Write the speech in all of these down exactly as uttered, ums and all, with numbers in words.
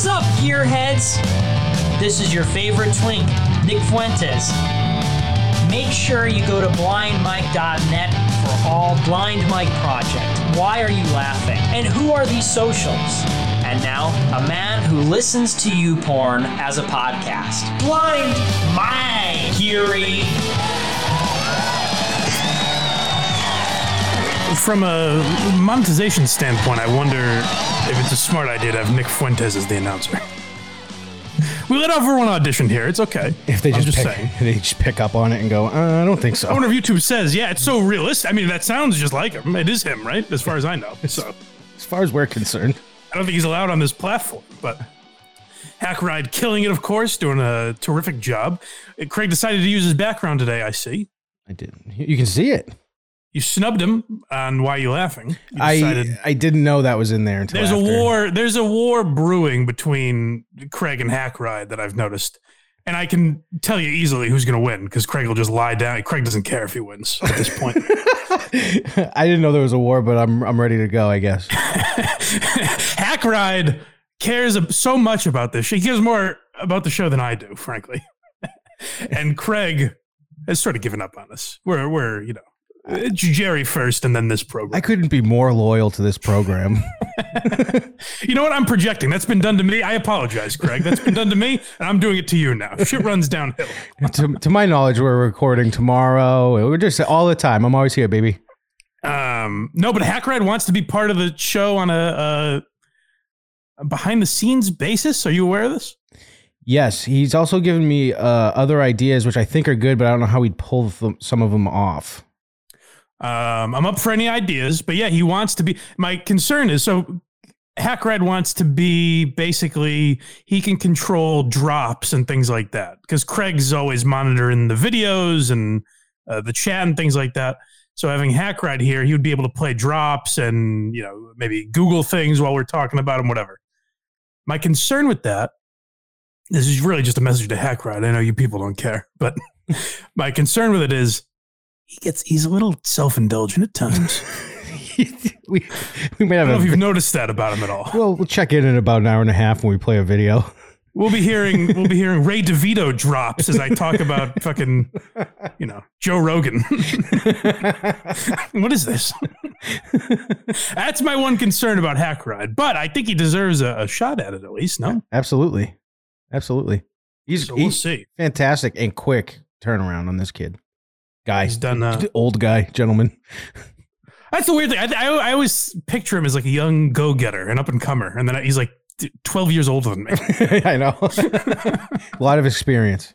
is up, gearheads? This is your favorite twink, Nick Fuentes. Make sure you go to blind mike dot net for all Blind Mike Project. Why are you laughing? And who are these socials? And now, a man who listens to you porn as a podcast. Blind Mike! Here he From a monetization standpoint, I wonder if it's a smart idea to have Nick Fuentes as the announcer. We let everyone audition here. It's okay. If they just, just pick, saying. They just pick up on it and go, uh, I don't think so. I wonder if YouTube says, yeah, it's so realistic. I mean, that sounds just like him. It is him, right? As far as I know. So, as far as we're concerned. I don't think he's allowed on this platform, but Hackride killing it, of course, doing a terrific job. Craig decided to use his background today, I see. I did. You can see it. You snubbed him on Why You Laughing. You I I didn't know that was in there until There's after. a war there's a war brewing between Craig and Hackride that I've noticed. And I can tell you easily who's going to win because Craig will just lie down. Craig doesn't care if he wins at this point. I didn't know there was a war, but I'm I'm ready to go, I guess. Hackride cares so much about this. She cares more about the show than I do, frankly. And Craig has sort of given up on us. We're we're, you know, it's Jerry first and then this program. I couldn't be more loyal to this program. You know what? I'm projecting. That's been done to me. I apologize, Craig. That's been done to me, and I'm doing it to you now. Shit runs downhill. to, to my knowledge, we're recording tomorrow. We're just all the time. I'm always here, baby. Um, no, but Hackride wants to be part of the show on a, a behind-the-scenes basis. Are you aware of this? Yes. He's also given me uh, other ideas, which I think are good, but I don't know how we'd pull them, some of them off. Um, I'm up for any ideas, but yeah, he wants to be, my concern is, so Hackride wants to be basically, he can control drops and things like that. Cause Craig's always monitoring the videos and uh, the chat and things like that. So having Hackride here, he would be able to play drops and, you know, maybe Google things while we're talking about them, whatever. My concern with that, this is really just a message to Hackride. I know you people don't care, but my concern with it is, he gets he's a little self-indulgent at times. we we may have I don't know a, if you've noticed that about him at all. Well, we'll check in in about an hour and a half when we play a video. We'll be hearing we'll be hearing Ray DeVito drops as I talk about fucking, you know, Joe Rogan. What is this? That's my one concern about Hackride, but I think he deserves a, a shot at it at least. No, absolutely, absolutely. He's, so we'll he's see. Fantastic and quick turnaround on this kid. Guy. He's done uh, old guy, gentleman. That's the weird thing. I, I I always picture him as like a young go-getter, an up-and-comer, and then he's like twelve years older than me. I know. A lot of experience.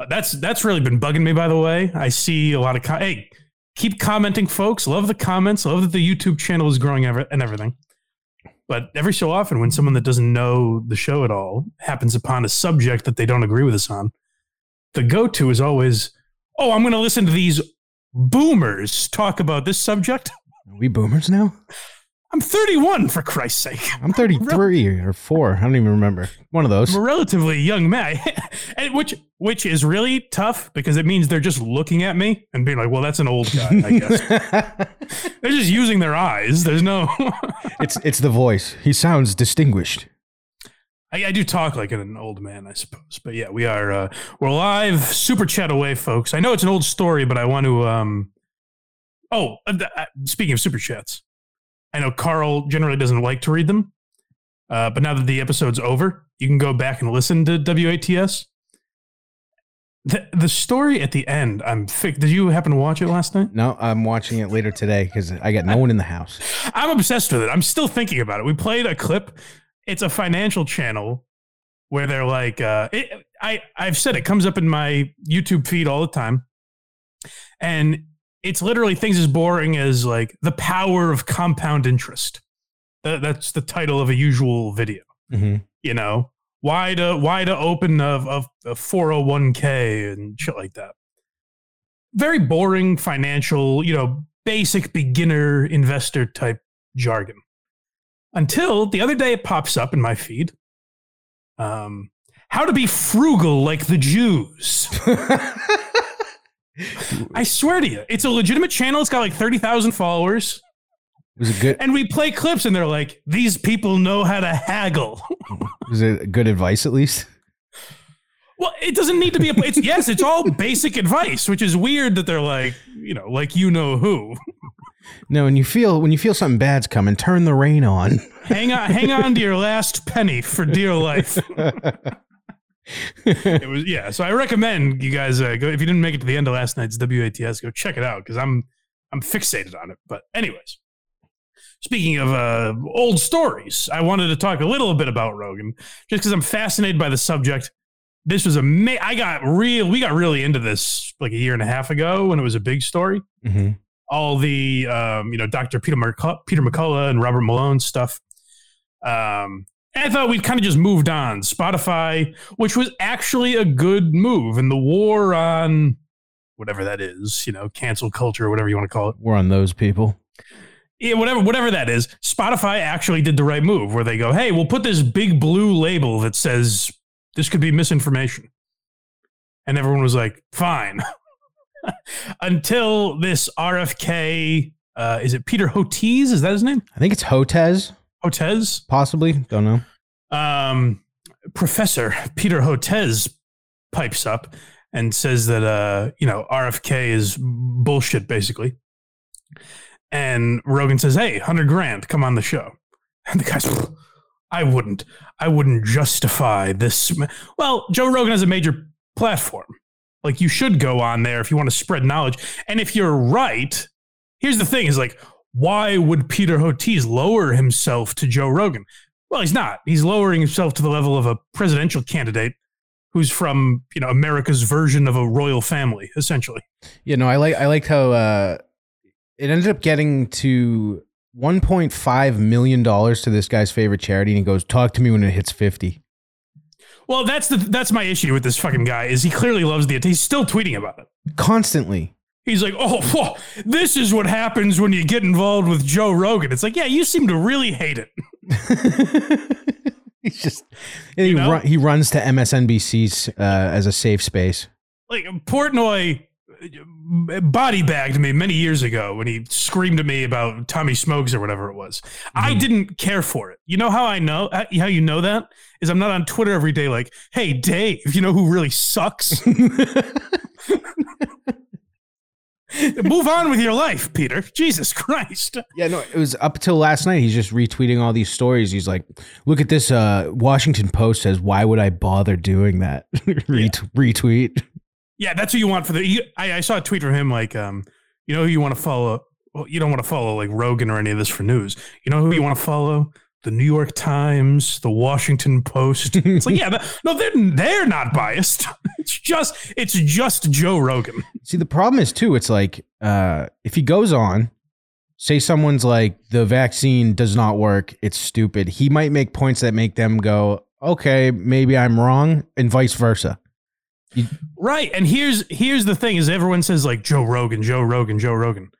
Uh, that's that's really been bugging me, by the way. I see a lot of com- hey, keep commenting, folks. Love the comments. Love that the YouTube channel is growing ever- and everything. But every so often, when someone that doesn't know the show at all happens upon a subject that they don't agree with us on, the go-to is always, oh, I'm going to listen to these boomers talk about this subject. Are we boomers now? I'm thirty-one, for Christ's sake. I'm thirty-three Rel- or four. I don't even remember. One of those. I'm a relatively young man, and which which is really tough because it means they're just looking at me and being like, well, that's an old guy, I guess. They're just using their eyes. There's no... it's it's the voice. He sounds distinguished. I, I do talk like an old man, I suppose. But yeah, we are uh, we're live. Super chat away, folks. I know it's an old story, but I want to. Um, oh, uh, uh, speaking of super chats, I know Carl generally doesn't like to read them. Uh, but now that the episode's over, you can go back and listen to W A T S. The the story at the end, I'm fig- did you happen to watch it last night? No, I'm watching it later today because I got no one in the house. I'm obsessed with it. I'm still thinking about it. We played a clip. It's a financial channel where they're like, uh, it, I, I've said it comes up in my YouTube feed all the time. And it's literally things as boring as like the power of compound interest. That, that's the title of a usual video. Mm-hmm. You know, why to, why to open a, a, a four oh one k and shit like that. Very boring financial, you know, basic beginner investor type jargon. Until the other day, it pops up in my feed. Um, how to be frugal like the Jews. I swear to you, it's a legitimate channel. It's got like thirty thousand followers. It was a good, and we play clips and they're like, these people know how to haggle. Was it good advice at least? Well, it doesn't need to be. A, it's, yes, it's all basic advice, which is weird that they're like, you know, like, you know who. No, and you feel when you feel something bad's coming, turn the rain on. Hang on, hang on to your last penny for dear life. It was, yeah. So I recommend you guys uh, go, if you didn't make it to the end of last night's W A T S, go check it out because I'm I'm fixated on it. But anyways, speaking of uh, old stories, I wanted to talk a little bit about Rogan just because I'm fascinated by the subject. This was amazing. I got real. We got really into this like a year and a half ago when it was a big story. Mm-hmm. All the, um, you know, Doctor Peter McCullough, Peter McCullough and Robert Malone stuff. Um, and I thought we'd kind of just moved on. Spotify, which was actually a good move in the war on whatever that is, you know, cancel culture, whatever you want to call it. War on those people. Yeah, whatever, whatever that is. Spotify actually did the right move where they go, hey, we'll put this big blue label that says this could be misinformation. And everyone was like, fine. Until this R F K, uh, is it Peter Hotez? Is that his name? I think it's Hotez. Hotez? Possibly. Don't know. Um, Professor Peter Hotez pipes up and says that, uh, you know, R F K is bullshit, basically. And Rogan says, hey, one hundred grand, come on the show. And the guy's... I wouldn't. I wouldn't justify this. Well, Joe Rogan has a major platform. Like, you should go on there if you want to spread knowledge. And if you're right, here's the thing is like, why would Peter Hotez lower himself to Joe Rogan? Well, he's not. He's lowering himself to the level of a presidential candidate who's from, you know, America's version of a royal family, essentially. You know, I like I liked how uh, it ended up getting to one point five million dollars to this guy's favorite charity, and he goes, talk to me when it hits fifty. Well, that's the that's my issue with this fucking guy, is he clearly loves the... He's still tweeting about it. Constantly. He's like, oh, whoa, this is what happens when you get involved with Joe Rogan. It's like, yeah, you seem to really hate it. He's just... And he, run, he runs to M S N B C's uh, as a safe space. Like, Portnoy... body bagged me many years ago when he screamed at me about Tommy Smokes or whatever it was. Mm-hmm. I didn't care for it. You know how I know how you know that is I'm not on Twitter every day like, hey Dave, you know who really sucks? Move on with your life, Peter. Jesus Christ. Yeah, no, it was up till last night. He's just retweeting all these stories. He's like, look at this. Uh, Washington Post says, why would I bother doing that? Ret- yeah. Retweet. Yeah, that's who you want for the... He, I, I saw a tweet from him like, um, you know who you want to follow? Well, you don't want to follow like Rogan or any of this for news. You know who you want to follow? The New York Times, the Washington Post. It's like, yeah, the, no, they're they're not biased. It's just it's just Joe Rogan. See, the problem is too. It's like uh, if he goes on, say someone's like the vaccine does not work. It's stupid. He might make points that make them go, okay, maybe I'm wrong, and vice versa. You, right. And here's here's the thing is everyone says like Joe Rogan, Joe Rogan, Joe Rogan.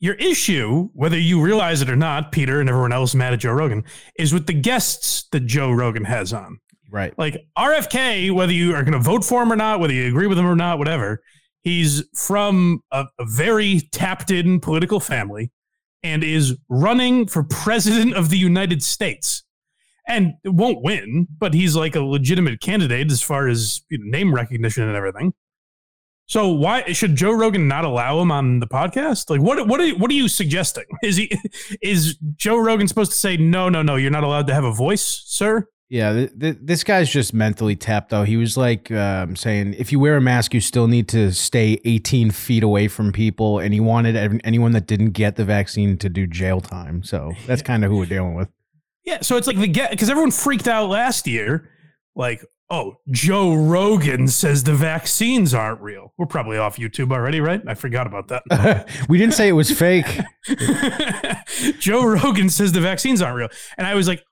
Your issue, whether you realize it or not, Peter and everyone else mad at Joe Rogan, is with the guests that Joe Rogan has on. Right. Like R F K, whether you are going to vote for him or not, whether you agree with him or not, whatever. He's from a, a very tapped in political family and is running for president of the United States. And won't win, but he's like a legitimate candidate as far as you know, name recognition and everything. So why should Joe Rogan not allow him on the podcast? Like, what what are you, what are you suggesting? Is he is Joe Rogan supposed to say no, no, no? You're not allowed to have a voice, sir. Yeah, th- th- this guy's just mentally tapped. Though he was like um, saying, if you wear a mask, you still need to stay eighteen feet away from people. And he wanted ev- anyone that didn't get the vaccine to do jail time. So that's kind of who we're dealing with. Yeah, so it's like the get because everyone freaked out last year. Like, oh, Joe Rogan says the vaccines aren't real. We're probably off YouTube already, right? I forgot about that. Uh, we didn't say it was fake. Joe Rogan says the vaccines aren't real. And I was like,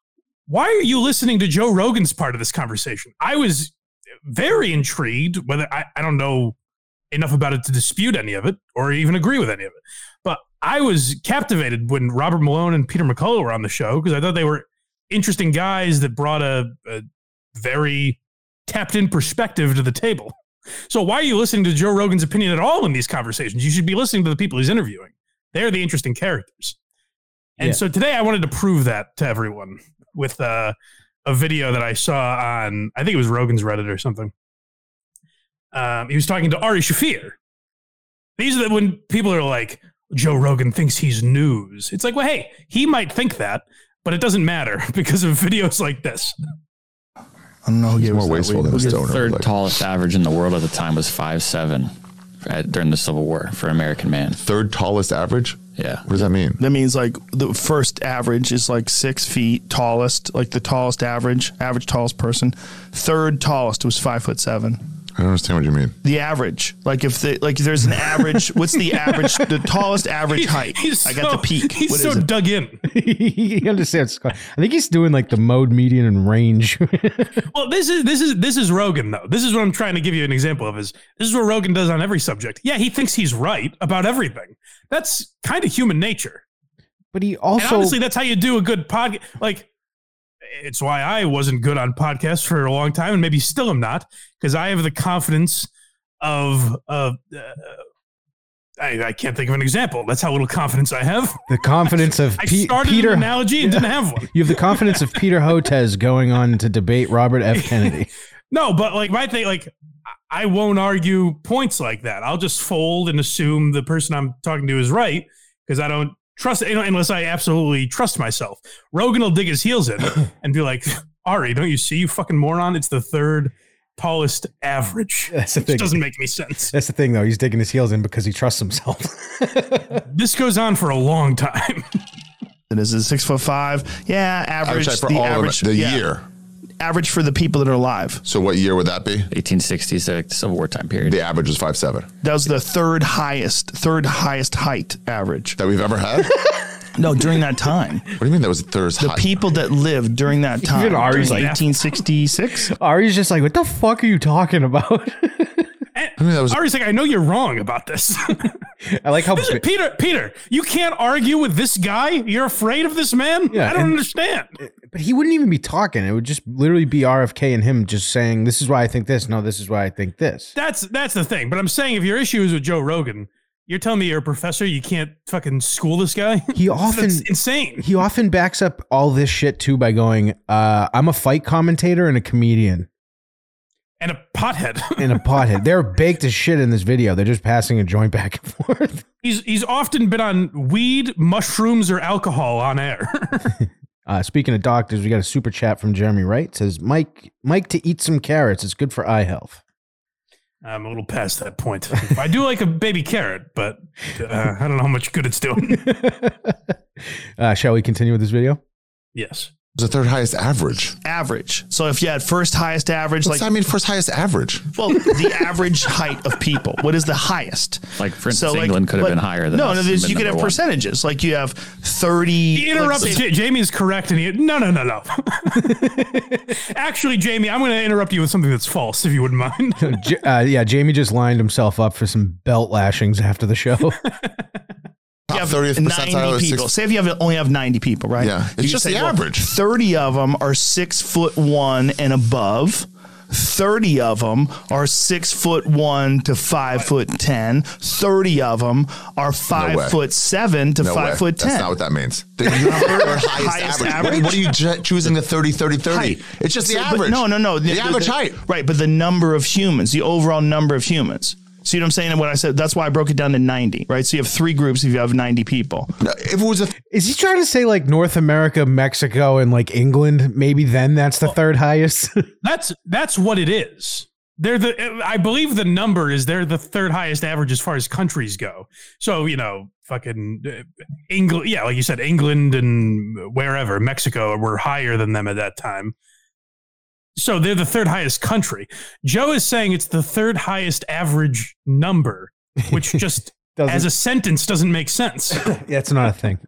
why are you listening to Joe Rogan's part of this conversation? I was very intrigued whether I, I don't know enough about it to dispute any of it or even agree with any of it. But I was captivated when Robert Malone and Peter McCullough were on the show because I thought they were interesting guys that brought a, a very tapped-in perspective to the table. So why are you listening to Joe Rogan's opinion at all in these conversations? You should be listening to the people he's interviewing. They're the interesting characters. And yeah. so today I wanted to prove that to everyone with uh, a video that I saw on, I think it was Rogan's Reddit or something. Um, he was talking to Ari Shaffir. These are the, when people are like, Joe Rogan thinks he's news. It's like, well, hey, he might think that, but it doesn't matter because of videos like this. I don't know who gave more wasteful than a stoner. The third tallest average in the world at the time was five seven at, during the Civil War for an American man. Third tallest average? Yeah. What does that mean? That means like the first average is like six feet tallest, like the tallest average, average tallest person. Third tallest was five foot seven. I don't understand what you mean. The average, like if the, like there's an average. What's the average? The tallest average height. He, I got so, the peak. He's what so is dug in. He understands. I think he's doing like the mode, median, and range. Well, this is this is this is Rogan though. This is what I'm trying to give you an example of. Is this is what Rogan does on every subject? Yeah, he thinks he's right about everything. That's kind of human nature. But he also, and honestly, that's how you do a good podcast. Like. It's why I wasn't good on podcasts for a long time, and maybe still am not, because I have the confidence of, of uh, I, I can't think of an example. That's how little confidence I have. The confidence I, of I P- started Peter, an analogy and yeah. didn't have one. You have the confidence of Peter Hotez going on to debate Robert F. Kennedy. No, but like my thing, like I won't argue points like that. I'll just fold and assume the person I'm talking to is right because I don't. Trust, you know, unless I absolutely trust myself. Rogan will dig his heels in and be like, Ari, don't you see, you fucking moron? It's the third tallest average. That's the thing. Which doesn't make any sense. That's the thing, though. He's digging his heels in because he trusts himself. This goes on for a long time. And is it six foot five? Yeah, average. average for the all average, of the yeah. year. Average for the people that are alive. So what year would that be? eighteen sixties, Civil War time period. The average was five seven. That was the third highest, third highest height average. That we've ever had? No, during that time. What do you mean that was the third highest? The people that lived during that time. Even Ari's like eighteen sixty-six? Ari's just like, what the fuck are you talking about? I mean, that was Ari's like, I know you're wrong about this. I like how Peter, Peter, Peter, you can't argue with this guy. You're afraid of this man. Yeah, I don't and, understand. But he wouldn't even be talking. It would just literally be R F K and him just saying, this is why I think this. No, this is why I think this. That's that's the thing. But I'm saying if your issue is with Joe Rogan, you're telling me you're a professor. You can't fucking school this guy. He often That's insane. He often backs up all this shit, too, by going, uh, I'm a fight commentator and a comedian. And a pothead. And a pothead. They're baked as shit in this video. They're just passing a joint back and forth. He's he's often been on weed, mushrooms, or alcohol on air. uh, speaking of doctors, we got a super chat from Jeremy Wright. It says, Mike, Mike to eat some carrots. It's good for eye health. I'm a little past that point. I do like a baby carrot, but uh, I don't know how much good it's doing. uh, shall we continue with this video? Yes. The third highest average. Average. So if you had first highest average, What's like I mean, first highest average. Well, the average height of people. What is the highest? Like, for instance, so England like, could have like, been higher than. No, no. You could have one. Percentages. Like you have thirty. He interrupted. J- Jamie's correct, and he no, no, no, no. Actually, Jamie, I'm going to interrupt you with something that's false, if you wouldn't mind. uh, yeah, Jamie just lined himself up for some belt lashings after the show. ninety people. Say if you have only have ninety people, right? Yeah, it's you just say, the average. Well, thirty of them are six foot one and above. thirty of them are six foot one to five foot ten. thirty of them are five no foot seven to no five way. foot ten. That's not what that means. The highest, highest average. average? What are you ju- choosing the thirty, thirty, thirty? Height. It's just so, the average. No, no, no. The, the, the average the, height. Right, but the number of humans, the overall number of humans. See what I'm saying? And what I said, that's why I broke it down to ninety, right? So you have three groups if you have ninety people. If it was a th- Is he trying to say like North America, Mexico, and like England? Maybe then that's the well, third highest. that's that's what it is. They're the I believe the number is they're the third highest average as far as countries go. So, you know, fucking uh, England. Yeah, like you said, England and wherever, Mexico were higher than them at that time. So they're the third highest country. Joe is saying it's the third highest average number, which just as a sentence doesn't make sense. Yeah, it's not a thing.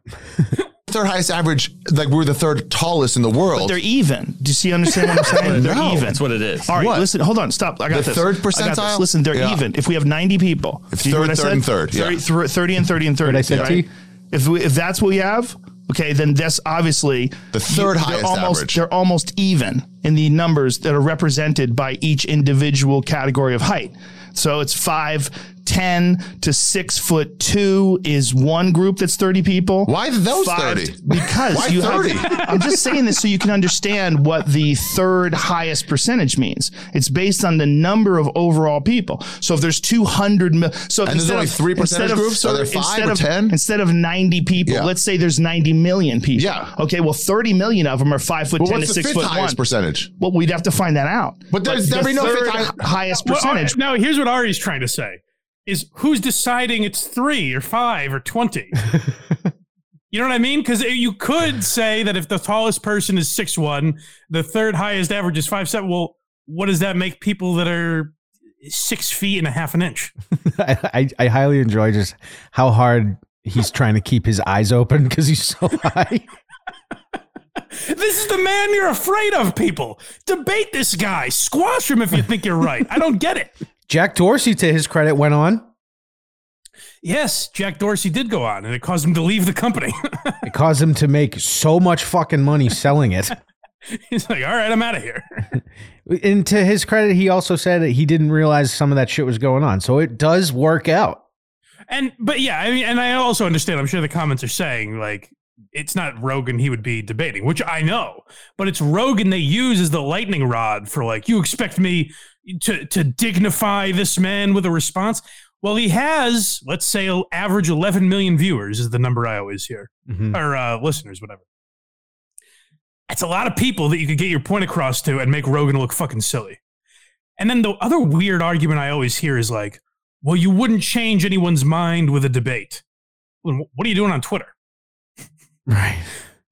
Third highest average, like we're the third tallest in the world. But they're even. Do you see, understand what I'm saying? They're no. even. That's what it is. All right, what? Listen, hold on, stop. I got the this. third percentile? Listen, they're yeah. even. If we have ninety people. If third, third, and third. Yeah. thirty, thirty and thirty and thirty. What I said, right? If, we, if that's what we have... Okay, then that's obviously the third highest almost, average. They're almost even in the numbers that are represented by each individual category of height. So it's five ten to six foot two is one group that's thirty people. Why those five, thirty? Because Why you thirty? Have, I'm just saying this so you can understand what the third highest percentage means. It's based on the number of overall people. So if there's two hundred, so if and there's only three percentage of, groups, are there five or ten? Instead of ninety people, yeah. let's say there's ninety million people. Yeah. Okay. Well, thirty million of them are five foot but ten to six foot one. What's the fifth highest percentage? Well, we'd have to find that out. But there's but there the no third fifth high, highest percentage. Well, no, here's what Ari's trying to say. Is who's deciding it's three or five or twenty? You know what I mean? Because you could say that if the tallest person is six one, the third highest average is five seven. Well, what does that make people that are six feet and a half an inch? I, I, I highly enjoy just how hard he's trying to keep his eyes open because he's so high. This is the man you're afraid of, people. Debate this guy. Squash him if you think you're right. I don't get it. Jack Dorsey, to his credit, went on. Yes, Jack Dorsey did go on, and it caused him to leave the company. It caused him to make so much fucking money selling it. He's like, all right, I'm out of here. And to his credit, he also said that he didn't realize some of that shit was going on. So it does work out. And, but yeah, I mean, and I also understand, I'm sure the comments are saying, like, it's not Rogan he would be debating, which I know, but it's Rogan they use as the lightning rod for, like, you expect me to to dignify this man with a response. Well, he has, let's say, an average eleven million viewers is the number I always hear, mm-hmm. or uh, listeners, whatever. That's a lot of people that you could get your point across to and make Rogan look fucking silly. And then the other weird argument I always hear is like, well, you wouldn't change anyone's mind with a debate. Well, what are you doing on Twitter? Right.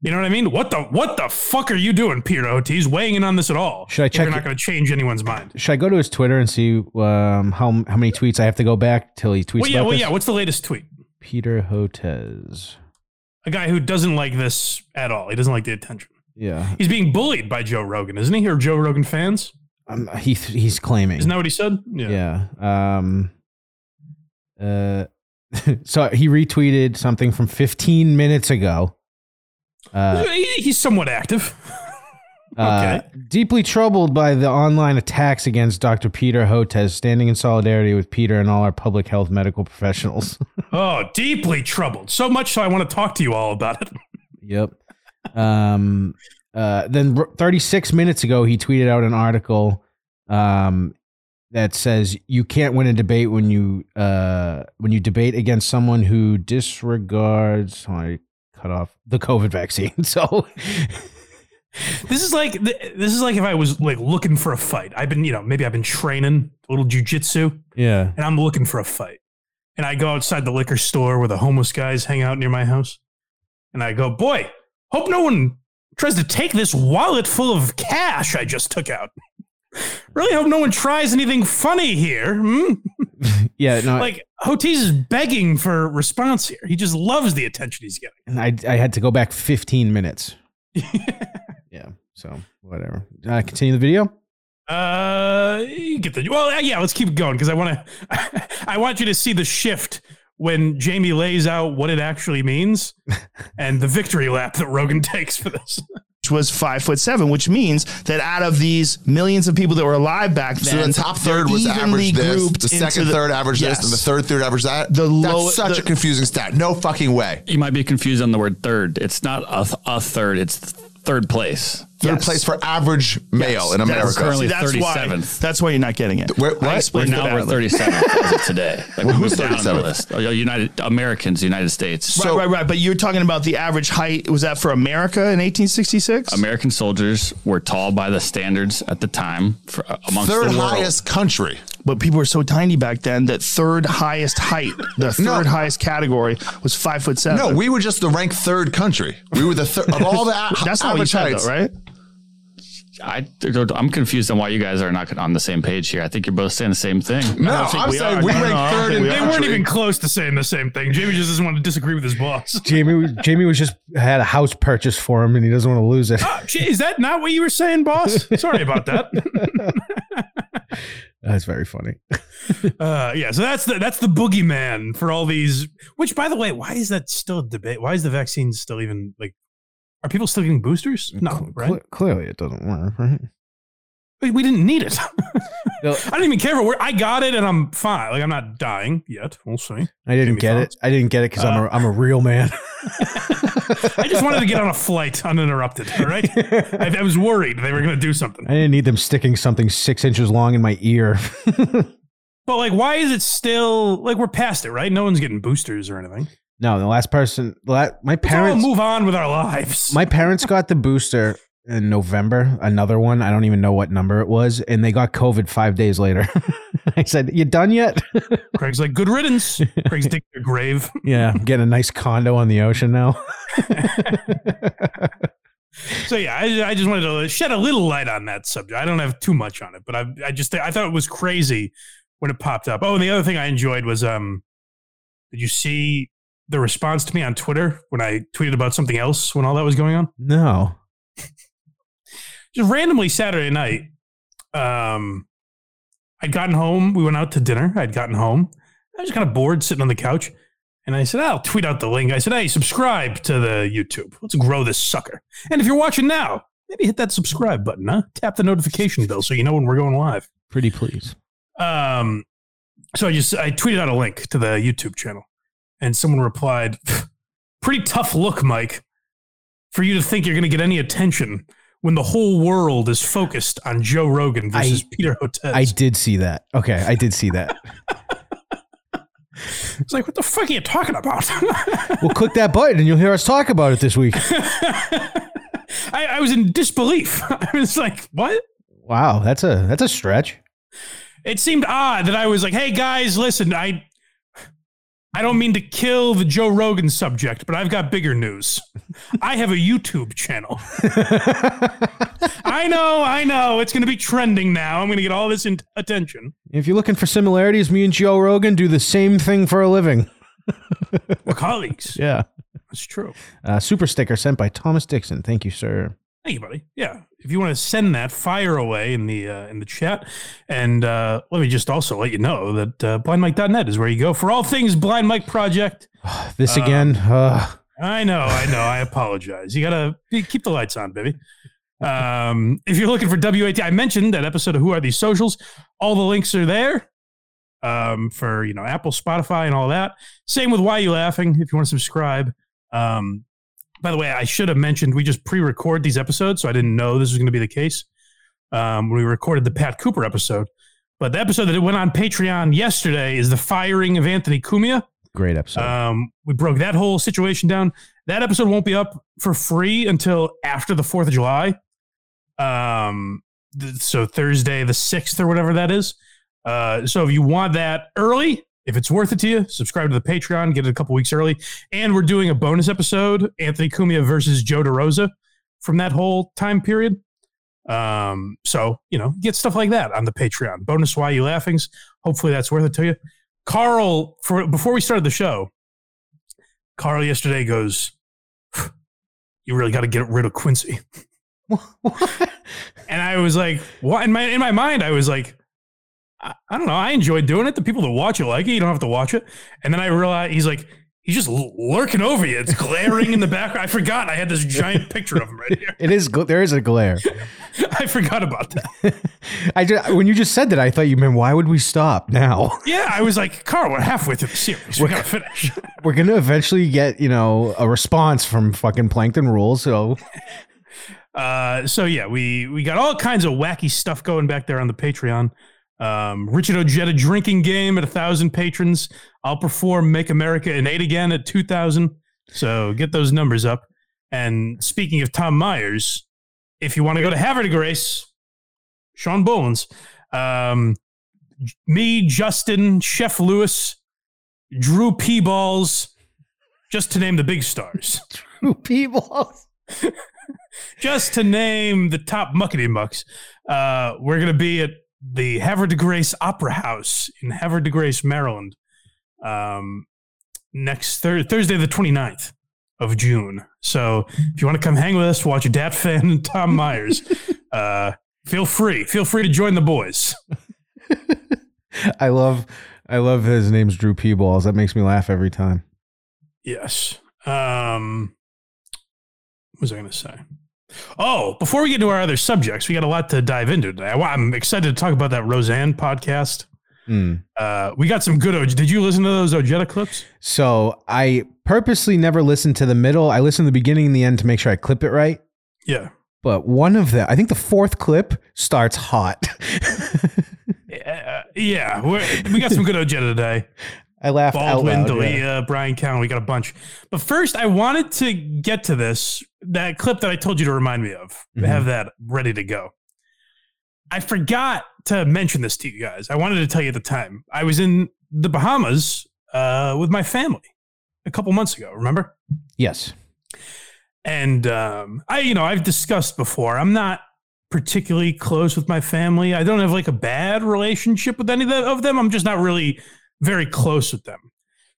You know what I mean? What the what the fuck are you doing, Peter Hotez? Weighing in on this at all? Should I check? You're not going to change anyone's mind. Should I go to his Twitter and see um, how how many tweets I have to go back till he tweets? Well, yeah, about well, this? yeah. What's the latest tweet? Peter Hotez, a guy who doesn't like this at all. He doesn't like the attention. Yeah, he's being bullied by Joe Rogan, isn't he? Or Joe Rogan fans? Um, he he's claiming. Isn't that what he said? Yeah. Yeah. Um. Uh. So he retweeted something from fifteen minutes ago. Uh, He's somewhat active. uh, okay. Deeply troubled by the online attacks against Doctor Peter Hotez, standing in solidarity with Peter and all our public health medical professionals. Oh, deeply troubled. So much so I want to talk to you all about it. Yep. Um. Uh. Then thirty-six minutes ago, he tweeted out an article um, that says you can't win a debate when you uh when you debate against someone who disregards like. Cut off the COVID vaccine. So this is like this is like if I was like looking for a fight. I've been, you know, maybe I've been training a little jujitsu. Yeah. And I'm looking for a fight. And I go outside the liquor store where the homeless guys hang out near my house. And I go, boy, hope no one tries to take this wallet full of cash I just took out. Really hope no one tries anything funny here. Hmm? Yeah, no, like Hotez is begging for response here. He just loves the attention he's getting. And I, I had to go back fifteen minutes. Yeah, so whatever. Uh, continue the video. Uh, you get the well. Yeah, let's keep going because I want to. I want you to see the shift when Jamie lays out what it actually means and the victory lap that Rogan takes for this. Which was five foot seven, which means that out of these millions of people that were alive back then, so the top third was average this, the second the, third average yes. this, and the third third average that. The That's low, such the, a confusing stat. No fucking way. You might be confused on the word third. It's not a, th- a third. It's third place. Third yes. place for average male yes. in America. That's currently that's thirty-seventh. Why, that's why you're not getting it. Where, what? We're now we're thirty-seventh today. Like well, who's thirty-seventh? United Americans, United States. So, right, right, right. But you're talking about the average height. Was that for America in eighteen sixty-six? American soldiers were tall by the standards at the time. For, uh, amongst third the highest world. Country. But people were so tiny back then that third highest height, the third no. highest category was five foot seven. No, we were just the ranked third country. We were the third of all the a- That's not what you said, though, right? I, I'm confused on why you guys are not on the same page here. I think you're both saying the same thing. No, I'm we saying are. we no, ranked no, third. And we they weren't actually. even close to saying the same thing. Jamie just doesn't want to disagree with his boss. Jamie Jamie was just had a house purchase for him, and he doesn't want to lose it. Uh, is that not what you were saying, boss? Sorry about that. That's very funny. uh, yeah, so that's the that's the boogeyman for all these. Which, by the way, why is that still a debate? Why is the vaccine still even like? Are people still getting boosters? No, right? Clearly it doesn't work, right? We didn't need it. No. I didn't even care for where I got it, and I'm fine. Like, I'm not dying yet. We'll see. I didn't get thoughts. it. I didn't get it because uh, I'm a I'm a real man. I just wanted to get on a flight uninterrupted. All right, I, I was worried they were going to do something. I didn't need them sticking something six inches long in my ear. But like, why is it still like we're past it? Right? No one's getting boosters or anything. No, the last person. My parents. We'll move on with our lives. My parents got the booster. In November, another one. I don't even know what number it was. And they got COVID five days later. I said, you done yet? Craig's like, good riddance. Craig's digging your grave. Yeah. Get a nice condo on the ocean now. So, yeah, I, I just wanted to shed a little light on that subject. I don't have too much on it, but I, I just I thought it was crazy when it popped up. Oh, and the other thing I enjoyed was, um, did you see the response to me on Twitter when I tweeted about something else when all that was going on? No. Just randomly Saturday night, um, I'd gotten home. We went out to dinner. I'd gotten home. I was kind of bored sitting on the couch. And I said, I'll tweet out the link. I said, hey, subscribe to the YouTube. Let's grow this sucker. And if you're watching now, maybe hit that subscribe button, huh? Tap the notification bell so you know when we're going live. Pretty please. Um, so I just, I tweeted out a link to the YouTube channel. And someone replied, pretty tough look, Mike, for you to think you're going to get any attention when the whole world is focused on Joe Rogan versus I, Peter Hotez. I did see that. Okay, I did see that. It's like, what the fuck are you talking about? Well, click that button and you'll hear us talk about it this week. I, I was in disbelief. I was like, what? Wow, that's a that's a stretch. It seemed odd that I was like, hey, guys, listen, I, I don't mean to kill the Joe Rogan subject, but I've got bigger news. I have a YouTube channel. I know, I know. It's going to be trending now. I'm going to get all this in- attention. If you're looking for similarities, me and Joe Rogan do the same thing for a living. We're colleagues. Yeah. That's true. Uh, super sticker sent by Thomas Dixon. Thank you, sir. Thank you, buddy. Yeah. If you want to send that, fire away in the uh, in the chat. And uh, let me just also let you know that uh, blind mike dot net is where you go for all things Blind Mike Project. This uh, again. Uh. I know. I know. I apologize. You got to keep the lights on, baby. Um, if you're looking for W A T, I mentioned that episode of Who Are These Socials. All the links are there um, for, you know, Apple, Spotify and all that. Same with Why You Laughing. If you want to subscribe. Um By the way, I should have mentioned we just pre-record these episodes, so I didn't know this was going to be the case. Um, we recorded the Pat Cooper episode, but the episode that went on Patreon yesterday is the firing of Anthony Cumia. Great episode. Um, we broke that whole situation down. That episode won't be up for free until after the fourth of July. Um, th- so Thursday the sixth or whatever that is. Uh, so if you want that early, if it's worth it to you, subscribe to the Patreon, get it a couple weeks early. And we're doing a bonus episode, Anthony Cumia versus Joe DeRosa, from that whole time period. Um, so, you know, get stuff like that on the Patreon. Bonus Why You Laughings. Hopefully that's worth it to you. Carl, for, before we started the show, Carl yesterday goes, you really got to get rid of Quincy. What? And I was like, what? In my, in my mind, I was like, I don't know. I enjoy doing it. The people that watch it like it. You don't have to watch it. And then I realized he's like, he's just lurking over you. It's glaring in the background. I forgot I had this giant picture of him right here. It is. There is a glare. I forgot about that. I just, when you just said that, I thought you meant, why would we stop now? Yeah, I was like, Carl, we're halfway through the series. We're, we got to finish. We're going to eventually get, you know, a response from fucking Plankton Rules. So... Uh, so, yeah, we, we got all kinds of wacky stuff going back there on the Patreon. Um, Richard Ojeda drinking game at a thousand patrons. I'll perform Make America an eight again at two thousand. So get those numbers up. And speaking of Tom Myers, if you want to go to Havre de Grace, Sean Bolins, um, me, Justin, Chef Lewis, Drew Peebles, just to name the big stars. Drew Peebles. Just to name the top muckety mucks. Uh, we're going to be at the Havre de Grace Opera House in Havre de Grace, Maryland, um, next thir- Thursday, the twenty-ninth of June. So if you want to come hang with us, watch Dat Fan and Tom Myers, uh, feel free. Feel free to join the boys. I love I love his name's Drew Peebles. That makes me laugh every time. Yes. Um, what was I going to say? Oh, before we get to our other subjects, we got a lot to dive into today. I'm excited to talk about that Roseanne podcast. Mm. Uh, we got some good. O- Did you listen to those Ojeda clips? So I purposely never listened to the middle. I listened to the beginning and the end to make sure I clip it right. Yeah. But one of them, I think the fourth clip starts hot. yeah. yeah we're, we got some good Ojeda today. I laughed Baldwin, out loud. D'Elia, yeah. Bryan Callen, we got a bunch. But first, I wanted to get to this, that clip that I told you to remind me of. Mm-hmm. Have that ready to go. I forgot to mention this to you guys. I wanted to tell you at the time. I was in the Bahamas uh, with my family a couple months ago, remember? Yes. And um, I, you know, I've discussed before, I'm not particularly close with my family. I don't have like a bad relationship with any of them. I'm just not really very close with them.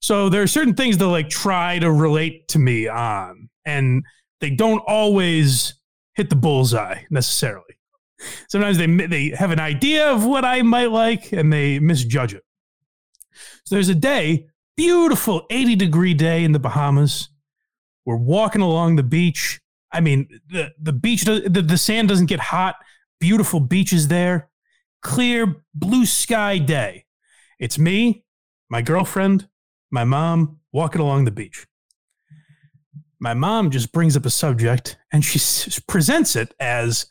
So there are certain things that like try to relate to me on, and they don't always hit the bullseye necessarily. Sometimes they, they have an idea of what I might like and they misjudge it. So there's a day, beautiful eighty degree day in the Bahamas. We're walking along the beach. I mean, the, the beach, the, the sand doesn't get hot. Beautiful beaches there. Clear blue sky day. It's me, my girlfriend, my mom, walking along the beach. My mom just brings up a subject and she s- presents it as,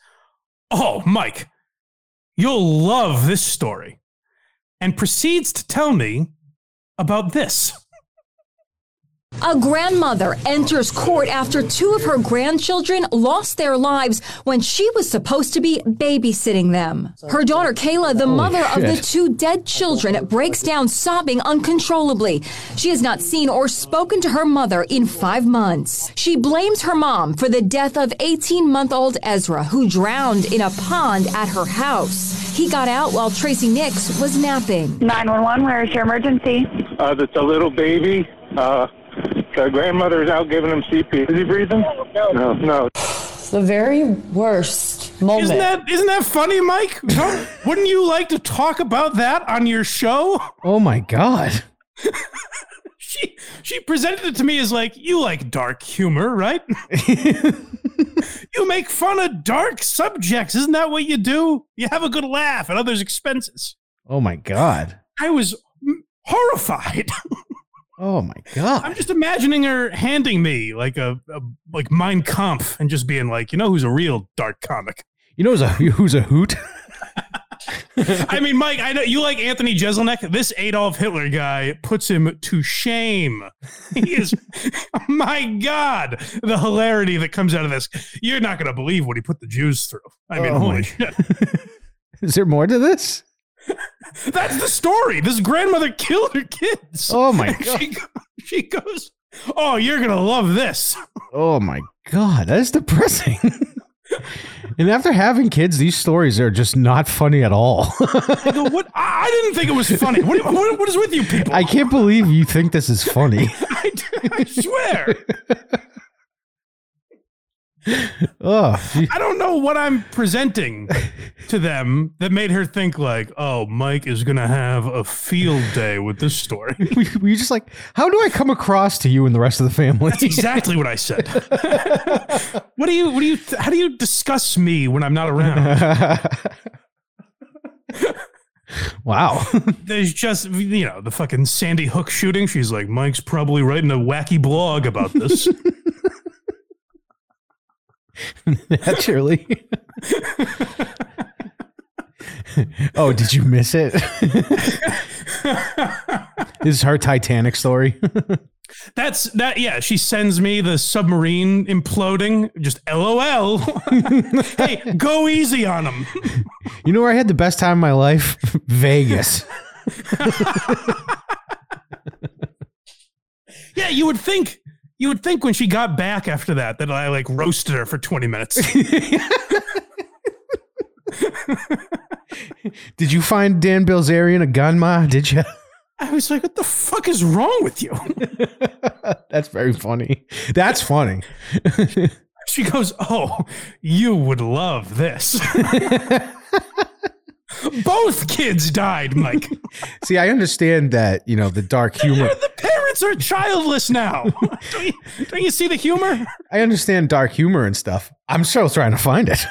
"Oh, Mike, you'll love this story," and proceeds to tell me about this. A grandmother enters court after two of her grandchildren lost their lives when she was supposed to be babysitting them. Her daughter, Kayla, the mother of the two dead children, breaks down sobbing uncontrollably. She has not seen or spoken to her mother in five months. She blames her mom for the death of eighteen-month-old Ezra, who drowned in a pond at her house. He got out while Tracy Nix was napping. nine one one, where is your emergency? Uh, that's a little baby. Uh... The grandmother's out giving him C P R. Is he breathing? No. No. no. The very worst moment. Isn't that, isn't that funny, Mike? Wouldn't you like to talk about that on your show? Oh, my God. she she presented it to me as like, you like dark humor, right? You make fun of dark subjects. Isn't that what you do? You have a good laugh at others' expenses. Oh, my God. I was horrified. Oh my God. I'm just imagining her handing me like a, a like Mein Kampf and just being like, you know who's a real dark comic? You know who's a, who's a hoot? I mean, Mike, I know you like Anthony Jeselnik. This Adolf Hitler guy puts him to shame. He is, oh my God, the hilarity that comes out of this. You're not going to believe what he put the Jews through. I mean, oh holy shit. Is there more to this? That's the story. This grandmother killed her kids. Oh, my God. She, she goes, oh, you're going to love this. Oh, my God. That is depressing. And after having kids, these stories are just not funny at all. I go, what? I didn't think it was funny. What, what, what is with you people? I can't believe you think this is funny. I, I swear. Oh, I don't know what I'm presenting to them that made her think like, oh, Mike is going to have a field day with this story. We, we just like, how do I come across to you and the rest of the family? That's exactly what I said. What do you, what do you, how do you discuss me when I'm not around? Wow. There's just, you know, the fucking Sandy Hook shooting. She's like, Mike's probably writing a wacky blog about this. Naturally. Oh, did you miss it? This is her Titanic story. That's that. Yeah. She sends me the submarine imploding. Just L O L. Hey, go easy on them. You know where I had the best time of my life? Vegas. Yeah. You would think. You would think when she got back after that, that I like roasted her for twenty minutes. Did you find Dan Bilzerian a gun, Ma? Did you? I was like, what the fuck is wrong with you? That's very funny. That's funny. She goes, oh, you would love this. Both kids died, Mike. See, I understand that, you know, the dark humor. The parents comments are childless now. don't, you, don't you see the humor? I understand dark humor and stuff. I'm still trying to find it.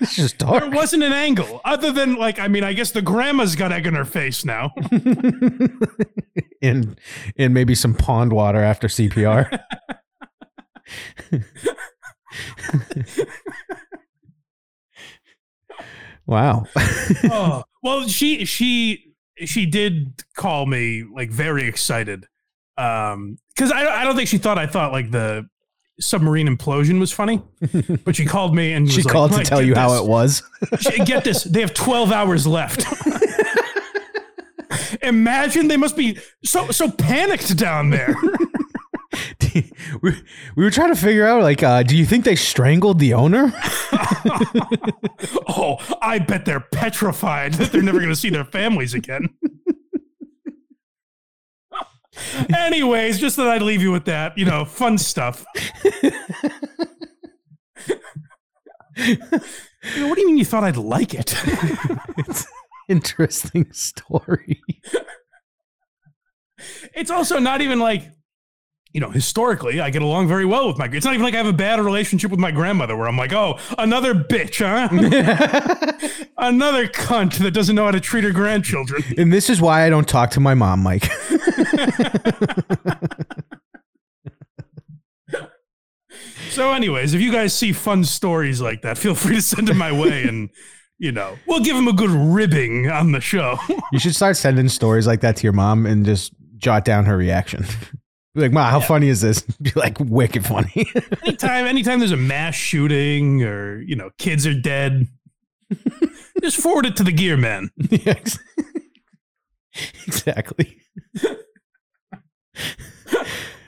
It's just dark. There wasn't an angle other than like, I mean, I guess the grandma's got egg in her face now. and, and maybe some pond water after C P R. Wow. Oh, well, she, she, she did call me like very excited. Um, cause I, I don't think she thought, I thought like the submarine implosion was funny, but she called me and she was called like, to tell you this. How it was. Get this. They have twelve hours left. Imagine they must be so, so panicked down there. We, we were trying to figure out, like, uh, do you think they strangled the owner? Oh, I bet they're petrified that they're never going to see their families again. Anyways, just that I'd leave you with that, you know, fun stuff. You know, what do you mean you thought I'd like it? It's an interesting story. It's also not even like, you know, historically, I get along very well with my... It's not even like I have a bad relationship with my grandmother where I'm like, oh, another bitch, huh? Another cunt that doesn't know how to treat her grandchildren. And this is why I don't talk to my mom, Mike. So anyways, if you guys see fun stories like that, feel free to send them my way and... You know, we'll give him a good ribbing on the show. You should start sending stories like that to your mom and just jot down her reaction. Be like, Ma, how yeah. funny is this? Be like, wicked funny. anytime, anytime there's a mass shooting or, you know, kids are dead, just forward it to the gear man. Yeah, ex- exactly.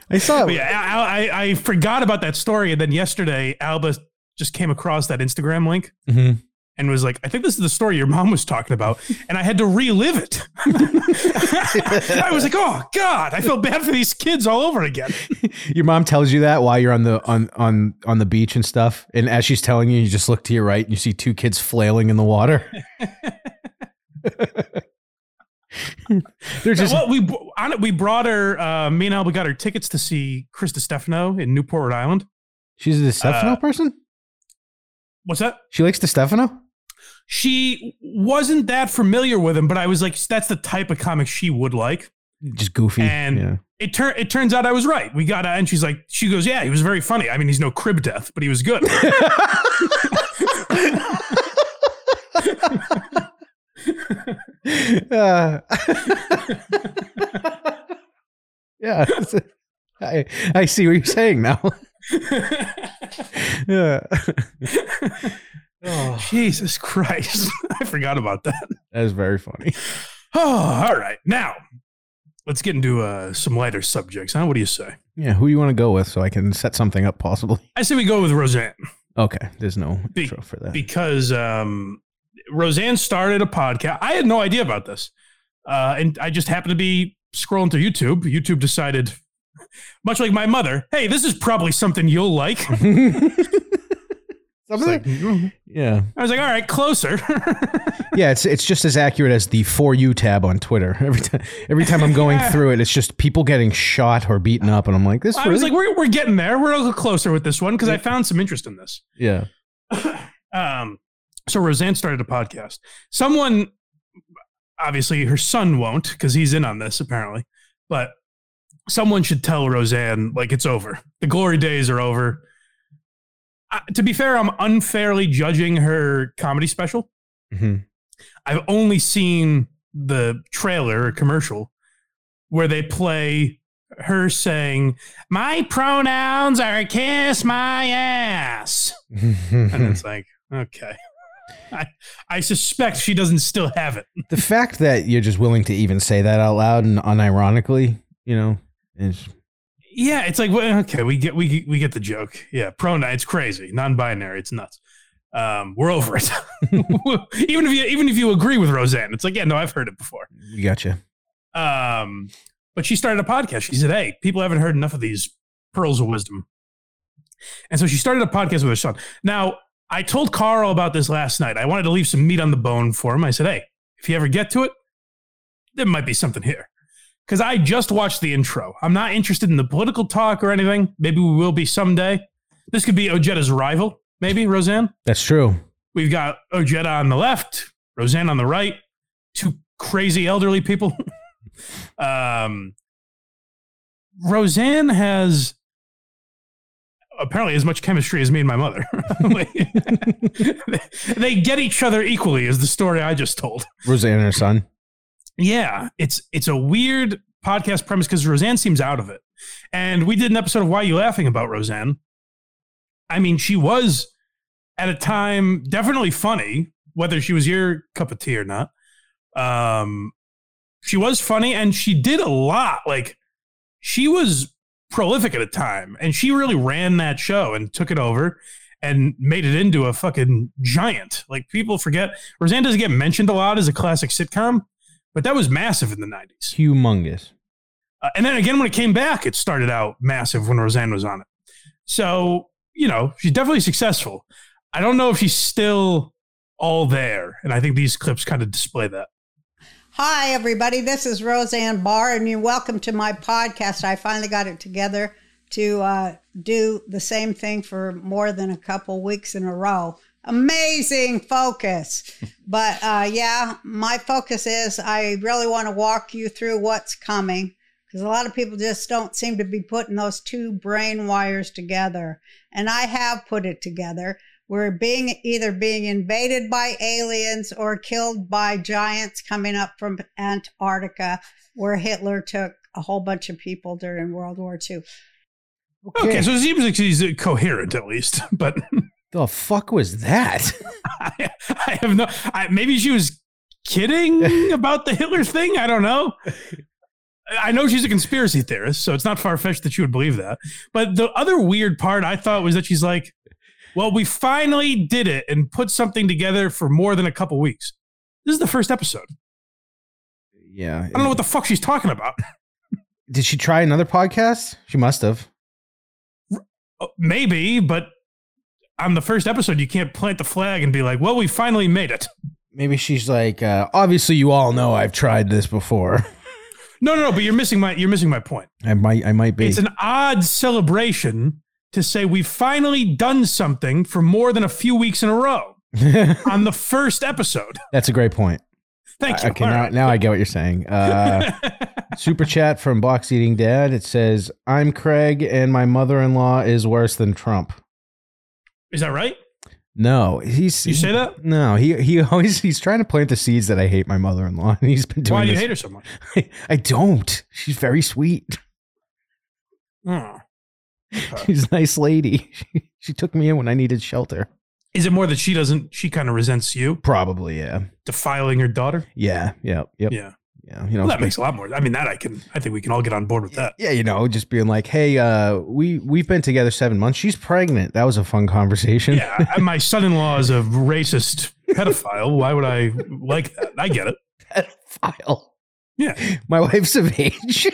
I saw it. Yeah, I, I, I forgot about that story. And then yesterday, Alba just came across that Instagram link. Mm-hmm. And was like, I think this is the story your mom was talking about. And I had to relive it. I was like, oh, God, I feel bad for these kids all over again. Your mom tells you that while you're on the on, on, on the beach and stuff. And as she's telling you, you just look to your right and you see two kids flailing in the water. They're just well, we, we brought her. Uh, me and Alba got her tickets to see Chris D'Stefano in Newport, Rhode Island. She's a D'Stefano uh, person? What's that? She likes D'Stefano? She wasn't that familiar with him, but I was like, that's the type of comic she would like. Just goofy. And yeah. it, tur- it turns out I was right. We got, uh, and she's like, she goes, yeah, he was very funny. I mean, he's no crib death, but he was good. uh, yeah. I, I see what you're saying now. Yeah. Oh, Jesus Christ. I forgot about that. That is very funny. Oh, all right. Now, let's get into uh, some lighter subjects, huh? What do you say? Yeah, who you want to go with so I can set something up possibly? I say we go with Roseanne. Okay, there's no Be- intro for that. Because um, Roseanne started a podcast. I had no idea about this. Uh, and I just happened to be scrolling through YouTube. YouTube decided... Much like my mother, hey, this is probably something you'll like. Like yeah. I was like, all right, closer. Yeah, it's it's just as accurate as the For You tab on Twitter. Every time every time I'm going yeah. through it, it's just people getting shot or beaten up. And I'm like, this well, really? I was like, we're, we're getting there. We're a little closer with this one because yeah. I found some interest in this. Yeah. um. So Roseanne started a podcast. Someone, obviously her son won't because he's in on this apparently, but someone should tell Roseanne, like, it's over. The glory days are over. Uh, to be fair, I'm unfairly judging her comedy special. Mm-hmm. I've only seen the trailer or commercial where they play her saying, my pronouns are kiss my ass. And it's like, okay. I, I suspect she doesn't still have it. The fact that you're just willing to even say that out loud and unironically, you know, It's, yeah, it's like, well, okay, we get we we get the joke. Yeah, pronoun, it's crazy, non-binary, it's nuts. Um, we're over it. even if you even if you agree with Roseanne, it's like, yeah, no, I've heard it before. Gotcha. Um, but she started a podcast. She said, hey, people haven't heard enough of these pearls of wisdom, and so she started a podcast with her son. Now, I told Carl about this last night. I wanted to leave some meat on the bone for him. I said, hey, if you ever get to it, there might be something here. because I just watched the intro. I'm not interested in the political talk or anything. Maybe we will be someday. This could be Ojeda's rival, maybe, Roseanne. That's true. We've got Ojeda on the left, Roseanne on the right, two crazy elderly people. um, Roseanne has apparently as much chemistry as me and my mother. They get each other equally, is the story I just told. Roseanne and her son. Yeah, it's it's a weird podcast premise because Roseanne seems out of it. And we did an episode of Why You Laughing about Roseanne. I mean, she was at a time definitely funny, whether she was your cup of tea or not. Um, she was funny and she did a lot. Like, she was prolific at a time and she really ran that show and took it over and made it into a fucking giant. Like, people forget Roseanne doesn't get mentioned a lot as a classic sitcom, but that was massive in the nineties. Humongous. Uh, and then again, when it came back, it started out massive when Roseanne was on it. So, you know, she's definitely successful. I don't know if she's still all there. And I think these clips kind of display that. Hi, everybody. This is Roseanne Barr, and you're welcome to my podcast. I finally got it together to uh, do the same thing for more than a couple weeks in a row. Amazing focus. But uh, yeah, my focus is I really want to walk you through what's coming, because a lot of people just don't seem to be putting those two brain wires together. And I have put it together. We're being either being invaded by aliens or killed by giants coming up from Antarctica, where Hitler took a whole bunch of people during World War Two. Okay, okay so it seems like she's coherent at least, but... The fuck was that? I, I have no... I, maybe she was kidding about the Hitler thing? I don't know. I know she's a conspiracy theorist, so it's not far-fetched that she would believe that. But the other weird part I thought was that she's like, well, we finally did it and put something together for more than a couple weeks. This is the first episode. Yeah. I don't know what the fuck she's talking about. Did she try another podcast? She must have. Maybe, but on the first episode, you can't plant the flag and be like, well, we finally made it. Maybe she's like, uh, obviously, you all know I've tried this before. No, no, no, but you're missing my you're missing my point. I might I might be. It's an odd celebration to say we've finally done something for more than a few weeks in a row on the first episode. That's a great point. Thank you. Uh, okay, now, right. now I get what you're saying. Uh, super chat from Box Eating Dad. It says, I'm Craig and my mother-in-law is worse than Trump. Is that right? No. He's, you say that? No. He he always he's trying to plant the seeds that I hate my mother-in-law. And he's been doing Why do this. You hate her so much? I, I don't. She's very sweet. Mm. Okay. She's a nice lady. She, she took me in when I needed shelter. Is it more that she doesn't, she kind of resents you? Probably, yeah. Defiling your daughter? Yeah, yeah, yep. Yeah. Yeah, you know, well, that makes a lot more. I mean, that I can. I think we can all get on board with that. Yeah, you know, just being like, "Hey, uh, we we've been together seven months. She's pregnant." That was a fun conversation. Yeah, my son-in-law is a racist pedophile. Why would I like that? I get it. Pedophile. Yeah, my wife's of age.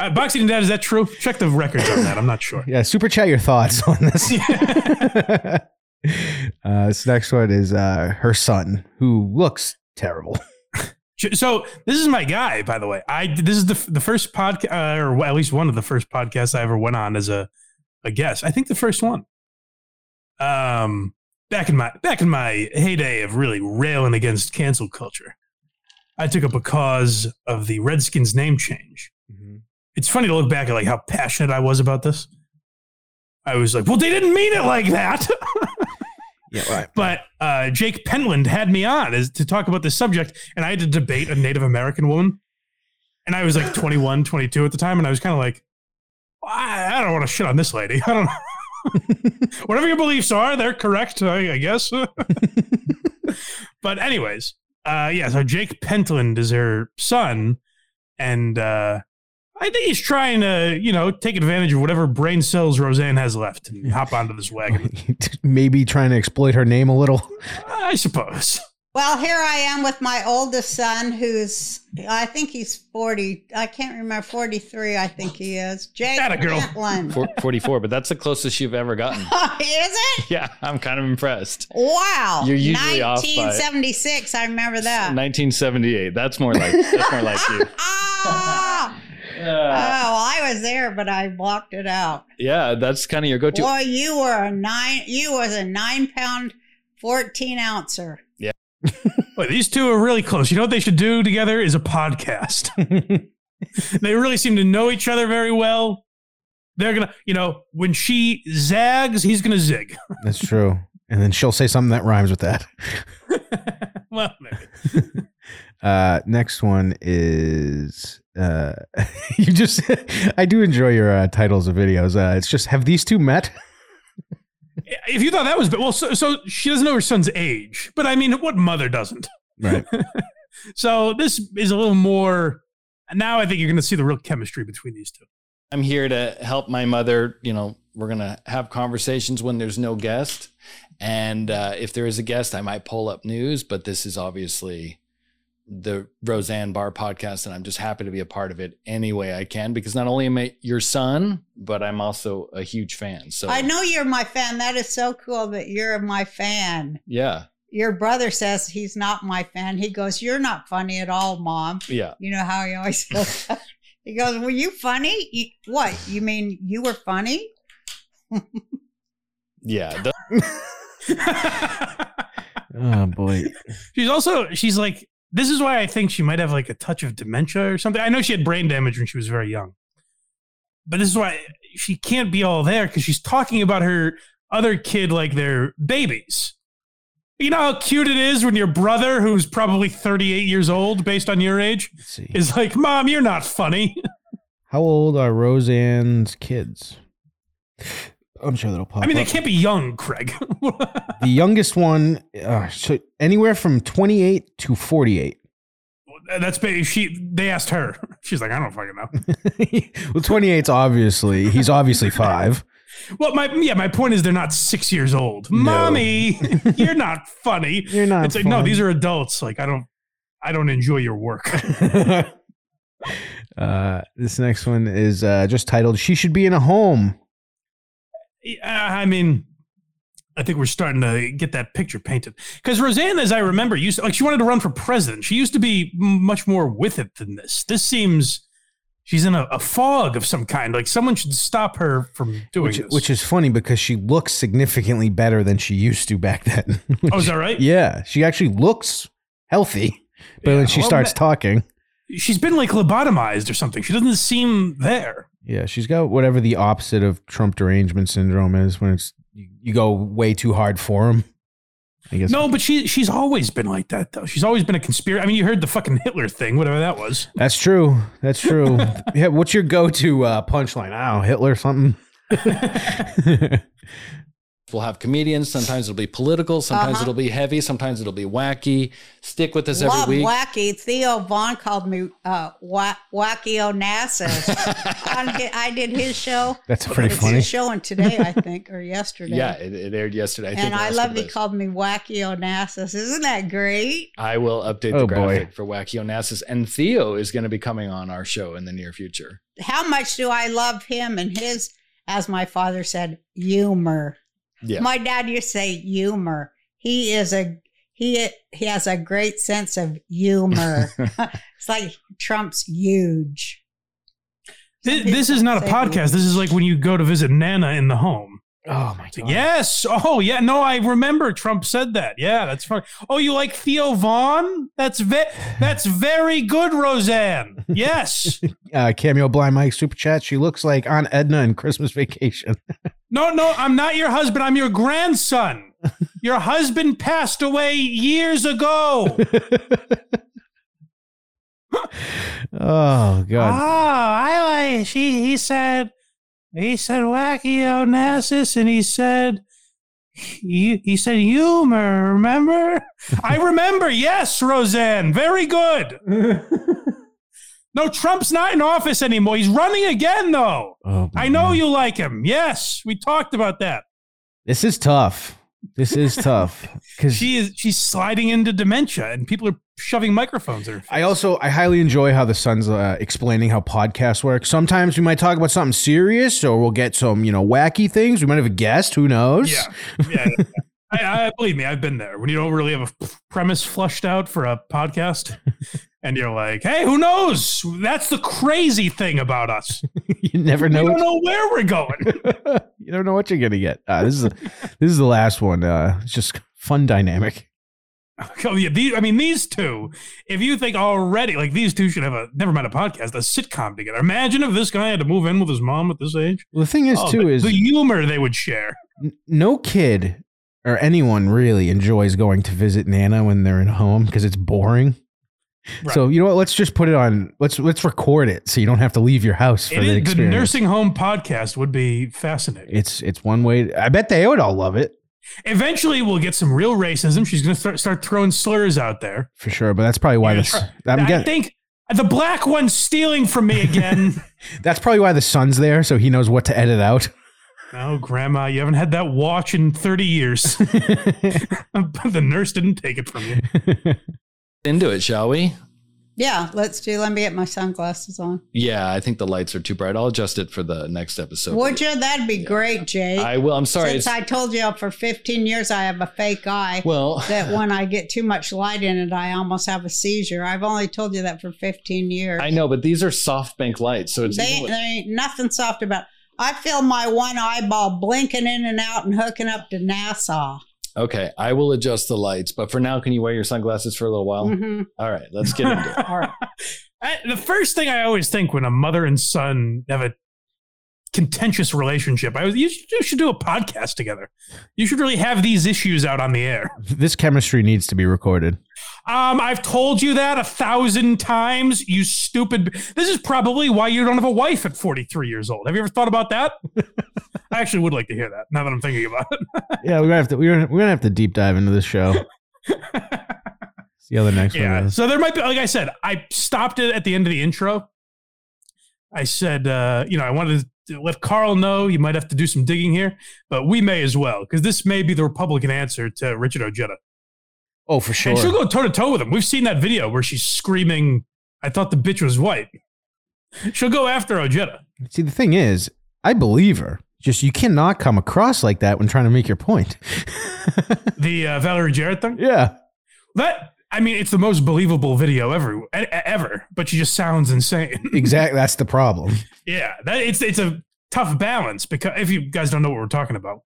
uh, Boxing Dad, is that true? Check the records on that. I'm not sure. Yeah, super chat your thoughts on this. Yeah. Uh, this next one is uh, her son, who looks terrible. So this is my guy, by the way. I this is the the first podcast, uh, or at least one of the first podcasts I ever went on as a a guest. I think the first one. Um, back in my back in my heyday of really railing against cancel culture, I took up a cause of the Redskins name change. Mm-hmm. It's funny to look back at like how passionate I was about this. I was like, well, they didn't mean it like that. Yeah, right. But uh, Jake Pentland had me on as, to talk about this subject, and I had to debate a Native American woman. And I was like twenty-one, twenty-two at the time, and I was kind of like, I, I don't want to shit on this lady. I don't know. Whatever your beliefs are, they're correct, I, I guess. But anyways, uh, yeah, so Jake Pentland is her son, and uh, I think he's trying to, you know, take advantage of whatever brain cells Roseanne has left and hop onto this wagon. Maybe trying to exploit her name a little. I suppose. Well, here I am with my oldest son, who's, I think he's forty. I can't remember, forty-three, I think he is. Jake Pentland. For, forty-four, but that's the closest you've ever gotten. Is it? Yeah, I'm kind of impressed. Wow. You're usually off by... nineteen seventy-six, I remember that. nineteen seventy-eight, that's more like, that's more like you. Ah! Yeah. Oh, well, I was there, but I blocked it out. Yeah, that's kind of your go-to. Well, you were a nine, you was a nine-pound, fourteen-ouncer. Boy, these two are really close. You know what they should do together is a podcast. They really seem to know each other very well. They're going to, you know, when she zags, he's going to zig. That's true. And then she'll say something that rhymes with that. Well, maybe. Uh, next one is, uh, you just, I do enjoy your uh, titles of videos. Uh, it's just, have these two met? If you thought that was, well, so, so she doesn't know her son's age, but I mean, what mother doesn't? Right. So this is a little more, now I think you're going to see the real chemistry between these two. I'm here to help my mother. You know, we're going to have conversations when there's no guest. And uh, if there is a guest, I might pull up news, but this is obviously the Roseanne Barr podcast, and I'm just happy to be a part of it any way I can, because not only am I your son, but I'm also a huge fan. So I know you're my fan. That is so cool that you're my fan. Yeah. Your brother says he's not my fan. He goes, "You're not funny at all, Mom." Yeah. You know how he always goes. He goes, "Were you funny? You, what? You mean you were funny?" Yeah. The- oh boy. She's also, she's like, this is why I think she might have like a touch of dementia or something. I know she had brain damage when she was very young, but this is why she can't be all there, because she's talking about her other kid like they're babies. You know how cute it is when your brother, who's probably thirty-eight years old based on your age, is like, "Mom, you're not funny." How old are Roseanne's kids? I'm sure that'll pop up. I mean, up. They can't be young, Craig. The youngest one, uh, so anywhere from twenty-eight to forty-eight. Well, that's she. They asked her. She's like, "I don't fucking know." Well, twenty-eight's obviously he's obviously five. Well, my yeah, my point is they're not six years old. No. Mommy, you're not funny. You're not. It's like, no, these are adults. Like I don't, I don't enjoy your work. uh, this next one is uh, just titled "She Should Be in a Home." I mean, I think we're starting to get that picture painted, because Roseanne, as I remember, used to, like, she wanted to run for president. She used to be much more with it than this. This seems she's in a, a fog of some kind. Like someone should stop her from doing which, this. Which is funny because she looks significantly better than she used to back then. Which, oh, is that right? Yeah. She actually looks healthy, but yeah, when she well, starts that, talking. She's been like lobotomized or something. She doesn't seem there. Yeah, she's got whatever the opposite of Trump derangement syndrome is, when it's you, you go way too hard for him. I guess. No, but she she's always been like that, though. She's always been a conspiracy. I mean, you heard the fucking Hitler thing, whatever that was. That's true. That's true. Yeah, what's your go-to uh, punchline? Oh, Hitler something. We'll have comedians. Sometimes it'll be political. Sometimes uh-huh. it'll be heavy. Sometimes it'll be wacky. Stick with us Love every week. Wacky. Theo Von called me uh, wa- Wacky Onassis. I did his show. That's pretty it's funny. His show on today, I think, or yesterday. Yeah, it, it aired yesterday. I and think I love he called me Wacky Onassis. Isn't that great? I will update oh, the graphic boy. for Wacky Onassis. And Theo is going to be coming on our show in the near future. How much do I love him and his, as my father said, humor. Yeah. My dad used to say humor. He is a he he has a great sense of humor. It's like Trump's huge. This, this is not a podcast. Huge. This is like when you go to visit Nana in the home. Oh my god. Yes. Oh yeah. No, I remember Trump said that. Yeah, that's funny. Oh, you like Theo Von? That's ve- that's very good, Roseanne. Yes. uh, cameo Blind Mike super chat. She looks like Aunt Edna in Christmas Vacation. No, no, I'm not your husband. I'm your grandson. Your husband passed away years ago. Oh, God. Oh, I like she he said he said Wacky Onassis, and he said he, he said humor, remember? I remember, yes, Roseanne. Very good. No, Trump's not in office anymore. He's running again, though. Oh, I know you like him. Yes, we talked about that. This is tough. This is tough because she is she's sliding into dementia and people are shoving microphones in her face. I also I highly enjoy how the son's uh, explaining how podcasts work. Sometimes we might talk about something serious or we'll get some, you know, wacky things. We might have a guest. Who knows? Yeah. Yeah. yeah. I, I believe me, I've been there when you don't really have a premise flushed out for a podcast and you're like, hey, who knows? That's the crazy thing about us. You never know. You don't know where we're going. You don't know what you're going to get. Uh, this is a, this is the last one. Uh, it's just fun dynamic. Oh, yeah, these, I mean, these two, if you think already, like these two should have a, never mind a podcast, a sitcom together. Imagine if this guy had to move in with his mom at this age. Well, the thing is, oh, too, the, is the humor they would share. N- no kid or anyone really enjoys going to visit Nana when they're at home because it's boring. Right. So, you know what? Let's just put it on. Let's let's record it so you don't have to leave your house for it the is, experience. The nursing home podcast would be fascinating. It's it's one way. I bet they would all love it. Eventually, we'll get some real racism. She's going to start start throwing slurs out there. For sure. But that's probably why yeah, this. Sure. I'm I getting, think the black one's stealing from me again. That's probably why the son's there. So he knows what to edit out. Oh, Grandma, you haven't had that watch in thirty years. The nurse didn't take it from you. Into it, shall we? Yeah, let's do. Let me get my sunglasses on. Yeah, I think the lights are too bright. I'll adjust it for the next episode. Would you? That'd be yeah. great, Jake. I will. I'm sorry. Since I told you for fifteen years I have a fake eye. Well, that when I get too much light in it, I almost have a seizure. I've only told you that for fifteen years. I know, but these are SoftBank lights, so it's they, with- there ain't nothing soft about it. I feel my one eyeball blinking in and out and hooking up to NASA. Okay, I will adjust the lights, but for now, can you wear your sunglasses for a little while? Mm-hmm. All right, let's get into it. All right. I, the first thing I always think when a mother and son have a contentious relationship, I was you should, you should do a podcast together. You should really have these issues out on the air. This chemistry needs to be recorded. Um, I've told you that a thousand times, you stupid. This is probably why you don't have a wife at forty-three years old. Have you ever thought about that? I actually would like to hear that now that I'm thinking about it. Yeah, we're gonna have to we're gonna, we're gonna have to deep dive into this show. See how the next yeah. one is. So there might be, like I said, I stopped it at the end of the intro. I said, uh, you know, I wanted to let Carl know you might have to do some digging here, but we may as well because this may be the Republican answer to Richard Ojeda. Oh, for sure. And she'll go toe to toe with him. We've seen that video where she's screaming, "I thought the bitch was white." She'll go after Ojeda. See, the thing is, I believe her. Just you cannot come across like that when trying to make your point. The uh, Valerie Jarrett thing? Yeah. That, I mean, it's the most believable video ever, ever, but she just sounds insane. Exactly. That's the problem. Yeah. That, it's it's a tough balance because if you guys don't know what we're talking about,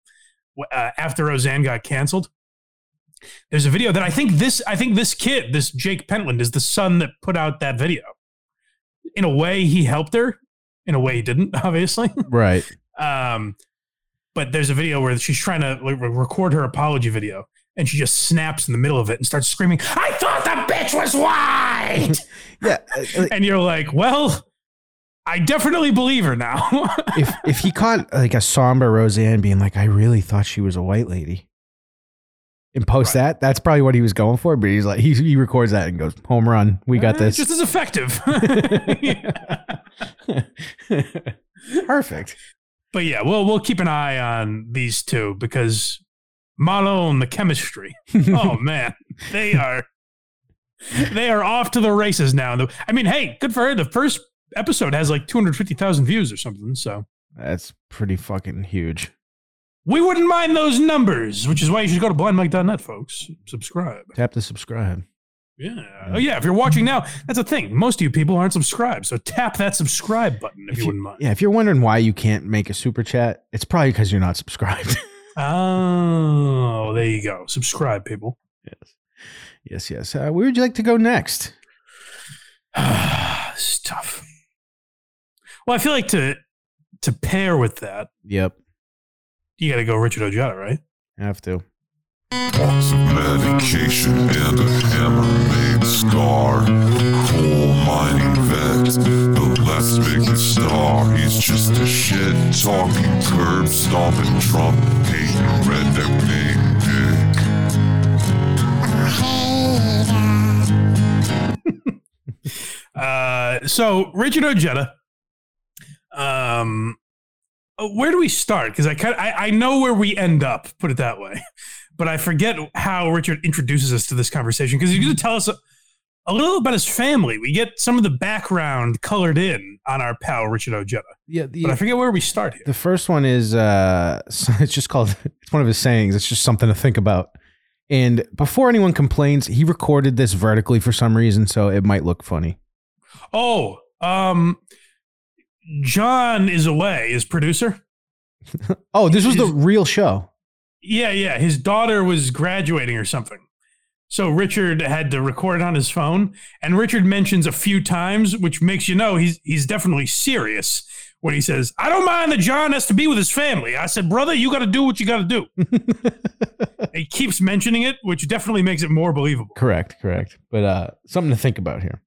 uh, after Roseanne got canceled, there's a video that I think this, I think this kid, this Jake Pentland is the son that put out that video. In a way, he helped her. In a way, he didn't, obviously. Right. Um, but there's a video where she's trying to like, record her apology video and she just snaps in the middle of it and starts screaming, "I thought the bitch was white." Yeah. And you're like, well, I definitely believe her now. if if he caught like a somber Roseanne being like, "I really thought she was a white lady," and post right. that, that's probably what he was going for. But he's like, he, he records that and goes, "Home run. We got uh, this." Just as effective. Perfect. But yeah, we'll we'll keep an eye on these two because Malone, the chemistry. Oh man, they are they are off to the races now. I mean, hey, good for her. The first episode has like two hundred fifty thousand views or something. So that's pretty fucking huge. We wouldn't mind those numbers, which is why you should go to blind mike dot net, folks. Subscribe. Tap the subscribe. Yeah. yeah. Oh, yeah. If you're watching now, that's the thing. Most of you people aren't subscribed. So tap that subscribe button if, if you wouldn't mind. Yeah. If you're wondering why you can't make a super chat, it's probably because you're not subscribed. Oh, there you go. Subscribe, people. Yes. Yes. Yes. Uh, where would you like to go next? This is tough. Well, I feel like to to pair with that. Yep. You got to go Richard Ojeda, right? I have to. Lots of medication and a hammer-made scar. Coal mining vet, but let's make a star. He's just a shit-talking, curb-stomping, Trump-hating, redneck name dick. uh, so, Richard Ojeda. Um, where do we start? Because I, kind of, I I know where we end up, put it that way, but I forget how Richard introduces us to this conversation, because he's going to tell us a, a little about his family. We get some of the background colored in on our pal Richard Ojeda. Yeah, the, but I forget where we start here. The first one is uh, it's just called. It's one of his sayings. It's just something to think about. And before anyone complains, he recorded this vertically for some reason, so it might look funny. Oh, um. John is away, his producer. Oh, this was his, the real show. Yeah, yeah. His daughter was graduating or something. So Richard had to record it on his phone. And Richard mentions a few times, which makes you know he's he's definitely serious when he says, I don't mind that John has to be with his family. I said, brother, you got to do what you got to do. He keeps mentioning it, which definitely makes it more believable. Correct, correct. But uh, something to think about here.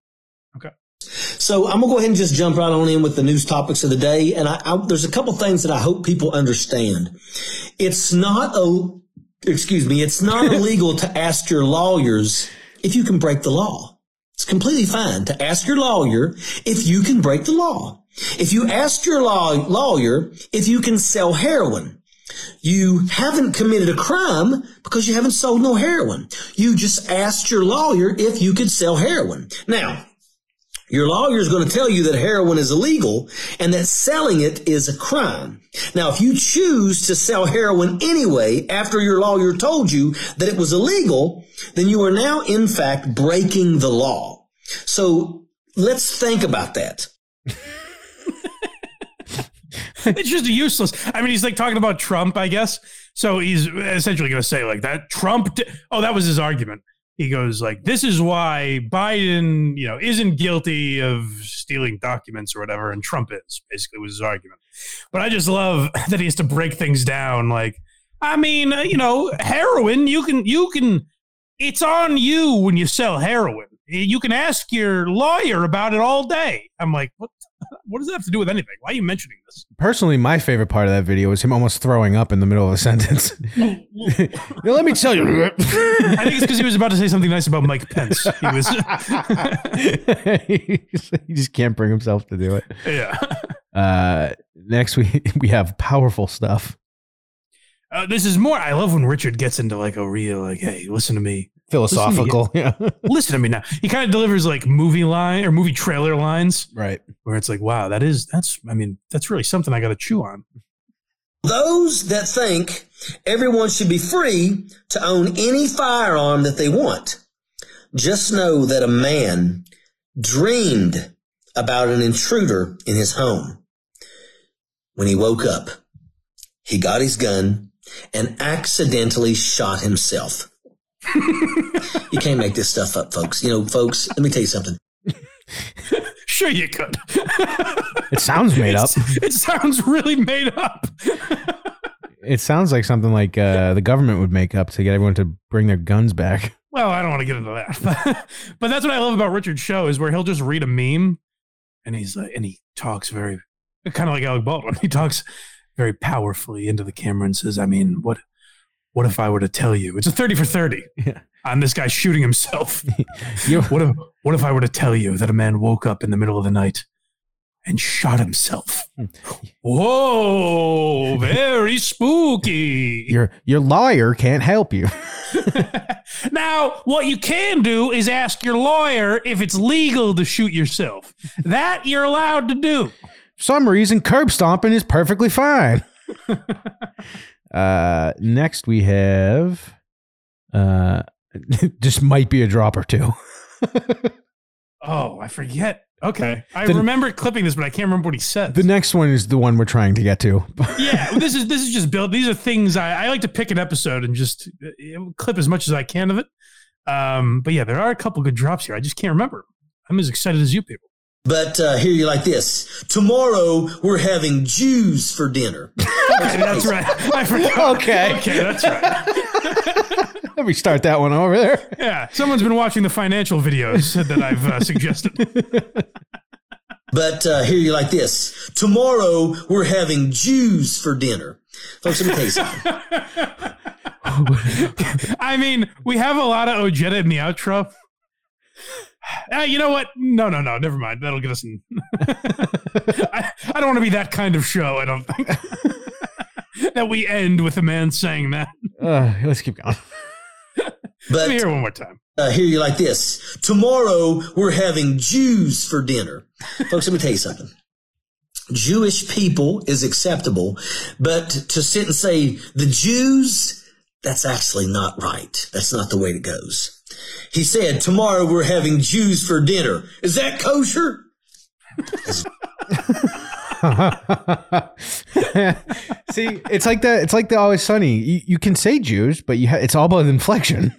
Okay. So I'm going to go ahead and just jump right on in with the news topics of the day. And I, I, there's a couple things that I hope people understand. It's not a, excuse me, it's not illegal to ask your lawyers if you can break the law. It's completely fine to ask your lawyer if you can break the law. If you ask your law, lawyer if you can sell heroin, you haven't committed a crime because you haven't sold no heroin. You just asked your lawyer if you could sell heroin. Now, your lawyer is going to tell you that heroin is illegal and that selling it is a crime. Now, if you choose to sell heroin anyway after your lawyer told you that it was illegal, then you are now, in fact, breaking the law. So let's think about that. It's just useless. I mean, he's like talking about Trump, I guess. So he's essentially going to say like that Trump. Di- oh, that was his argument. He goes like, this is why Biden, you know, isn't guilty of stealing documents or whatever. And Trump is, basically was his argument. But I just love that he has to break things down. Like, I mean, you know, heroin, you can you can it's on you when you sell heroin. You can ask your lawyer about it all day. I'm like, what? What does that have to do with anything? Why are you mentioning this? Personally, my favorite part of that video was him almost throwing up in the middle of a sentence. Now, let me tell you. I think it's because he was about to say something nice about Mike Pence. He was. He just can't bring himself to do it. Yeah. Uh, next, we, we have powerful stuff. Uh, this is more. I love when Richard gets into like a real, like, hey, listen to me. Philosophical. Listen to, yeah. Listen to me now. He kind of delivers like movie line or movie trailer lines. Right. Where it's like, wow, that is, that's, I mean, that's really something I got to chew on. Those that think everyone should be free to own any firearm that they want, just know that a man dreamed about an intruder in his home. When he woke up, he got his gun and accidentally shot himself. You can't make this stuff up, folks. You know, folks, let me tell you something. Sure you could. It sounds made it's, up. It sounds really made up. It sounds like something like uh, the government would make up to get everyone to bring their guns back. Well, I don't want to get into that. But that's what I love about Richard's show is where he'll just read a meme and he's like, and he talks very, kind of like Alec Baldwin. He talks very powerfully into the camera and says, I mean, what... What if I were to tell you? It's a thirty for thirty yeah. on this guy shooting himself. what, if, what if I were to tell you that a man woke up in the middle of the night and shot himself? Whoa, very spooky. Your, your lawyer can't help you. Now, what you can do is ask your lawyer if it's legal to shoot yourself. That you're allowed to do. For some reason, curb stomping is perfectly fine. Uh, next we have, uh, just might be a drop or two. Oh, I forget. Okay. I the, remember clipping this, but I can't remember what he said. The next one is the one we're trying to get to. Yeah. This is, this is just build. These are things I, I like to pick an episode and just clip as much as I can of it. Um, but yeah, there are a couple good drops here. I just can't remember. I'm as excited as you people. But uh, here you like this. Tomorrow we're having Jews for dinner. Okay, that's right. I forgot. Okay. Okay, that's right. Let me start that one over there. Yeah, someone's been watching the financial videos that I've uh, suggested. But uh, here you like this. Tomorrow we're having Jews for dinner. Folks, let me tell you something. I mean, we have a lot of Ojeda in the outro. ah, you know what? No, no, no. Never mind. That'll get us in. I, I don't want to be that kind of show. I don't think that we end with a man saying that. Uh, let's keep going. But, let me hear it one more time. I uh, hear you like this. Tomorrow, we're having Jews for dinner. Folks, let me tell you something. Jewish people is acceptable, but to sit and say the Jews, that's actually not right. That's not the way it goes. He said, tomorrow, we're having Jews for dinner. Is that kosher? See, it's like that. It's like the Always Sunny. You, you can say Jews, but you ha- it's all about inflection.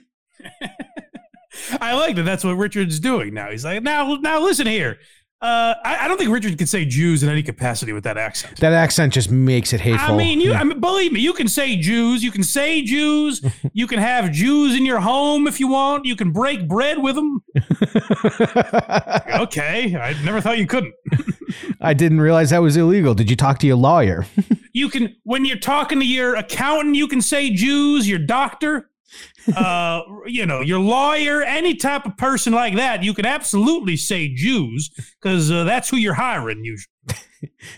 I like that. That's what Richard's doing now. He's like, now, now listen here. Uh, I, I don't think Richard can say Jews in any capacity with that accent. That accent just makes it hateful. I mean, you. Yeah. I mean, believe me, you can say Jews. You can say Jews. You can have Jews in your home if you want. You can break bread with them. Okay, I never thought you couldn't. I didn't realize that was illegal. Did you talk to your lawyer? You can, when you're talking to your accountant, you can say Jews, your doctor, uh, you know, your lawyer, any type of person like that. You can absolutely say Jews because uh, that's who you're hiring usually.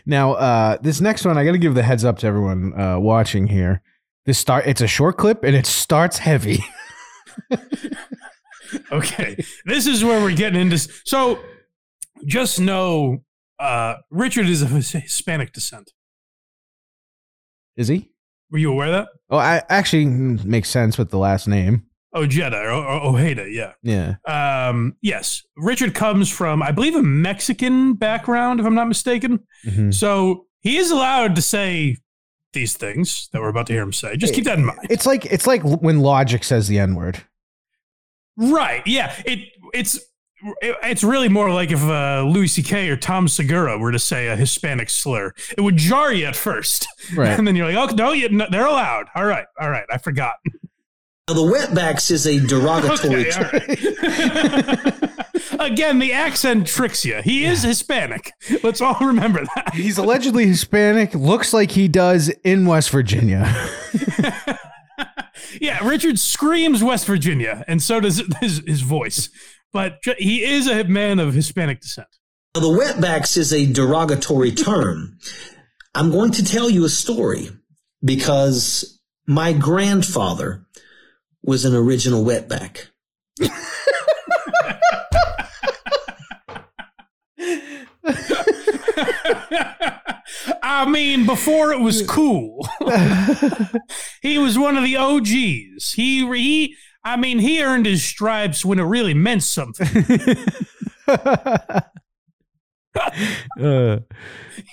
Now, uh, this next one, I got to give the heads up to everyone uh, watching here. This start, it's a short clip and it starts heavy. Okay, this is where we're getting into. So just know. Uh, Richard is of Hispanic descent. Is he? Were you aware of that? Oh, I actually makes sense with the last name. Ojeda or, or Ojeda, yeah. Yeah. Um, yes. Richard comes from, I believe, a Mexican background, if I'm not mistaken. Mm-hmm. So he is allowed to say these things that we're about to hear him say. Just it, keep that in mind. It's like it's like when Logic says the N-word. Right. Yeah. It it's It's really more like if uh, Louis C K or Tom Segura were to say a Hispanic slur. It would jar you at first. Right. And then you're like, oh, no, you, no they're allowed. All right. All right. I forgot. Now, the wetbacks is a derogatory. Okay, right. Again, the accent tricks you. He yeah. is Hispanic. Let's all remember that. He's allegedly Hispanic. Looks like he does in West Virginia. Yeah. Richard screams West Virginia. And so does his, his voice. But he is a man of Hispanic descent. Now, the wetbacks is a derogatory term. I'm going to tell you a story because my grandfather was an original wetback. I mean, before it was cool, he was one of the O Gs. He he. I mean, he earned his stripes when it really meant something. uh,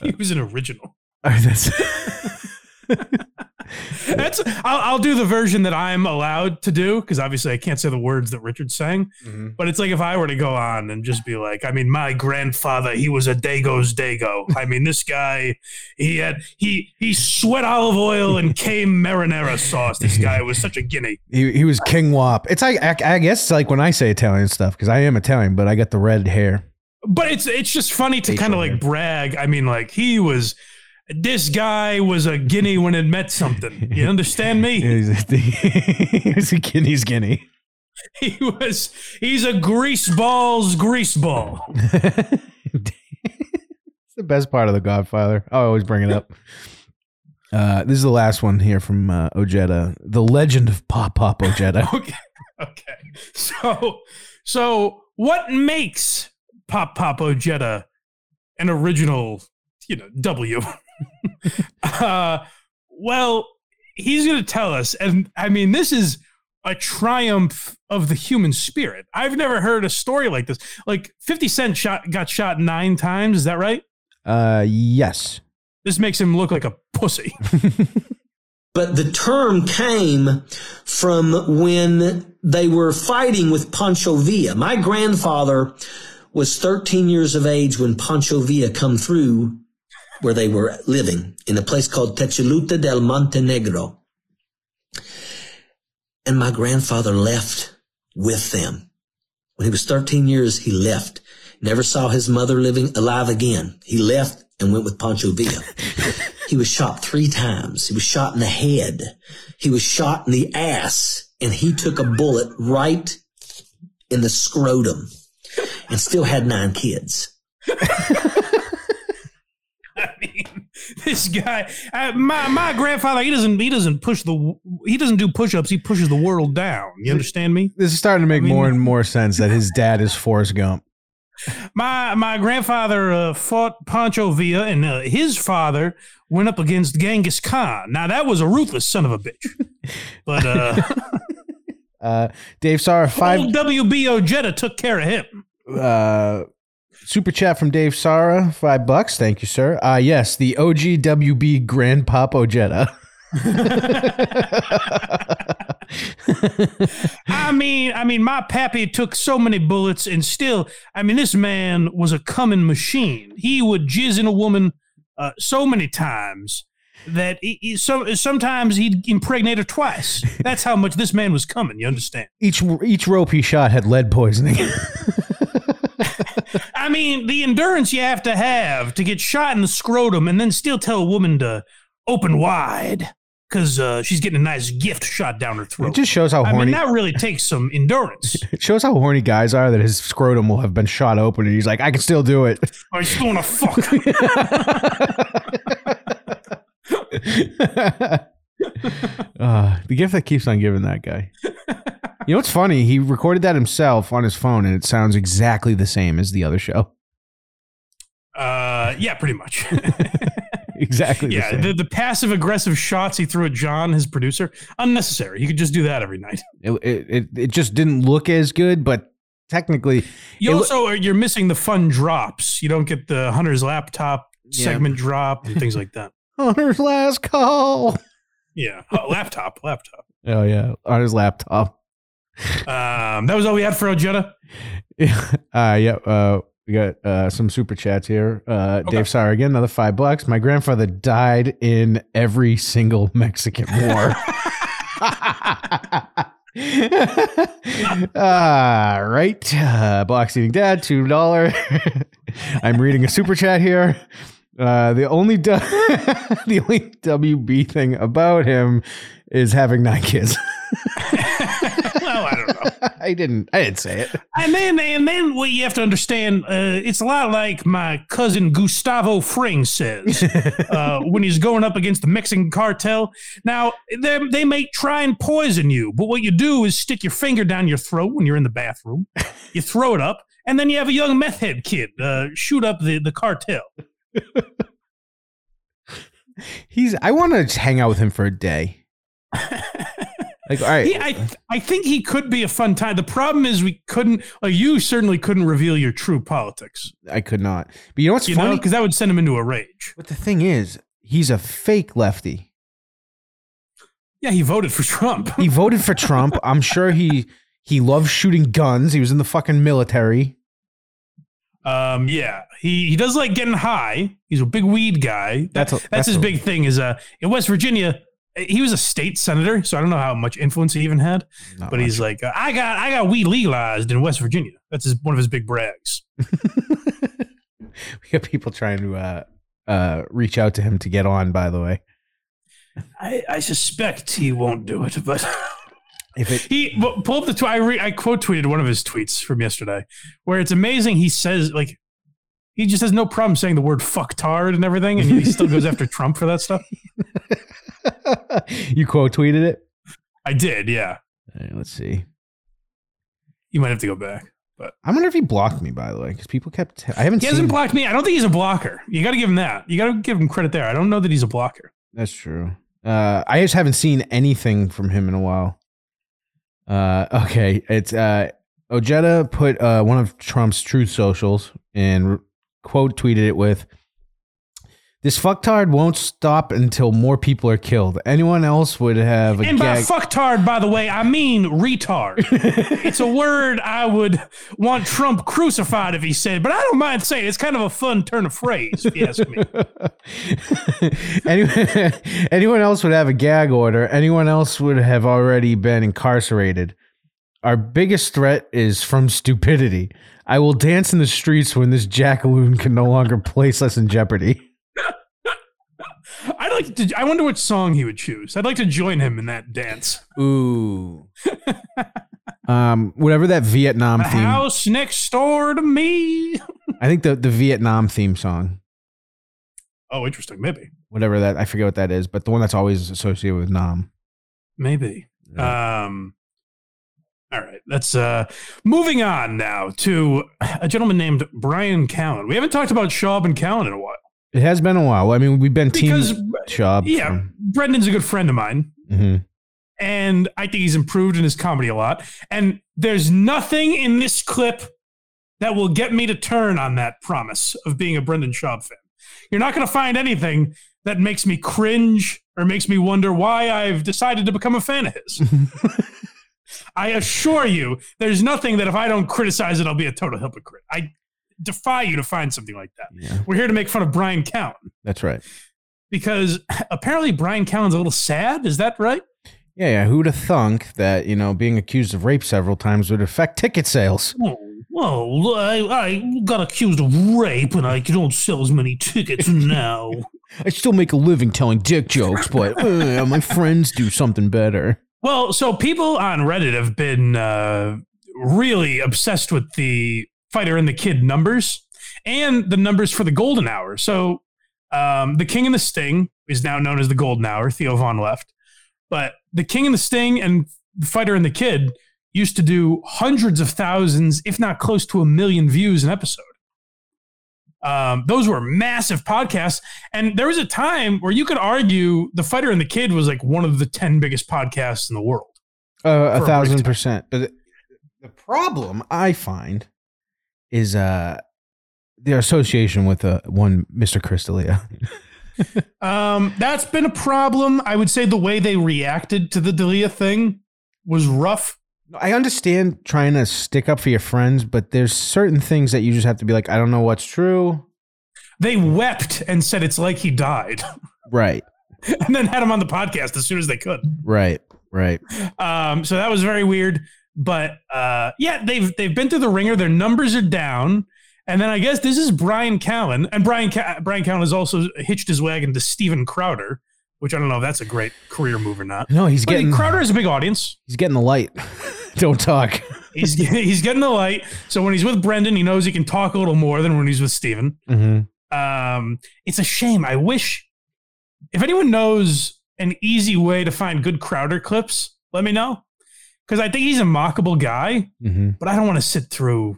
he was an original. Uh, that's, that's I'll, I'll do the version that I'm allowed to do, because obviously I can't say the words that Richard's saying. Mm-hmm. But it's like if I were to go on and just be like, I mean, my grandfather, he was a Dago's Dago. I mean, this guy, he had he he sweat olive oil and came marinara sauce. This guy was such a guinea. He he was King Wop. It's like I, I guess it's like when I say Italian stuff, because I am Italian, but I got the red hair. But it's it's just funny to kind of like hair. brag. I mean, like he was. This guy was a guinea when it meant something. You understand me? He was a guinea's guinea. He was, he's a grease ball's grease ball. It's the best part of The Godfather. I always bring it up. Uh, this is the last one here from uh, Ojeda. The Legend of Pop Pop Ojeda. Okay. Okay. So, so what makes Pop Pop Ojeda an original, you know, W? uh, well, he's going to tell us, and I mean, this is a triumph of the human spirit. I've never heard a story like this. Like fifty Cent shot got shot nine times. Is that right? Uh, yes. This makes him look like a pussy. But the term came from when they were fighting with Pancho Villa. My grandfather was thirteen years of age when Pancho Villa come through where they were living in a place called Tecoluta del Montenegro. And my grandfather left with them. When he was thirteen years, he left. Never saw his mother living alive again. He left and went with Pancho Villa. He was shot three times. He was shot in the head. He was shot in the ass. And he took a bullet right in the scrotum. and still had nine kids. I mean, this guy, I, my my grandfather, he doesn't he doesn't push the he doesn't do push-ups. He pushes the world down. You understand me? This is starting to make I mean, more and more sense that his dad is Forrest Gump. My my grandfather uh, fought Pancho Villa, and uh, his father went up against Genghis Khan. Now that was a ruthless son of a bitch. But uh, uh, Dave Sarr, five old W B Ojeda took care of him. Uh, super chat from Dave Sarr, five bucks. Thank you, sir. Uh, yes, the O G W B Grandpop Ojeda. I mean, I mean, my pappy took so many bullets, and still, I mean, this man was a coming machine. He would jizz in a woman uh, so many times that he, he, so sometimes he'd impregnate her twice. That's how much this man was coming. You understand? Each each rope he shot had lead poisoning. I mean, the endurance you have to have to get shot in the scrotum and then still tell a woman to open wide. Because uh, she's getting a nice gift shot down her throat. It just shows how horny. I mean, that really takes some endurance. It shows how horny guys are that his scrotum will have been shot open, and he's like, I can still do it. I just want to fuck. uh, the gift that keeps on giving, that guy. You know what's funny? He recorded that himself on his phone, and it sounds exactly the same as the other show. Uh, yeah, pretty much. Exactly. The yeah, same. the, the passive aggressive shots he threw at John, his producer, unnecessary. You could just do that every night. It it, it just didn't look as good, but technically, you also lo- are, you're missing the fun drops. You don't get the Hunter's laptop yeah. segment drop and things like that. Hunter's last call. Yeah, oh, laptop, laptop. Oh yeah, Hunter's laptop. um, that was all we had for Ojeda. Yeah. Uh, yeah. Uh, We got uh, some super chats here. Uh, okay. Dave Sarr again, another five bucks. My grandfather died in every single Mexican war. uh, right. Uh, box eating dad, two dollars. I'm reading a super chat here. Uh, the only du- the only W B thing about him is having nine kids. Well, I don't know. I didn't. I didn't say it. And then, and then, what you have to understand, uh, it's a lot like my cousin Gustavo Fring says uh, when he's going up against the Mexican cartel. Now, they they may try and poison you, but what you do is stick your finger down your throat when you're in the bathroom. You throw it up, and then you have a young meth head kid uh, shoot up the the cartel. He's. I want to hang out with him for a day. Like, all right. He, I I think he could be a fun time. The problem is we couldn't, or you certainly couldn't reveal your true politics. I could not. But you know what's you funny? Because that would send him into a rage. But the thing is, he's a fake lefty. Yeah, he voted for Trump. He voted for Trump. I'm sure he he loves shooting guns. He was in the fucking military. Um. Yeah. He he does like getting high. He's a big weed guy. That's a, that's, that's his a, big thing. Is uh in West Virginia. He was a state senator, so I don't know how much influence he even had. Not but much. He's like, I got, I got weed legalized in West Virginia. That's his, one of his big brags. We got people trying to uh, uh, reach out to him to get on. By the way, I, I suspect he won't do it. But if it, he pull up the tweet, I, re, I quote tweeted one of his tweets from yesterday, where it's amazing. He says like. He just has no problem saying the word fucktard and everything, and he still goes after Trump for that stuff. You quote tweeted it? I did, yeah. All right, let's see. You might have to go back. But I wonder if he blocked me, by the way, because people kept... T- I haven't He seen hasn't blocked me. I don't think he's a blocker. You got to give him that. You got to give him credit there. I don't know that he's a blocker. That's true. Uh, I just haven't seen anything from him in a while. Uh, okay, it's... Uh, Ojeda put uh, one of Trump's Truth Socials and... Re- quote tweeted it with, "This fucktard won't stop until more people are killed. Anyone else would have a And gag- by fucktard, by the way, I mean retard. It's a word I would want Trump crucified if he said, but I don't mind saying it. It's kind of a fun turn of phrase, if you ask me. anyone, anyone else would have a gag order. Anyone else would have already been incarcerated. Our biggest threat is from stupidity. I will dance in the streets when this jackaloon can no longer place us in jeopardy." I like. To, I wonder what song he would choose. I'd like to join him in that dance. Ooh. Um, whatever that Vietnam the theme. House next door to me. I think the, the Vietnam theme song. Oh, interesting. Maybe. Whatever that, I forget what that is, but the one that's always associated with Nam. Maybe. Yeah. Um, all right. Let's uh, moving on now to a gentleman named Bryan Callen. We haven't talked about Schaub and Callen in a while. It has been a while. I mean, we've been team because, Schaub. Yeah. From- Brendan's a good friend of mine. Mm-hmm. And I think he's improved in his comedy a lot. And there's nothing in this clip that will get me to turn on that promise of being a Brendan Schaub fan. You're not going to find anything that makes me cringe or makes me wonder why I've decided to become a fan of his. I assure you, there's nothing that if I don't criticize it, I'll be a total hypocrite. I defy you to find something like that. Yeah. We're here to make fun of Bryan Callen. That's right. Because apparently Bryan Callen's a little sad. Is that right? Yeah, yeah. Who'd have thunk that, you know, being accused of rape several times would affect ticket sales? Whoa, whoa I, I got accused of rape and I don't sell as many tickets now. I still make a living telling dick jokes, but uh, my friends do something better. Well, so people on Reddit have been uh, really obsessed with the Fighter and the Kid numbers and the numbers for the golden hour. So um, the King and the Sting is now known as the golden hour. Theo Von left. But the King and the Sting and the Fighter and the Kid used to do hundreds of thousands, if not close to a million views an episode. Um, those were massive podcasts. And there was a time where you could argue the Fighter and the Kid was like one of the ten biggest podcasts in the world. Uh, a thousand percent. But the problem I find is uh, their association with uh, one Mister Chris D'Elia. um, that's been a problem. I would say the way they reacted to the D'Elia thing was rough. I understand trying to stick up for your friends, but there's certain things that you just have to be like, I don't know what's true. They wept and said it's like he died. Right. And then had him on the podcast as soon as they could. Right, right. Um, so that was very weird. But uh, yeah, they've they've been through the ringer. Their numbers are down. And then I guess this is Bryan Callen, and Bryan Ca- Bryan Callen has also hitched his wagon to Steven Crowder, which I don't know if that's a great career move or not. No, he's but getting Crowder is a big audience. He's getting the light. Don't talk. he's he's getting the light. So when he's with Brendan, he knows he can talk a little more than when he's with Steven. Mm-hmm. Um, it's a shame. I wish if anyone knows an easy way to find good Crowder clips, let me know because I think he's a mockable guy, mm-hmm. but I don't want to sit through.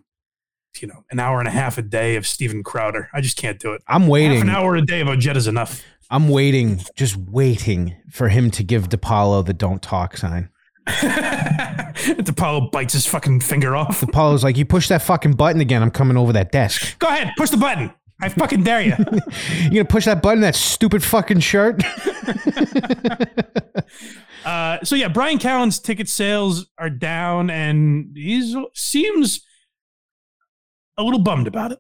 You know, an hour and a half a day of Steven Crowder. I just can't do it. I'm waiting. Half an hour a day of Ojeda is enough. I'm waiting, just waiting for him to give DePaulo the don't talk sign. DePaulo bites his fucking finger off. DePaulo's like, you push that fucking button again. I'm coming over that desk. Go ahead. Push the button. I fucking dare you. You're going to push that button, that stupid fucking shirt? uh, so, yeah, Bryan Callen's ticket sales are down and he seems... a little bummed about it.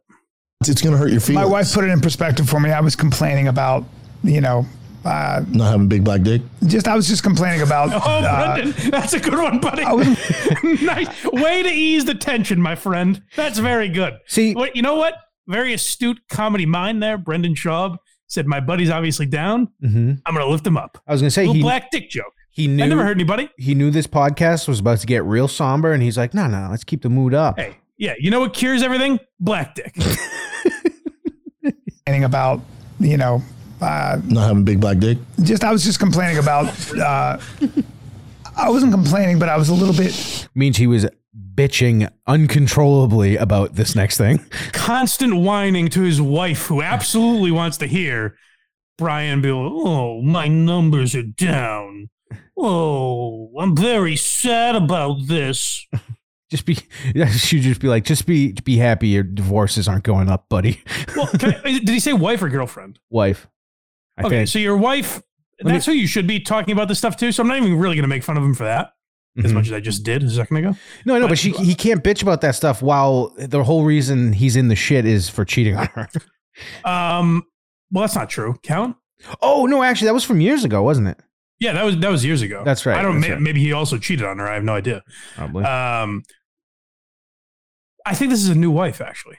It's going to hurt your feelings. My wife put it in perspective for me. I was complaining about, you know, uh, not having a big black dick. Just I was just complaining about. Oh, uh, Brendan, that's a good one, buddy. Was, nice way to ease the tension, my friend. That's very good. See, what you know what? Very astute comedy mind there. Brendan Schaub said, "My buddy's obviously down. Mm-hmm. I'm going to lift him up." I was going to say, a little he, black dick joke. He knew. I never heard anybody. He knew this podcast was about to get real somber, and he's like, "No, no, let's keep the mood up." Hey. Yeah, you know what cures everything? Black dick. Complaining about, you know, uh, not having a big black dick. Just I was just complaining about. Uh, I wasn't complaining, but I was a little bit. Means he was bitching uncontrollably about this next thing. Constant whining to his wife, who absolutely wants to hear Brian be like, "Oh, my numbers are down. Oh, I'm very sad about this." Just be, she'd just be like, just be, be happy your divorces aren't going up, buddy. Well, can I, did he say wife or girlfriend? Wife. I okay, think. So your wife, Let that's me, who you should be talking about this stuff to. So I'm not even really going to make fun of him for that mm-hmm. as much as I just did a second ago. No, no, but, but she, he can't bitch about that stuff while the whole reason he's in the shit is for cheating on her. Um, well, that's not true. Count? Oh, no, actually, that was from years ago, wasn't it? Yeah, that was that was years ago. That's right. I don't. Maybe, right. maybe he also cheated on her. I have no idea. Probably. Um, I think this is a new wife, actually.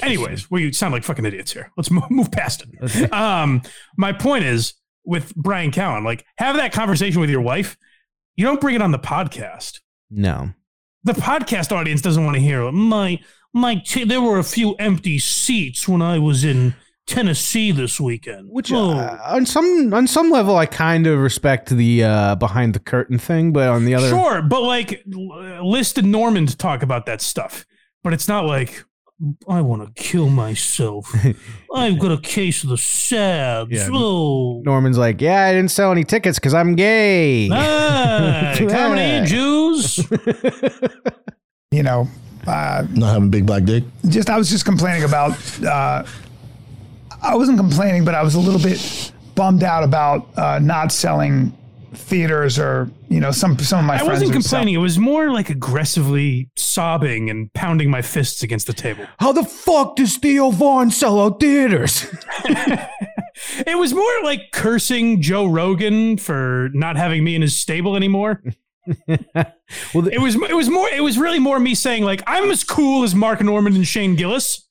Anyways, we sound like fucking idiots here. Let's move, move past it. Okay. Um, my point is with Bryan Callen, like have that conversation with your wife. You don't bring it on the podcast. No. The podcast audience doesn't want to hear it. My, my, t- there were a few empty seats when I was in Tennessee this weekend. Which oh. uh, on some on some level, I kind of respect the uh, behind the curtain thing, but on the other, sure. But like, List and Norman talk about that stuff, but it's not like I want to kill myself. I've got a case of the SABs. Yeah. Oh. Norman's like, yeah, I didn't sell any tickets because I'm gay. Hi, comedy Jews. You know, uh, not having a big black dick. Just I was just complaining about. Uh, I wasn't complaining, but I was a little bit bummed out about uh, not selling theaters or, you know, some some of my I friends. I wasn't complaining. Selling. It was more like aggressively sobbing and pounding my fists against the table. How the fuck does Theo Von sell out theaters? It was more like cursing Joe Rogan for not having me in his stable anymore. Well, the- it was it was more it was really more me saying like, I'm as cool as Mark Norman and Shane Gillis.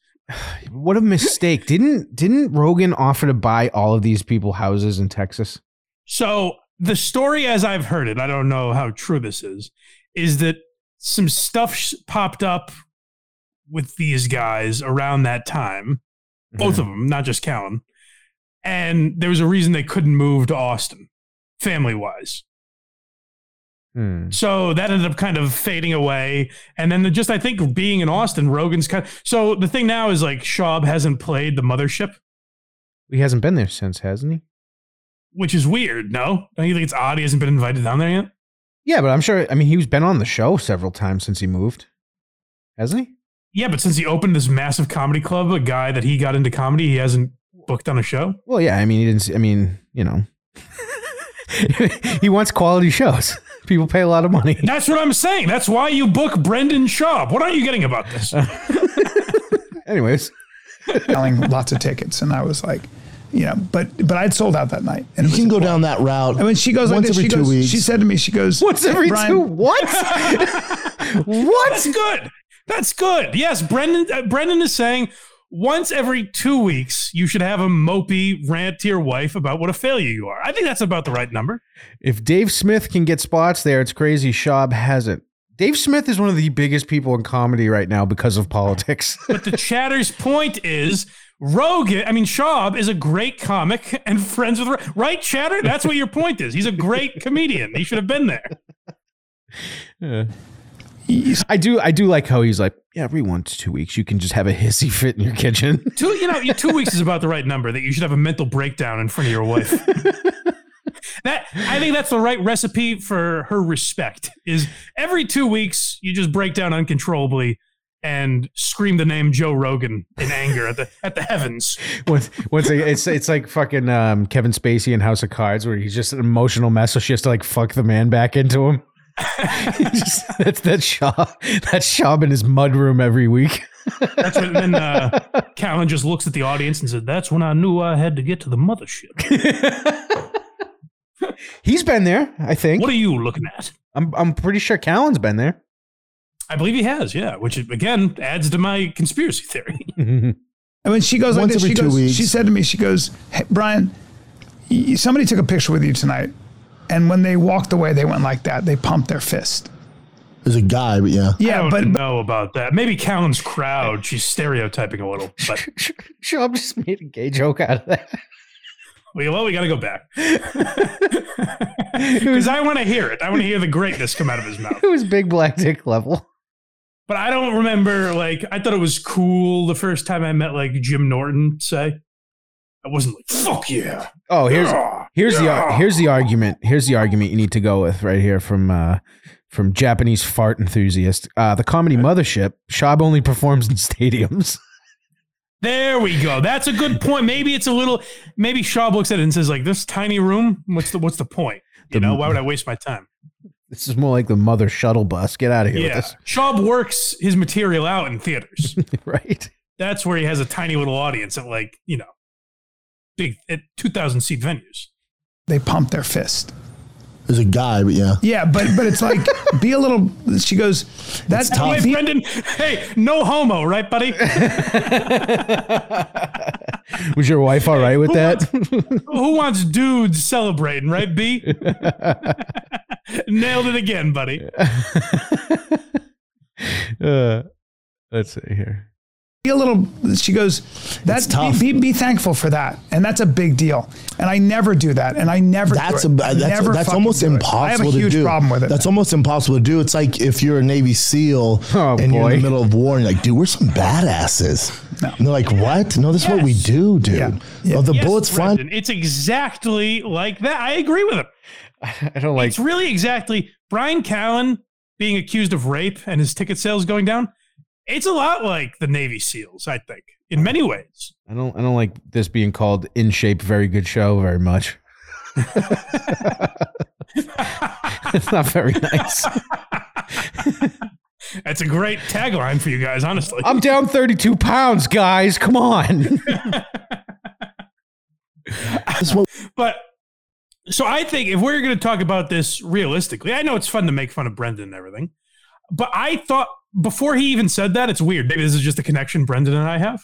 What a mistake. Didn't didn't Rogan offer to buy all of these people houses in Texas? So the story as I've heard it, I don't know how true this is, is that some stuff sh- popped up with these guys around that time. Both mm-hmm. of them, not just Callen. And there was a reason they couldn't move to Austin, family-wise. Hmm. So that ended up kind of fading away. And then the, just, I think being in Austin, Rogan's kind of, so the thing now is like Schaub hasn't played the mothership. He hasn't been there since, hasn't he? Which is weird. No, don't you think it's odd? He hasn't been invited down there yet. Yeah, but I'm sure. I mean, he's been on the show several times since he moved. Hasn't he? Yeah. But since he opened this massive comedy club, a guy that he got into comedy, he hasn't booked on a show. Well, yeah. I mean, he didn't, I mean, you know, he wants quality shows. People pay a lot of money. That's what I'm saying. That's why you book Brendan Schaub. What are you getting about this? Anyways. Selling lots of tickets. And I was like, you know, but but I'd sold out that night. And you can go well. down that route. And when she goes once like this, every she, two goes, weeks. She said to me, she goes, once every Brian, two? What? What? That's good. That's good. Yes, Brendan, uh, Brendan is saying once every two weeks, you should have a mopey rant to your wife about what a failure you are. I think that's about the right number. If Dave Smith can get spots there, it's crazy Schaub hasn't. Dave Smith is one of the biggest people in comedy right now because of politics. But the chatter's point is Rogan, I mean, Schaub is a great comic and friends with, right, Chatter? That's what your point is. He's a great comedian. He should have been there. Yeah. I do I do like how he's like, yeah, every one to two weeks, you can just have a hissy fit in your kitchen. Two, you know, two weeks is about the right number that you should have a mental breakdown in front of your wife. That I think that's the right recipe for her respect is every two weeks, you just break down uncontrollably and scream the name Joe Rogan in anger at the at the heavens. Once, once I, it's it's like fucking um, Kevin Spacey in House of Cards where he's just an emotional mess, so she has to like fuck the man back into him. Just, that's that Schaub, that Schaub in his mudroom every week. That's when then uh, Callen just looks at the audience and said, "That's when I knew I had to get to the mothership." He's been there, I think. What are you looking at? I'm I'm pretty sure Callen's been there. I believe he has, yeah. Which again adds to my conspiracy theory. Mm-hmm. And when she goes once like this, every she two goes, weeks, she said to me, she goes, "Hey, Brian, somebody took a picture with you tonight." And when they walked away, they went like that. They pumped their fist. There's a guy, but yeah. Yeah, I don't but, know about that. Maybe Callen's crowd, she's stereotyping a little. But sure, I'm just made a gay joke out of that. Well, we got to go back. Because I want to hear it. I want to hear the greatness come out of his mouth. It was big black dick level. But I don't remember, like, I thought it was cool the first time I met, like, Jim Norton, say. I wasn't like, fuck yeah. Oh, here's... Ugh. Here's the here's the argument. Here's the argument you need to go with right here from uh, from Japanese fart enthusiast. Uh, the comedy mothership, Schaub only performs in stadiums. There we go. That's a good point. Maybe it's a little. Maybe Schaub looks at it and says like, "This tiny room. What's the what's the point? You the, know, why would I waste my time?" This is more like the mother shuttle bus. Get out of here. Yeah. With this. Schaub works his material out in theaters. Right. That's where he has a tiny little audience at like you know, big at two thousand seat venues. They pump their fist. There's a guy, but yeah. Yeah, but but it's like, be a little, she goes, that's tough. Anyway, Brendan, hey, no homo, right, buddy? Was your wife all right with who that? Wants, who wants dudes celebrating, right, B? Nailed it again, buddy. uh, let's see here. Be a little, she goes, that's tough. Be, be, be thankful for that. And that's a big deal. And I never do that. And I never, that's, do it. A, that's, never a, that's almost impossible. I have a huge do. problem with it. That's almost impossible to do. It's like if you're a Navy SEAL oh, and boy. you're in the middle of war and you're like, dude, we're some badasses. No. And they're like, what? No, this yes. is what we do, dude. Yeah. Yeah. Oh, the yes, bullets fly. It's exactly like that. I agree with him. I don't like, it's really exactly Bryan Callen being accused of rape and his ticket sales going down. It's a lot like the Navy SEALs, I think, in many ways. I don't I don't like this being called In Shape Very Good Show very much. It's not very nice. That's a great tagline for you guys, honestly. I'm down thirty-two pounds, guys. Come on. But so I think if we're going to talk about this realistically, I know it's fun to make fun of Brendan and everything, but I thought, before he even said that, it's weird. Maybe this is just a connection Brendan and I have.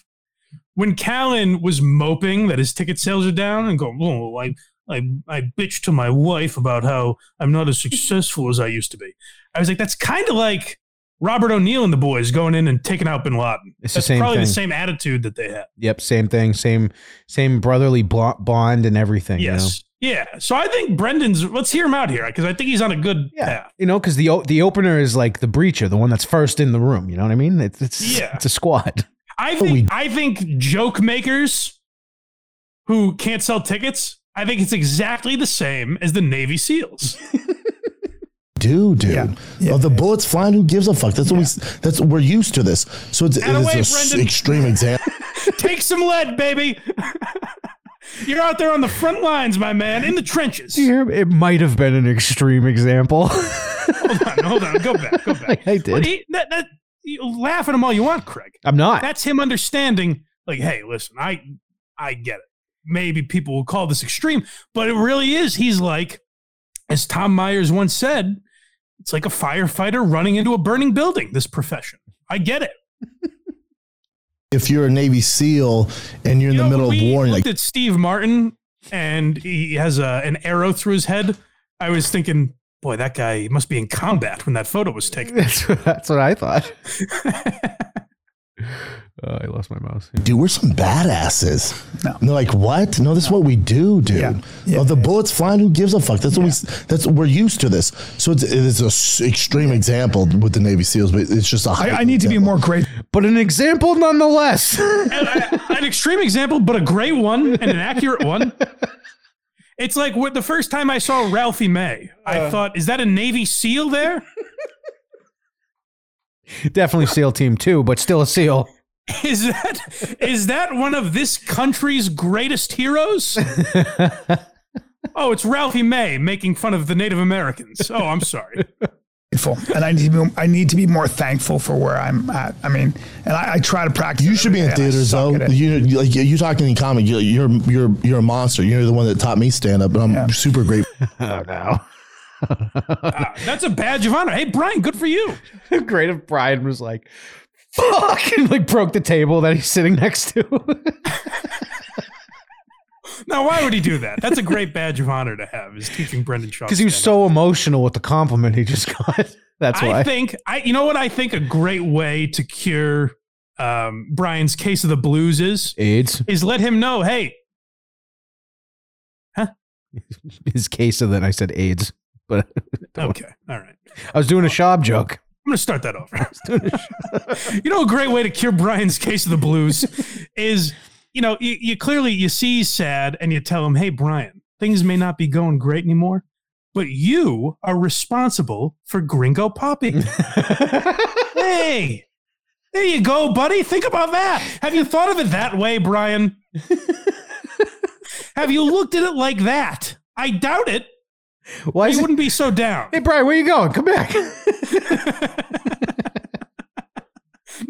When Callen was moping that his ticket sales are down and going, oh, I, I, I bitched to my wife about how I'm not as successful as I used to be. I was like, that's kind of like Robert O'Neill and the boys going in and taking out bin Laden. It's that's the same probably thing. The same attitude that they had. Yep, same thing. Same same brotherly bond and everything. Yes. You know? Yeah, so I think Brendan's, let's hear him out here, because I think he's on a good yeah. path. You know, because the the opener is like the breacher, the one that's first in the room, you know what I mean? It's it's, yeah. it's a squad. I think, I think joke makers who can't sell tickets, I think it's exactly the same as the Navy SEALs. Dude, dude. Yeah. Yeah. Oh, the bullets flying, who gives a fuck? That's yeah. what we, that's, we're used to this. So it's, it away, is an extreme example. Take some lead, baby. You're out there on the front lines, my man, in the trenches. It might have been an extreme example. hold on, hold on. Go back, go back. I did. He, that, that, you laugh at him all you want, Craig. I'm not. That's him understanding, like, hey, listen, I I get it. Maybe people will call this extreme, but it really is. He's like, as Tom Myers once said, it's like a firefighter running into a burning building, this profession. I get it. If you're a Navy SEAL and you're you in the know, middle of war, like at Steve Martin, and he has a, an arrow through his head, I was thinking, boy, that guy must be in combat when that photo was taken. That's what, that's what I thought. uh, I lost my mouse. Yeah. Dude, we're some badasses. No. And they're like, what? No, this is what we do, dude. Yeah. Yeah. Oh, the bullets flying. Who gives a fuck? That's yeah. what we. That's we're used to this. So it's it's an extreme example with the Navy SEALs, but it's just a. I, I need example. to be more great. But an example nonetheless. an, an extreme example, but a great one and an accurate one. It's like what, the first time I saw Ralphie May, I uh, thought, is that a Navy SEAL there? Definitely SEAL Team two, but still a SEAL. Is that is that one of this country's greatest heroes? Oh, it's Ralphie May making fun of the Native Americans. Oh, I'm sorry. And I need to be, I need to be more thankful for where I'm at. I mean, and I, I try to practice. You should be in theaters, though. You like you talking in comedy. You're, you're you're you're a monster. You're the one that taught me stand up, and I'm yeah. super grateful. Oh no. uh, that's a badge of honor. Hey, Bryan, good for you. Great if Bryan was like, fuck, and like broke the table that he's sitting next to. Now, why would he do that? That's a great badge of honor to have, is teaching Brendan Schaub. Because he was so emotional with the compliment he just got. That's why. I think, I, you know what I think a great way to cure um, Bryan's case of the blues is? AIDS. Is let him know, hey. Huh? His case of that, I said AIDS. But okay, all right. I was doing a Schaub joke. I'm gonna start that over. You know, a great way to cure Bryan's case of the blues is, you know, you, you clearly you see he's sad and you tell him, hey, Bryan, things may not be going great anymore, but you are responsible for Gringo Poppy. Hey, there you go, buddy. Think about that. Have you thought of it that way, Bryan? Have you looked at it like that? I doubt it. Why you wouldn't be so down? Hey, Bryan, where you going? Come back.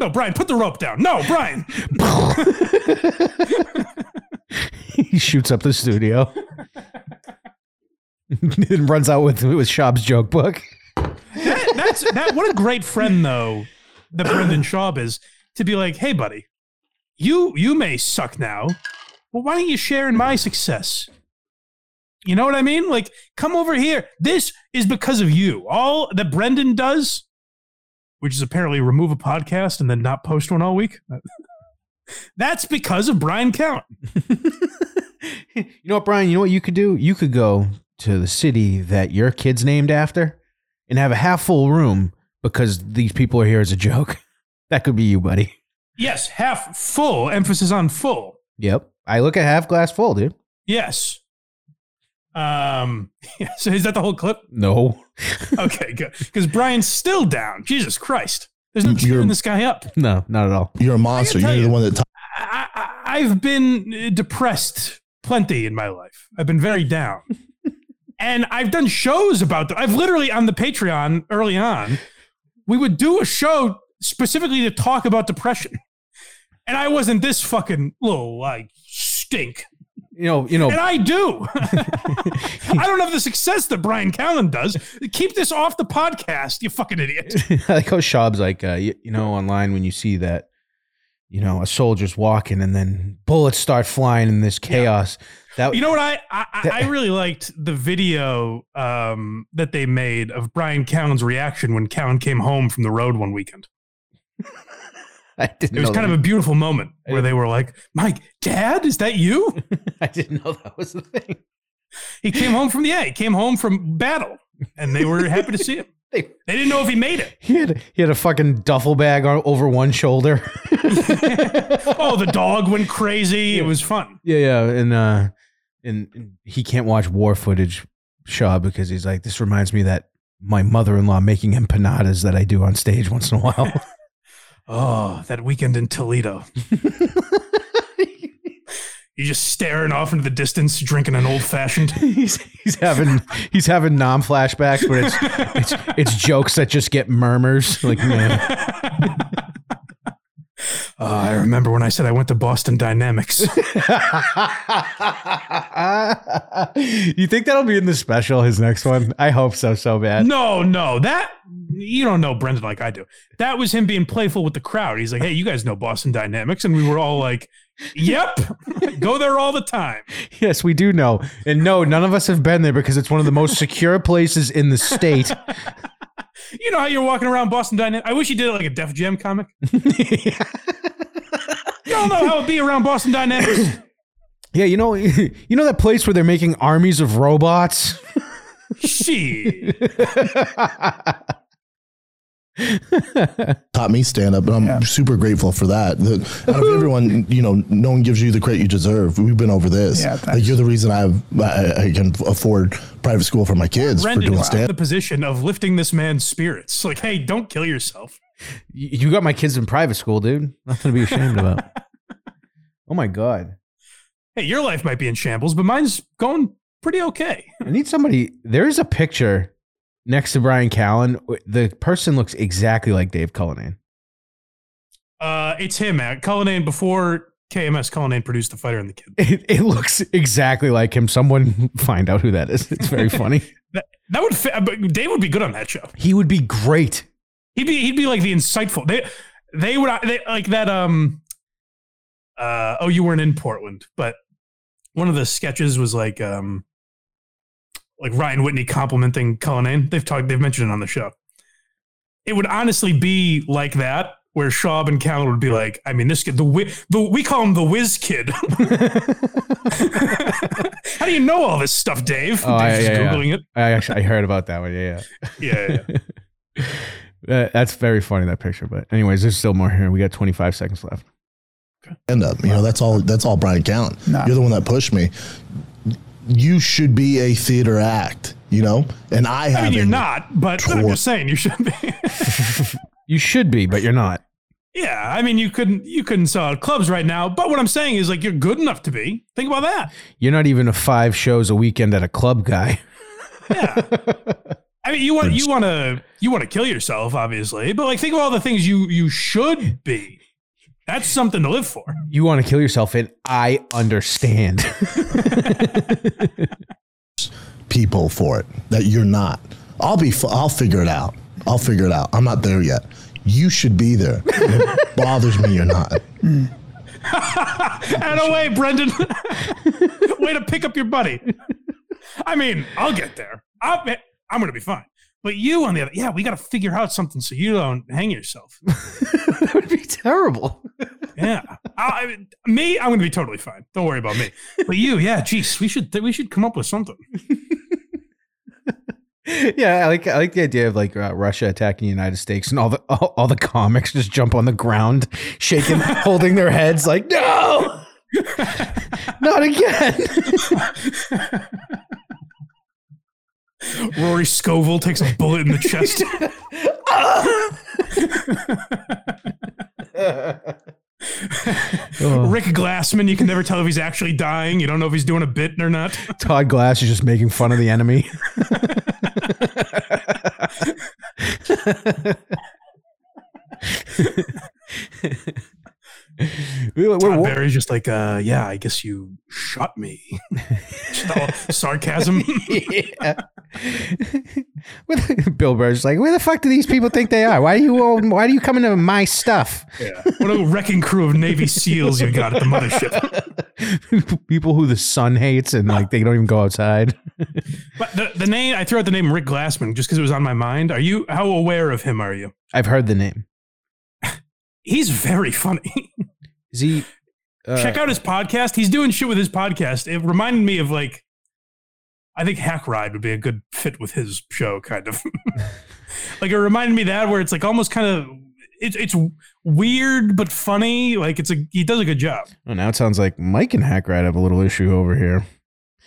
No, Bryan, put the rope down. No, Bryan. He shoots up the studio and runs out with with Schaub's joke book. That, that's that. What a great friend, though, that Brendan Schaub is, to be like, hey, buddy, you you may suck now, but why don't you share in my success? You know what I mean? Like, come over here. This is because of you. All that Brendan does, which is apparently remove a podcast and then not post one all week. That's because of Bryan Callen. You know what, Bryan? You know what you could do? You could go to the city that your kid's named after and have a half full room because these people are here as a joke. That could be you, buddy. Yes, half full. Emphasis on full. Yep. I look at half glass full, dude. Yes. Um, so is that the whole clip? No. Okay, good. Because Brian's still down. Jesus Christ. There's no cheering this guy up. No, not at all. You're a monster. You're you, the one that... T- I, I, I've been depressed plenty in my life. I've been very down. And I've done shows about that. I've literally, on the Patreon early on, we would do a show specifically to talk about depression. And I wasn't this fucking little, like, stink. You know, you know, and I do. I don't have the success that Bryan Callen does. Keep this off the podcast, you fucking idiot. I like how Schaub's like, uh, you, you know, online when you see that, you know, a soldier's walking and then bullets start flying in this chaos. Yeah. That you know what I I, that, I really liked the video um, that they made of Bryan Callen's reaction when Callen came home from the road one weekend. I didn't it was know kind that. of a beautiful moment where they were like, Mike, Dad, is that you? I didn't know that was the thing. He came home from the, yeah, he came home from battle and they were happy to see him. They, they didn't know if he made it. He had, he had a fucking duffel bag on, over one shoulder. Oh, the dog went crazy. Yeah. It was fun. Yeah. Yeah. And, uh, and, and he can't watch war footage, Shaw, because he's like, this reminds me that my mother-in-law making empanadas that I do on stage once in a while. Oh, that weekend in Toledo. You're just staring off into the distance, drinking an old fashioned. He's, he's having he's having nom flashbacks, but it's, it's it's jokes that just get murmurs. Like, man. uh, I remember when I said I went to Boston Dynamics. You think that'll be in the special, his next one? I hope so, so bad. No, no, that. You don't know Brendan like I do. That was him being playful with the crowd. He's like, hey, you guys know Boston Dynamics. And we were all like, yep, go there all the time. Yes, we do know. And no, none of us have been there because it's one of the most secure places in the state. You know how you're walking around Boston Dynamics? I wish you did like a Def Jam comic. Yeah. You don't know how it'd be around Boston Dynamics. Yeah, you know, you know that place where they're making armies of robots? She taught me stand up, and I'm yeah. super grateful for that. The, out of everyone, you know, no one gives you the credit you deserve. We've been over this. Yeah, like you're the reason I've, I I can afford private school for my kids. Brendan, for doing stand up. The position of lifting this man's spirits. Like, hey, don't kill yourself. You got my kids in private school, dude. Nothing to be ashamed about. Oh my god. Hey, your life might be in shambles, but mine's going pretty okay. I need somebody. There is a picture next to Bryan Callen. The person looks exactly like Dave Cullinane. Uh, it's him, Matt. Cullinane, before K M S, Cullinane produced The Fighter and the Kid. It, it looks exactly like him. Someone find out who that is. It's very funny. that, that would fit, but Dave would be good on that show. He would be great. He'd be he'd be like the insightful. They they would they, like that. Um. Uh oh, you weren't in Portland, but one of the sketches was like um. Like Ryan Whitney complimenting Cullinane. They've talked, they've mentioned it on the show. It would honestly be like that, where Schaub and Callen would be like, I mean, this kid, the, the we call him the whiz kid. How do you know all this stuff, Dave? Oh, Dave's yeah, just yeah, Googling yeah. it. I actually I heard about that one. Yeah, yeah, yeah. yeah. that, that's very funny, that picture. But anyways, there's still more here. We got twenty-five seconds left. End up, you know, that's all. That's all, Bryan Callen. Nah. You're the one that pushed me. You should be a theater act, you know? And I have I mean, you're not, but tw- I'm just saying you should be. You should be, but you're not. Yeah, I mean, you couldn't you couldn't sell out clubs right now, but what I'm saying is, like, you're good enough to be. Think about that. You're not even a five shows a weekend at a club guy. Yeah. I mean, you want you want to you want to kill yourself, obviously, but, like, think of all the things you you should be. That's something to live for. You want to kill yourself, and I understand. People for it that you're not. I'll be. I'll figure it out. I'll figure it out. I'm not there yet. You should be there. It bothers me you're not. Out of the way, Brendan. Way to pick up your buddy. I mean, I'll get there. I'll be, I'm going to be fine. But you, on the other, yeah, we got to figure out something so you don't hang yourself. That would be terrible. Yeah, I, I, me, I'm going to be totally fine. Don't worry about me. But you, yeah, geez, we should we should come up with something. Yeah, I like I like the idea of like uh, Russia attacking the United States and all the all, all the comics just jump on the ground, shaking, holding their heads like no, not again. Rory Scovel takes a bullet in the chest. Rick Glassman, you can never tell if he's actually dying. You don't know if he's doing a bit or not. Todd Glass is just making fun of the enemy. We're, Todd Barry's just like, uh, yeah, I guess you shot me. Sarcasm. Yeah. Bill Burr's like, where the fuck do these people think they are? Why do you all, why do you come into my stuff? Yeah. What a wrecking crew of Navy SEALs you got at the mothership. People who the sun hates and like they don't even go outside. But the, the name, I threw out the name Rick Glassman just because it was on my mind. Are you, how aware of him are you? I've heard the name. He's very funny. Is he? Uh, Check out his podcast. He's doing shit with his podcast. It reminded me of like, I think Hackride would be a good fit with his show, kind of. Like it reminded me that where it's like almost kind of it's it's weird but funny. Like it's a he does a good job. Well, now it sounds like Mike and Hackride have a little issue over here.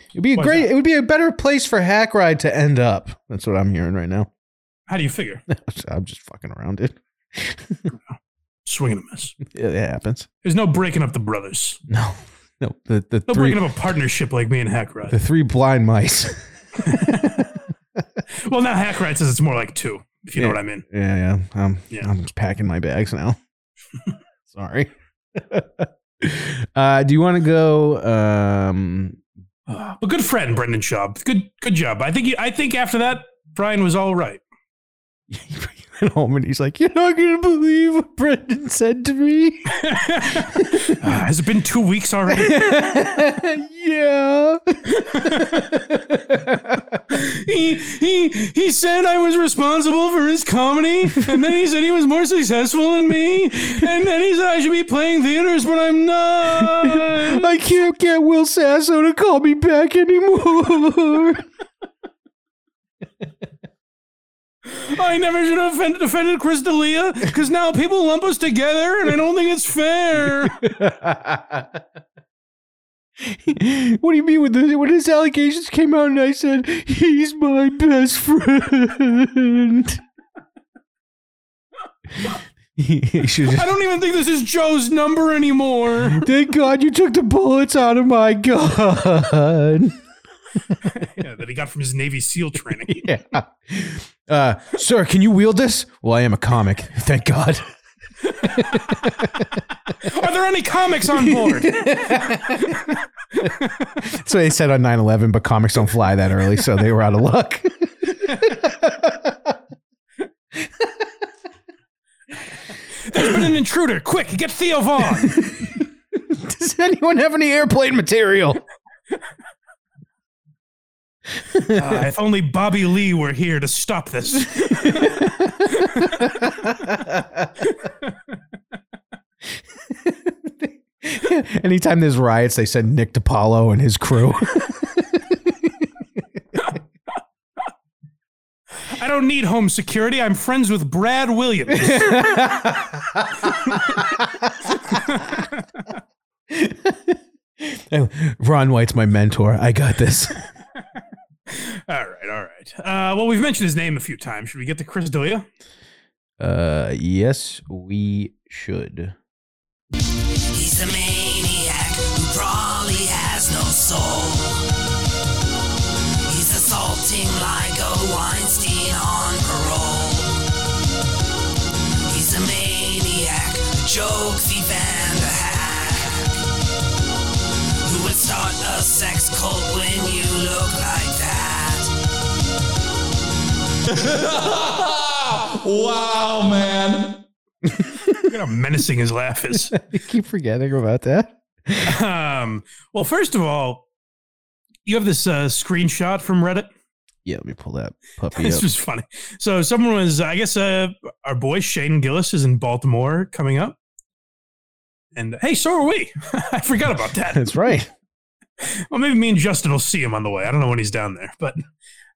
It'd be a Why great. It would be a better place for Hackride to end up. That's what I'm hearing right now. How do you figure? I'm just fucking around, dude. Swing and a miss. It happens. There's no breaking up the brothers. No. No. The, the no three, breaking up a partnership like me and Hackride. The three blind mice. Well, now Hackride says it's more like two, if you yeah. know what I mean. Yeah, yeah. Um, yeah. I'm just packing my bags now. Sorry. uh, do you want to go... Um... Uh, a good friend, Brendan Schaub. Good good job. I think he, I think after that, Brian was all right. Home and he's like, you're not gonna believe what Brendan said to me. uh, has it been two weeks already? Yeah. he he he said I was responsible for his comedy, and then he said he was more successful than me, and then he said I should be playing theaters, but I'm not. I can't get Will Sasso to call me back anymore. I never should have offended, offended Chris D'Elia because now people lump us together and I don't think it's fair. What do you mean with this? When his allegations came out and I said, he's my best friend. I don't even think this is Joe's number anymore. Thank God you took the bullets out of my gun. Yeah, that he got from his Navy SEAL training. Yeah. Uh, sir, can you wield this? Well, I am a comic. Thank God. Are there any comics on board? That's what they said on nine eleven, but comics don't fly that early, so they were out of luck. There's been an intruder. Quick, get Theo Von. Does anyone have any airplane material? Uh, if only Bobby Lee were here to stop this. Anytime there's riots, they send Nick DiPaolo and his crew. I don't need home security. I'm friends with Brad Williams. Ron White's my mentor. I got this. All right, all right. Uh, well, we've mentioned his name a few times. Should we get to Chris D'Elia? Uh, yes, we should. He's a maniac who probably has no soul. He's assaulting like a Weinstein on parole. He's a maniac, a joke thief and a hack, who would start a sex cult when you look like that. Wow, man. Look at how menacing his laugh is. I keep forgetting about that. Um, well, first of all, You have this uh, screenshot from Reddit? Yeah, let me pull that puppy this up. This was funny. So someone was, I guess, uh, our boy Shane Gillis is in Baltimore coming up. And, hey, so are we. I forgot about that. That's right. Well, maybe me and Justin will see him on the way. I don't know when he's down there. But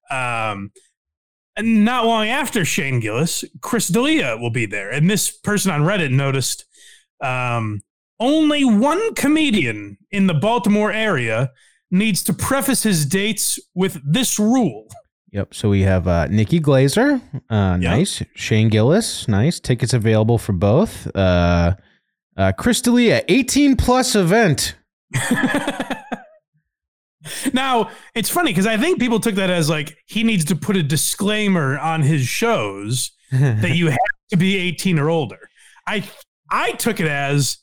um, and not long after Shane Gillis, Chris D'Elia will be there. And this person on Reddit noticed um, only one comedian in the Baltimore area needs to preface his dates with this rule. Yep. So we have uh, Nikki Glaser. Uh, yep. Nice. Shane Gillis. Nice. Tickets available for both. Uh, uh, Chris D'Elia, eighteen plus event. Now, it's funny because I think people took that as like he needs to put a disclaimer on his shows that you have to be eighteen or older. I I took it as,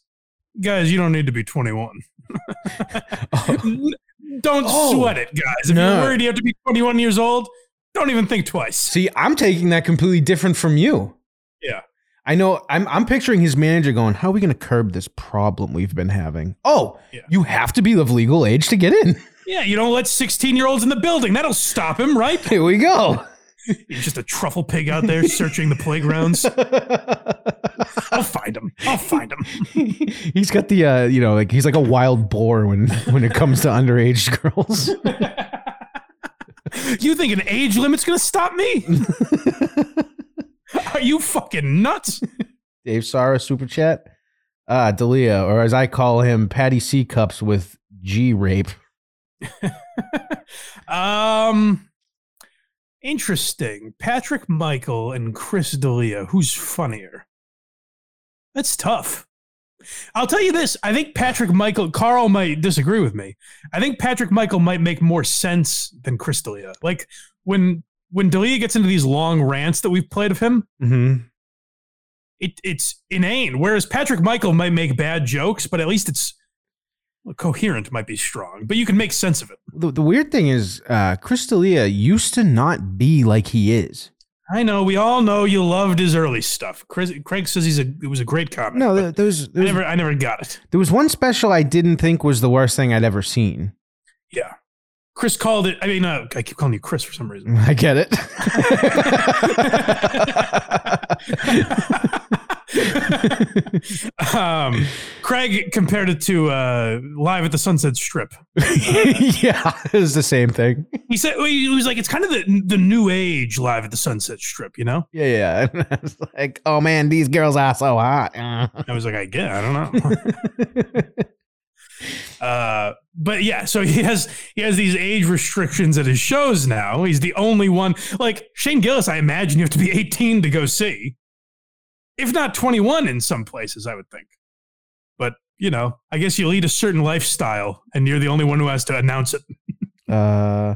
guys, you don't need to be twenty-one. oh. Don't oh, sweat it, guys. If no. you're worried you have to be twenty-one years old, don't even think twice. See, I'm taking that completely different from you. Yeah. I know. I'm I'm picturing his manager going, how are we going to curb this problem we've been having? Oh, yeah. You have to be of legal age to get in. Yeah, you don't let sixteen-year-olds in the building. That'll stop him, right? Here we go. You're just a truffle pig out there searching the playgrounds. I'll find him. I'll find him. He's got the, uh, you know, like he's like a wild boar when, when it comes to underage girls. You think an age limit's going to stop me? Are you fucking nuts? Dave Sara, super chat. Ah, uh, D'Elia, or as I call him, Patty C cups with G rape. um, interesting. Patrick Michael and Chris D'Elia. Who's funnier? That's tough. I'll tell you this. I think Patrick Michael, Carl might disagree with me. I think Patrick Michael might make more sense than Chris D'Elia. Like when, when D'Elia gets into these long rants that we've played of him, mm-hmm. it it's inane. Whereas Patrick Michael might make bad jokes, but at least it's well, coherent might be strong, but you can make sense of it. The, the weird thing is uh, Chris D'Elia used to not be like he is. I know. We all know you loved his early stuff. Chris, Craig says he's a, it was a great comic. No, there, there was, there was, I, never, I never got it. There was one special I didn't think was the worst thing I'd ever seen. Yeah. Chris called it. I mean, uh, I keep calling you Chris for some reason. I get it. um, Craig compared it to uh, Live at the Sunset Strip. Uh, yeah, it was the same thing. He said he was like, it's kind of the the new age Live at the Sunset Strip, you know? Yeah, yeah. And I was like, oh man, these girls are so hot. Uh. I was like, I get, I don't know. Uh, but yeah, so he has he has these age restrictions at his shows now. He's the only one. Like Shane Gillis, I imagine you have to be eighteen to go see, if not twenty-one in some places, I would think. But you know, I guess you lead a certain lifestyle, and you're the only one who has to announce it. uh,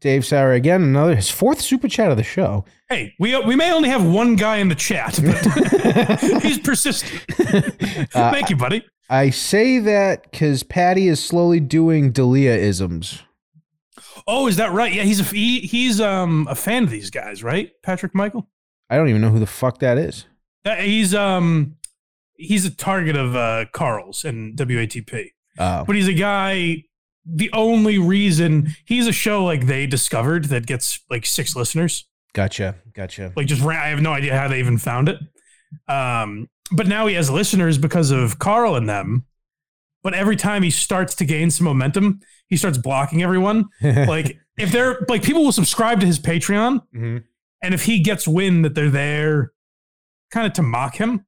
Dave Sauer again, another his fourth super chat of the show. Hey, we we may only have one guy in the chat, but he's persistent. uh, Thank you, buddy. I say that because Patty is slowly doing D'Elia-isms. Oh, is that right? Yeah, he's a, he, he's um, a fan of these guys, right? Patrick Michael? I don't even know who the fuck that is. That, he's um he's a target of uh, Carl's and W A T P. Oh. But he's a guy, the only reason, he's a show like they discovered that gets like six listeners. Gotcha, gotcha. Like just I have no idea how they even found it. Um, but now he has listeners because of Carl and them. But every time he starts to gain some momentum, he starts blocking everyone. Like if they're like people will subscribe to his Patreon. Mm-hmm. And if he gets wind that they're there kind of to mock him,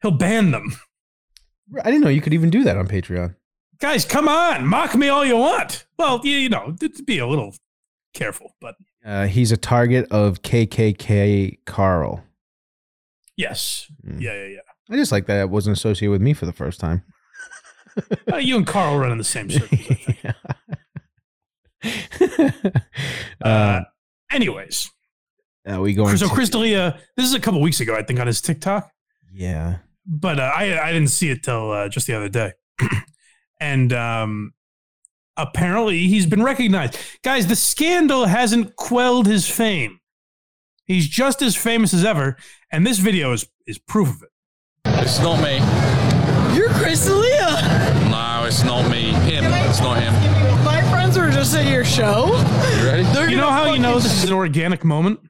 he'll ban them. I didn't know you could even do that on Patreon. Guys, come on, mock me all you want. Well, you, you know, be a little careful, but uh, he's a target of K K K Carl. Yes. Mm. Yeah, yeah, yeah. I just like that it wasn't associated with me for the first time. uh, you and Carl run in the same circles, I think. uh, uh, anyways. Uh, we going so to- Chris D'Elia, this is a couple weeks ago, I think, on his TikTok. Yeah. But uh, I, I didn't see it till uh, just the other day. And um, apparently he's been recognized. Guys, the scandal hasn't quelled his fame. He's just as famous as ever, and this video is, is proof of it. It's not me. You're Chris D'Elia. No, it's not me. Him. It's not him. My friends are were just at your show. You ready? You know how you know this is an organic moment?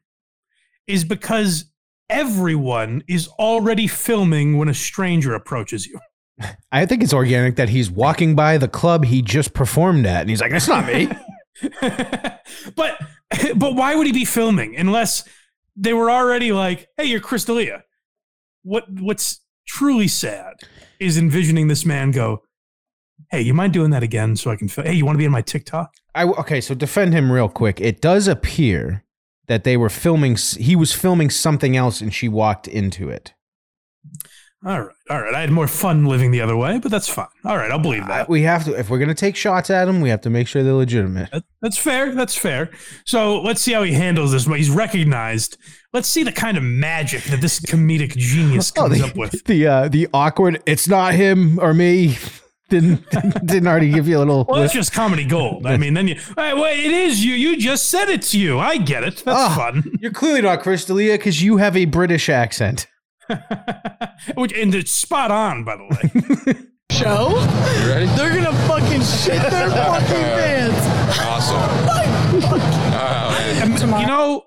Is because everyone is already filming when a stranger approaches you. I think it's organic that he's walking by the club he just performed at, and he's like, that's not me. But but why would he be filming unless they were already like, hey, you're Chris D'Elia. What, what's truly sad is envisioning this man go, hey, you mind doing that again so I can... Feel- hey, you want to be in my TikTok? I, okay, so defend him real quick. It does appear that they were filming... He was filming something else and she walked into it. All right, all right. I had more fun living the other way, but that's fine. All right, I'll believe that. Uh, we have to... If we're going to take shots at him, we have to make sure they're legitimate. That, that's fair. That's fair. So let's see how he handles this. He's recognized. Let's see the kind of magic that this comedic genius comes oh, the, up with. The, uh, the awkward, it's not him or me... Didn't didn't already give you a little... Well, that's just comedy gold. I mean, then you... Right, well, it is you. You just said it's you. I get it. That's oh, fun. You're clearly not Chris D'Elia because you have a British accent. Which, and it's spot on, by the way. Show? You ready? They're going to fucking shit their fucking pants. Awesome. Oh, fuck. You know,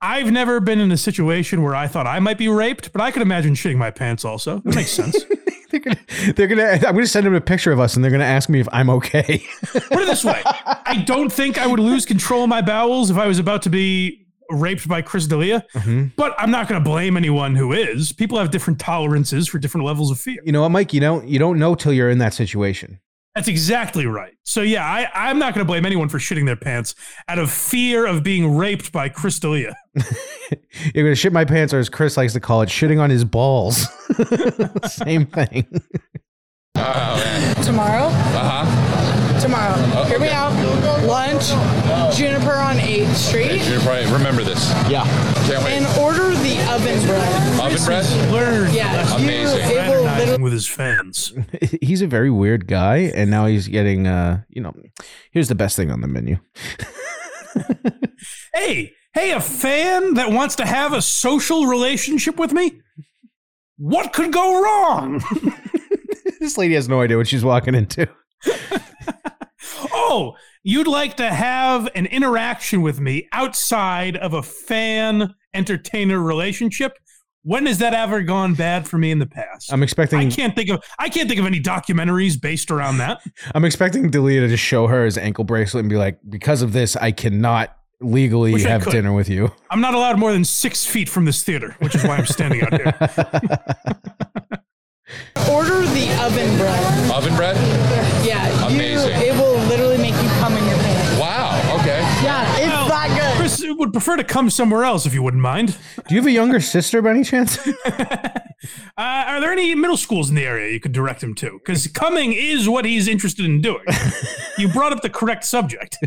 I've never been in a situation where I thought I might be raped, but I could imagine shitting my pants also. That makes sense. They're gonna, they're gonna, I'm going to send them a picture of us and they're going to ask me if I'm okay. Put it this way. I don't think I would lose control of my bowels if I was about to be raped by Chris D'Elia, mm-hmm. but I'm not going to blame anyone who is. People have different tolerances for different levels of fear. You know what, Mike, you don't, you don't know till you're in that situation. That's exactly right. So yeah, I, I'm not going to blame anyone for shitting their pants out of fear of being raped by Chris D'Elia. You're going to shit my pants, or as Chris likes to call it, shitting on his balls. Same thing. Oh, man. Tomorrow? Uh-huh. Tomorrow. Oh, Hear okay. me out. Lunch, oh. Juniper on eighth Street. Hey, Juniper, remember this. Yeah. Can't wait. And order the oven bread. Oven bread? Learn. Yeah. Amazing. You, with his fans. He's a very weird guy, and now he's getting uh you know, here's the best thing on the menu. hey hey a fan that wants to have a social relationship with me, what could go wrong? This lady has no idea what she's walking into. Oh, you'd like to have an interaction with me outside of a fan entertainer relationship? When has that ever gone bad for me in the past? I'm expecting. I can't think of. I can't think of any documentaries based around that. I'm expecting D'Elia to just show her his ankle bracelet and be like, "Because of this, I cannot legally which have dinner with you. I'm not allowed more than six feet from this theater, which is why I'm standing out here." Order the oven bread. Oven bread? Yeah, amazing. You, it will literally make you come in your pants. Wow. Okay. Yeah. It's well, that good. Chris would prefer to come somewhere else if you wouldn't mind. Do you have a younger sister by any chance? uh, are there any middle schools in the area you could direct him to? Because coming is what he's interested in doing. You brought up the correct subject.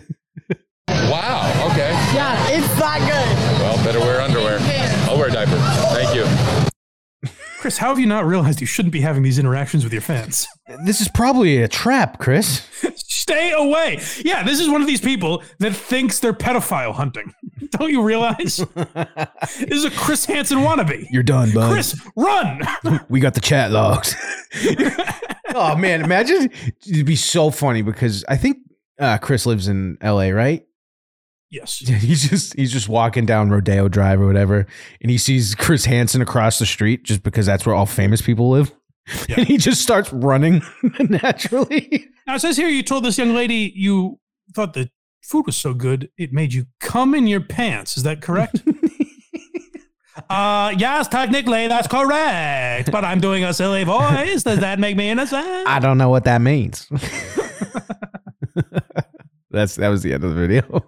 Wow. Okay. Yeah, it's that good. Well, better wear underwear. I'll wear a diaper. Thank you. Chris, how have you not realized you shouldn't be having these interactions with your fans? This is probably a trap, Chris. Stay away. Yeah, this is one of these people that thinks they're pedophile hunting. Don't you realize? This is a Chris Hansen wannabe. You're done, bud. Chris, run. We got the chat logs. Oh, man. Imagine. It'd be so funny because I think uh, Chris lives in L A, right? Yes. He's just he's just walking down Rodeo Drive or whatever, and he sees Chris Hansen across the street just because that's where all famous people live. Yeah. And he just starts running naturally. Now, it says here you told this young lady you thought the food was so good, it made you come in your pants. Is that correct? uh, yes, technically that's correct. But I'm doing a silly voice. Does that make me innocent? I don't know what that means. That's That was the end of the video.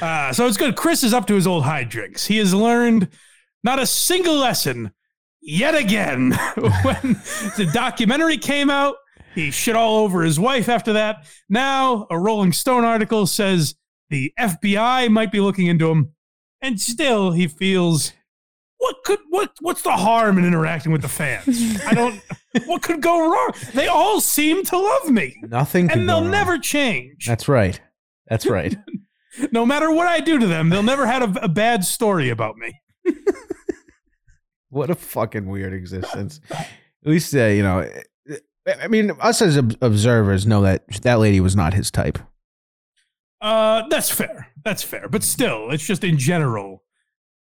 uh, so it's good. Chris is up to his old hide drinks. He has learned not a single lesson yet again. When the documentary came out, he shit all over his wife after that. Now, a Rolling Stone article says the F B I might be looking into him. And still, he feels, what could what what's the harm in interacting with the fans? I don't, what could go wrong? They all seem to love me. Nothing could And they'll go wrong. Never change. That's right. That's right. No matter what I do to them, they'll never have a, a bad story about me. What a fucking weird existence. At least, uh, you know... I mean, us as observers know that that lady was not his type. Uh, that's fair. That's fair. But still, it's just in general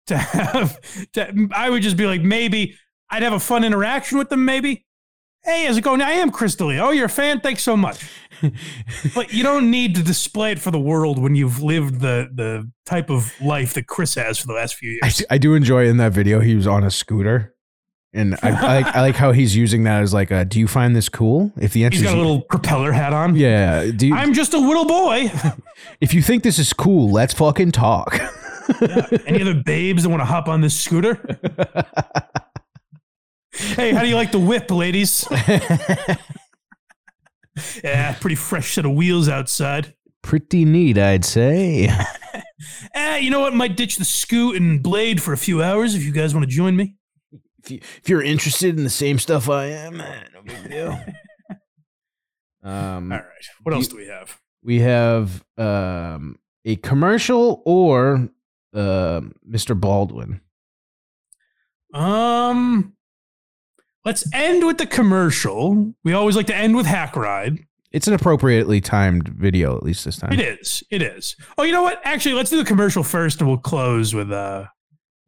to have, to, I would just be like, maybe I'd have a fun interaction with them. Maybe. Hey, how's it going? I am Chris D'Elia. Oh, you're a fan. Thanks so much. But you don't need to display it for the world when you've lived the, the type of life that Chris has for the last few years. I, I do enjoy in that video. He was on a scooter. And I, I, like, I like how he's using that as like, a, do you find this cool? If the answer he's got a little propeller hat on. Yeah. Do you, I'm just a little boy. If you think this is cool, let's fucking talk. Yeah. Any other babes that want to hop on this scooter? Hey, how do you like the whip, ladies? Yeah, pretty fresh set of wheels outside. Pretty neat, I'd say. eh, you know what? Might ditch the scoot and blade for a few hours if you guys want to join me. If, you, if you're interested in the same stuff I am, no big deal. um, All right. What else you, do we have? We have um, a commercial or uh, Mister Baldwin. Um, Let's end with the commercial. We always like to end with Hackride. It's an appropriately timed video, at least this time. It is. It is. Oh, you know what? Actually, let's do the commercial first, and we'll close with uh,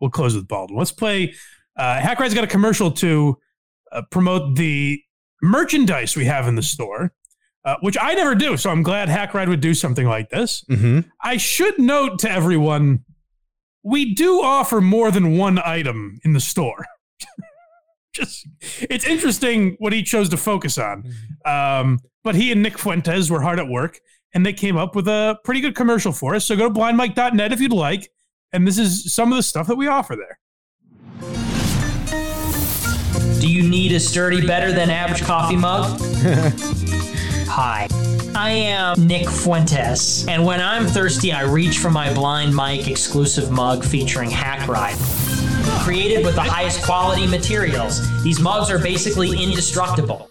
we'll close with Baldwin. Let's play... Uh, Hackride's got a commercial to uh, promote the merchandise we have in the store, uh, which I never do. So I'm glad Hackride would do something like this. Mm-hmm. I should note to everyone, we do offer more than one item in the store. Just, it's interesting what he chose to focus on. Um, but he and Nick Fuentes were hard at work, and they came up with a pretty good commercial for us. So go to blind mike dot net if you'd like. And this is some of the stuff that we offer there. Do you need a sturdy, better than average coffee mug? Hi, I am Nick Fuentes, and when I'm thirsty, I reach for my Blind Mike exclusive mug featuring Hackride. Created with the highest quality materials, these mugs are basically indestructible.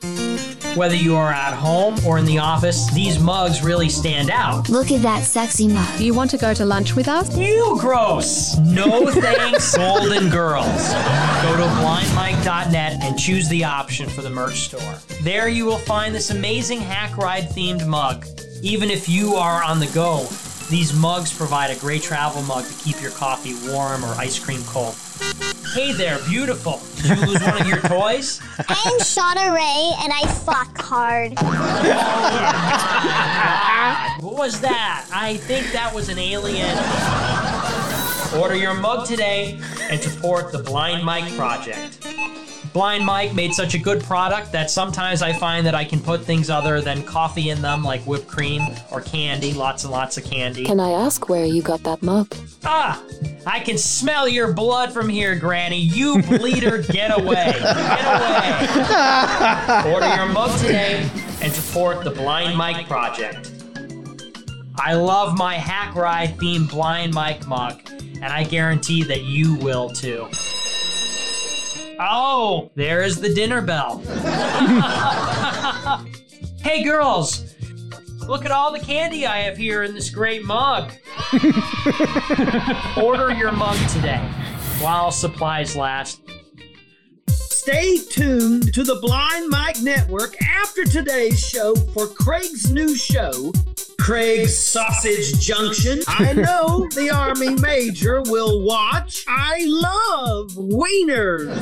Whether you are at home or in the office, these mugs really stand out. Look at that sexy mug. Do you want to go to lunch with us? Ew, gross. No thanks, Golden Girls. Go to blind mike dot net and choose the option for the merch store. There you will find this amazing Hackride-themed mug. Even if you are on the go, these mugs provide a great travel mug to keep your coffee warm or ice cream cold. Hey there, beautiful. Did you lose one of your toys? I am Shauna Ray, and I fuck hard. Oh, what was that? I think that was an alien. Order your mug today and support the Blind Mike Project. Blind Mike made such a good product that sometimes I find that I can put things other than coffee in them, like whipped cream or candy, lots and lots of candy. Can I ask where you got that mug? Ah, I can smell your blood from here, Granny. You bleeder, get away. Get away. Order your mug today and support the Blind Mike Project. I love my Hackride-themed Blind Mike mug, and I guarantee that you will too. Oh, there is the dinner bell. Hey, girls, look at all the candy I have here in this great mug. Order your mug today while supplies last. Stay tuned to the Blind Mike Network after today's show for Craig's new show, Craig's Sausage Junction. I know the Army Major will watch. I love wieners.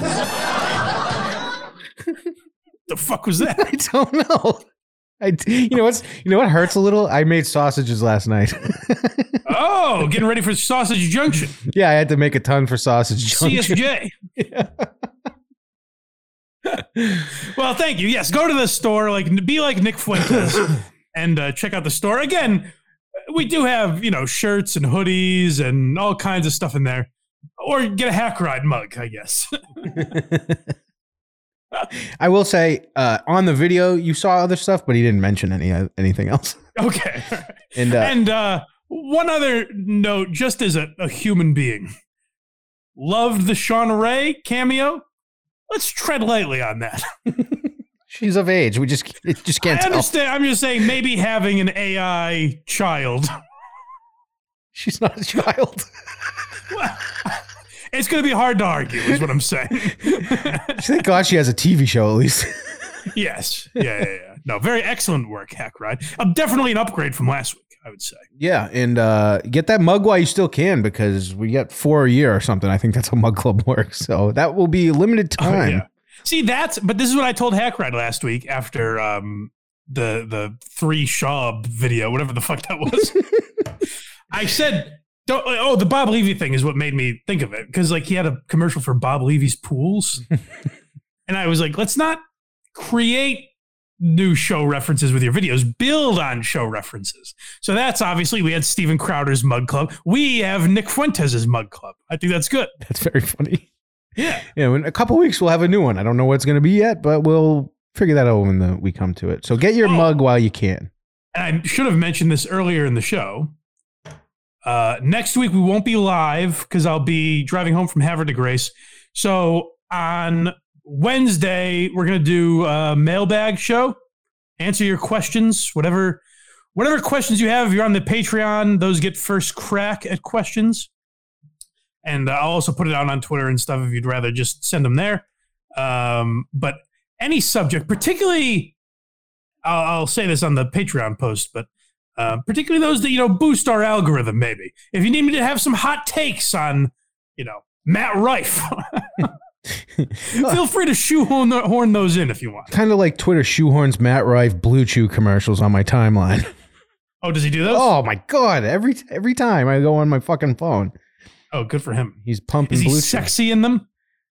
The fuck was that? I don't know. I, you know what's you know what hurts a little? I made sausages last night. Oh, getting ready for Sausage Junction. Yeah, I had to make a ton for Sausage Junction. C S J. Yeah. Well, thank you. Yes, go to the store. Like, be like Nick Fuentes and uh, check out the store. Again, we do have, you know, shirts and hoodies and all kinds of stuff in there. Or get a Hackride mug, I guess. I will say, uh, on the video, you saw other stuff, but he didn't mention any uh, anything else. Okay. And, uh, and uh, one other note, just as a, a human being, loved the Shauna Ray cameo. Let's tread lightly on that. She's of age. We just it just can't I understand. Tell. I'm just saying maybe having an A I child. She's not a child. Well, it's going to be hard to argue is what I'm saying. Thank God she has a T V show at least. Yes. Yeah, yeah, yeah. No, very excellent work, Hackride. I'm definitely an upgrade from last week, I would say. Yeah, and uh, get that mug while you still can, because we get four a year or something. I think that's how Mug Club works. So that will be limited time. Oh, yeah. See, that's, but this is what I told Hackride last week after um, the the three Schaub video, whatever the fuck that was. I said, don't, oh, the Bob Levy thing is what made me think of it, because like he had a commercial for Bob Levy's pools. And I was like, let's not create new show references with your videos, build on show references. So that's obviously, we had Steven Crowder's Mug Club. We have Nick Fuentes' Mug Club. I think that's good. That's very funny. Yeah. Yeah. In a couple of weeks, we'll have a new one. I don't know what it's going to be yet, but we'll figure that out when the, we come to it. So get your oh, mug while you can. And I should have mentioned this earlier in the show. Uh, next week, we won't be live because I'll be driving home from Havre de Grace. So on Wednesday, we're going to do a mailbag show, answer your questions, whatever whatever questions you have. If you're on the Patreon, those get first crack at questions. And I'll also put it out on Twitter and stuff if you'd rather just send them there. Um, but any subject, particularly, I'll, I'll say this on the Patreon post, but uh, particularly those that, you know, boost our algorithm, maybe. If you need me to have some hot takes on, you know, Matt Rife, feel free to shoehorn the, horn those in if you want. Kind of like Twitter shoehorns Matt Rife Blue Chew commercials on my timeline. Oh, does he do those? Oh, my God. Every, every time I go on my fucking phone. Oh, good for him. He's pumping. Is he Blue sexy Chew. In them?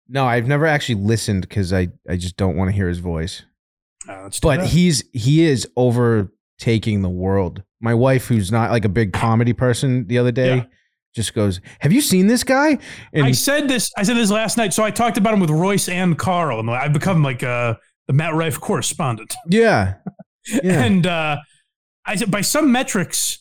No, I've never actually listened because I, I just don't want to hear his voice. Uh, but he's he is overtaking the world. My wife, who's not like a big comedy person, the other day yeah. just goes, "Have you seen this guy?" And I said this. I said this last night. So I talked about him with Royce and Carl, and I've become like uh, the Matt Rife correspondent. Yeah, yeah. And uh, I said by some metrics,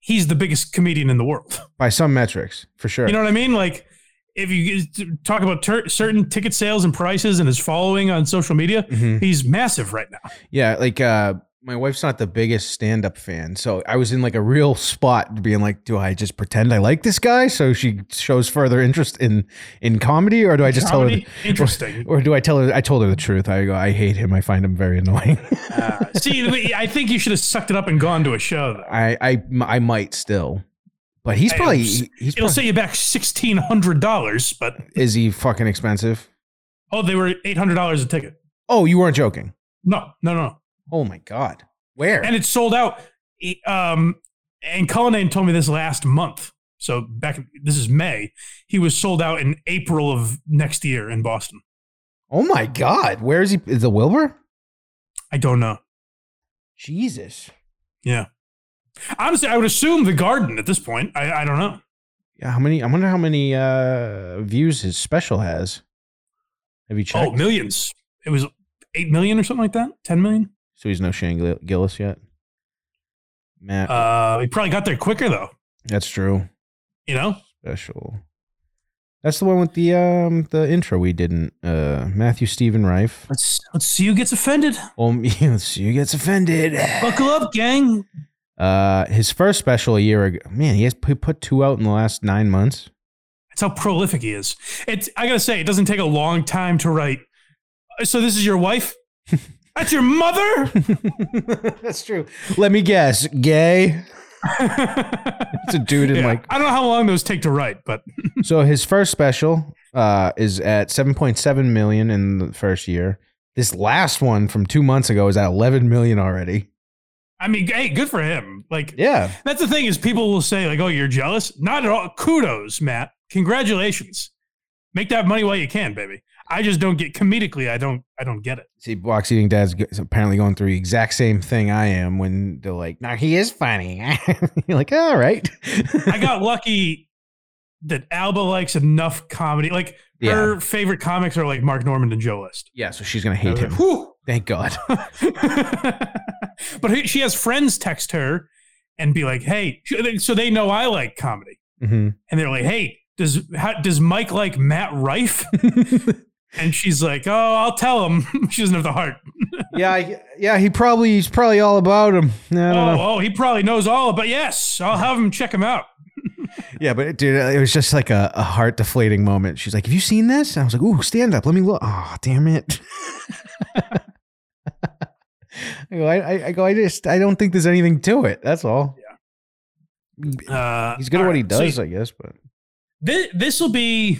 he's the biggest comedian in the world. By some metrics, for sure. You know what I mean? Like, if you talk about ter- certain ticket sales and prices and his following on social media, mm-hmm. he's massive right now. Yeah, like, uh, my wife's not the biggest stand-up fan, so I was in, like, a real spot being like, do I just pretend I like this guy so she shows further interest in, in comedy, or do I just comedy? tell her... The, Interesting. Or, or do I tell her... I told her the truth. I go, I hate him. I find him very annoying. uh, see, I think you should have sucked it up and gone to a show, though. I, I, I might still, but he's I probably... He's it'll probably, set you back sixteen hundred dollars, but... Is he fucking expensive? Oh, they were eight hundred dollars a ticket. Oh, you weren't joking? No, no, no. Oh my God! Where? And it's sold out. Um, and Cullinane told me this last month. So back, this is May. He was sold out in April of next year in Boston. Oh my God! Where is he? Is it Wilbur? I don't know. Jesus. Yeah. Honestly, I would assume the Garden at this point. I, I don't know. Yeah. How many? I wonder how many uh, views his special has. Have you checked? Oh, millions! It was eight million or something like that. Ten million. So he's no Shane Gillis yet. Matt. Uh, he probably got there quicker, though. That's true. You know? Special. That's the one with the um the intro we didn't. Uh, Matthew Steven Rife. Let's let's see who gets offended. Um, let's see who gets offended. Buckle up, gang. Uh, his first special a year ago. Man, he has he put two out in the last nine months. That's how prolific he is. It's I gotta say, it doesn't take a long time to write. So this is your wife? That's your mother? That's true. Let me guess. Gay? It's a dude in yeah. like... I don't know how long those take to write, but... So his first special uh, is at seven point seven million in the first year. This last one from two months ago is at eleven million already. I mean, hey, good for him. Like, yeah. That's the thing is people will say, like, oh, you're jealous? Not at all. Kudos, Matt. Congratulations. Make that money while you can, baby. I just don't get comedically. I don't. I don't get it. See, Box Eating Dad's apparently going through the exact same thing I am when they're like, "No, he is funny." You're like, "All right." I got lucky that Alba likes enough comedy. Like yeah. her favorite comics are like Mark Normand and Joe List. Yeah, so she's gonna hate him. Like, thank God. But she has friends text her and be like, "Hey," so they know I like comedy, mm-hmm. and they're like, "Hey, does how, does Mike like Matt Rife?" And she's like, "Oh, I'll tell him." She doesn't have the heart. yeah, I, yeah. He probably he's probably all about him. I don't oh, know. oh, he probably knows all about. Yes, I'll have him check him out. Yeah, but dude, it was just like a, a heart deflating moment. She's like, "Have you seen this?" And I was like, "Ooh, stand up. Let me look." Oh, damn it. I go, I, I, I go, I just, I don't think there's anything to it. That's all. Yeah. Uh, He's good at what right. he does, so, I guess. But this, this will be.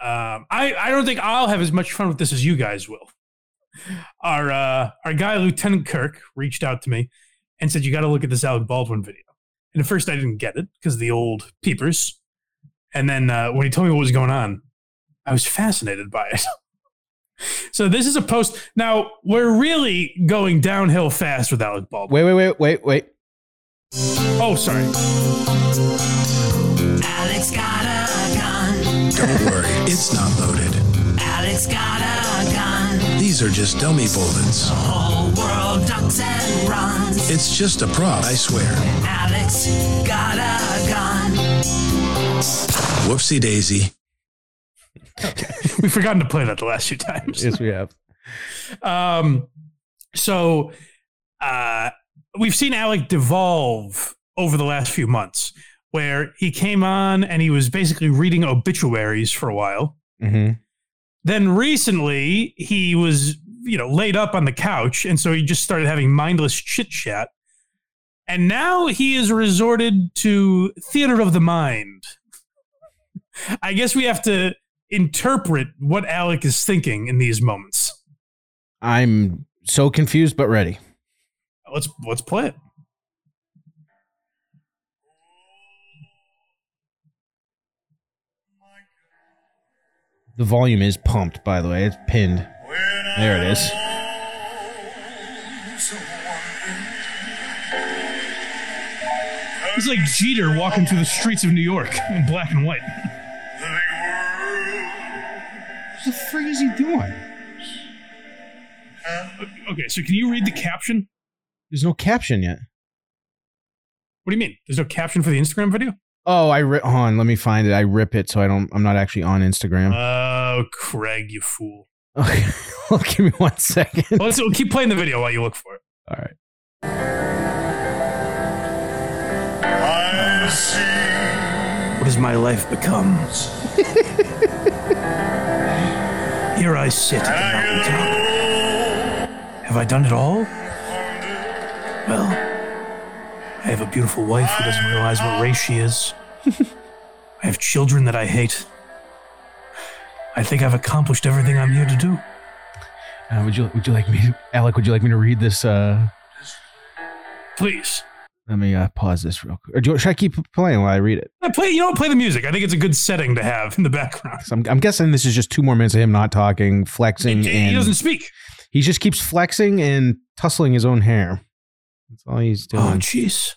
Um, I, I don't think I'll have as much fun with this as you guys will. Our uh, our guy Lieutenant Kirk reached out to me and said, "You got to look at this Alec Baldwin video." And at first, I didn't get it because of the old peepers. And then uh, when he told me what was going on, I was fascinated by it. So this is a post. Now, we're really going downhill fast with Alec Baldwin. Wait, wait, wait, wait, wait. Oh, sorry. Alec's got a gun. Don't worry, it's not loaded. Alec's got a gun. These are just dummy bullets. The whole world ducks and runs. It's just a prop, I swear. Alec's got a gun. Whoopsie daisy. Okay. We've forgotten to play that the last few times. Yes, we have. Um, so uh, we've seen Alec devolve over the last few months, where he came on and he was basically reading obituaries for a while. Mm-hmm. Then recently he was, you know, laid up on the couch, and so he just started having mindless chit chat. And now he has resorted to theater of the mind. I guess we have to interpret what Alec is thinking in these moments. I'm so confused, but ready. Let's let's play it. The volume is pumped, by the way. It's pinned. There it is. He's like Jeter walking through the streets of New York in black and white. What the frig is he doing? Okay, so can you read the caption? There's no caption yet. What do you mean? There's no caption for the Instagram video? Oh, I ri- hold on. Let me find it. I rip it, so I don't. I'm not actually on Instagram. Oh, Craig, you fool! Okay, well, give me one second. Well, let's, we'll keep playing the video while you look for it. All right. I see. What has my life become? Here I sit at the mountaintop. Have I done it all? Well, I have a beautiful wife who doesn't realize what race she is. I have children that I hate. I think I've accomplished everything I'm here to do. Uh, would you would you like me, to, Alec? Would you like me to read this? Uh... Please. Let me uh, pause this real quick. Or do you, should I keep playing while I read it? I play. You know, play the music. I think it's a good setting to have in the background. So I'm, I'm guessing this is just two more minutes of him not talking, flexing. He, and he doesn't speak. He just keeps flexing and tussling his own hair. That's all he's doing. Oh, jeez.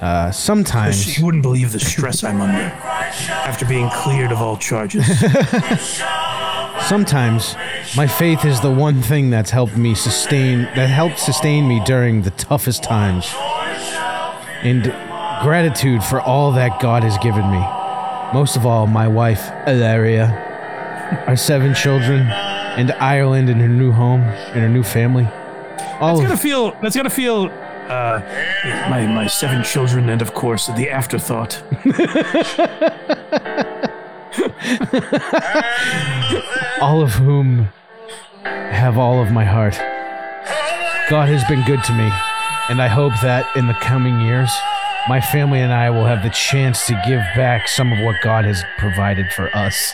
Uh, sometimes. You wouldn't believe the stress I'm under after being cleared of all charges. Sometimes my faith is the one thing that's helped me sustain, that helped sustain me during the toughest times. And gratitude for all that God has given me. Most of all, my wife, Ilaria, our seven children, and Ireland and her new home and her new family. All that's gotta feel. That's gotta feel. Uh, my my seven children, and of course the afterthought. All of whom have all of my heart. God has been good to me, and I hope that in the coming years, my family and I will have the chance to give back some of what God has provided for us.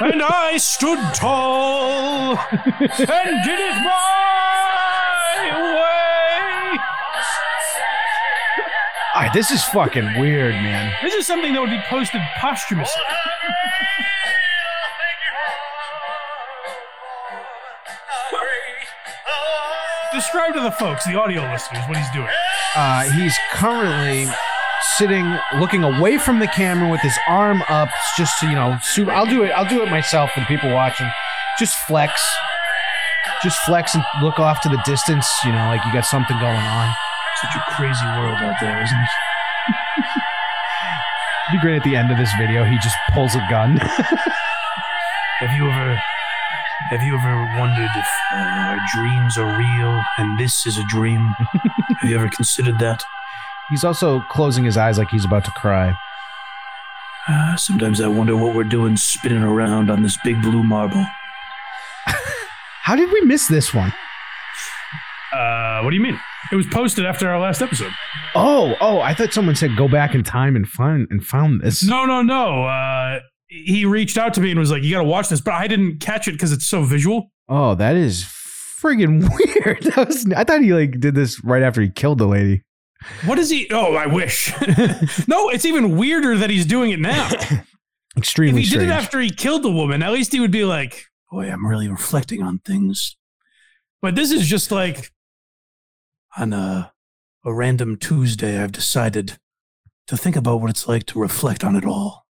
And I stood tall and did it my way. All right, this is fucking weird, man. This is something that would be posted posthumously. Describe to the folks, the audio listeners, what he's doing. Uh, he's currently sitting, looking away from the camera with his arm up, just to, you know, suit. I'll do it. I'll do it myself for the people watching. Just flex. Just flex and look off to the distance, you know, like you got something going on. Such a crazy world out there, isn't it? It'd be great at the end of this video, he just pulls a gun. Have you ever... Have you ever wondered if uh, our dreams are real and this is a dream? Have you ever considered that? He's also closing his eyes like he's about to cry. Uh, sometimes I wonder what we're doing spinning around on this big blue marble. How did we miss this one? Uh, what do you mean? It was posted after our last episode. Oh, oh, I thought someone said go back in time and find and found this. No, no, no. Uh, he reached out to me and was like, "You got to watch this," but I didn't catch it because it's so visual. Oh, that is friggin' weird. That was, I thought he like did this right after he killed the lady. What is he? Oh, I wish. No, it's even weirder that he's doing it now. Extremely. If he strange. did it after he killed the woman, at least he would be like, "Boy, I'm really reflecting on things." But this is just like, on a, a random Tuesday, I've decided to think about what it's like to reflect on it all.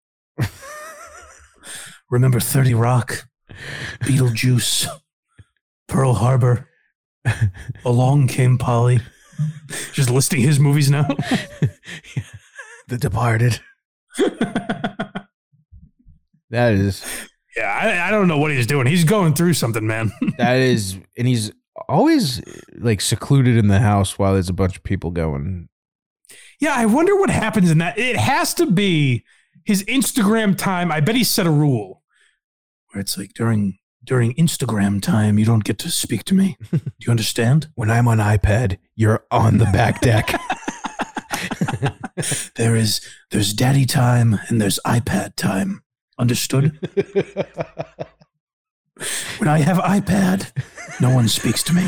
Remember thirty Rock, Beetlejuice, Pearl Harbor, Along Came Polly. Just listing his movies now. The Departed. That is... Yeah, I, I don't know what he's doing. He's going through something, man. That is... And he's always, like, secluded in the house while there's a bunch of people going. Yeah, I wonder what happens in that. It has to be his Instagram time. I bet he set a rule where it's like, during... During Instagram time, you don't get to speak to me. Do you understand? When I'm on iPad, you're on the back deck. There is, there's daddy time and there's iPad time. Understood? When I have iPad, no one speaks to me.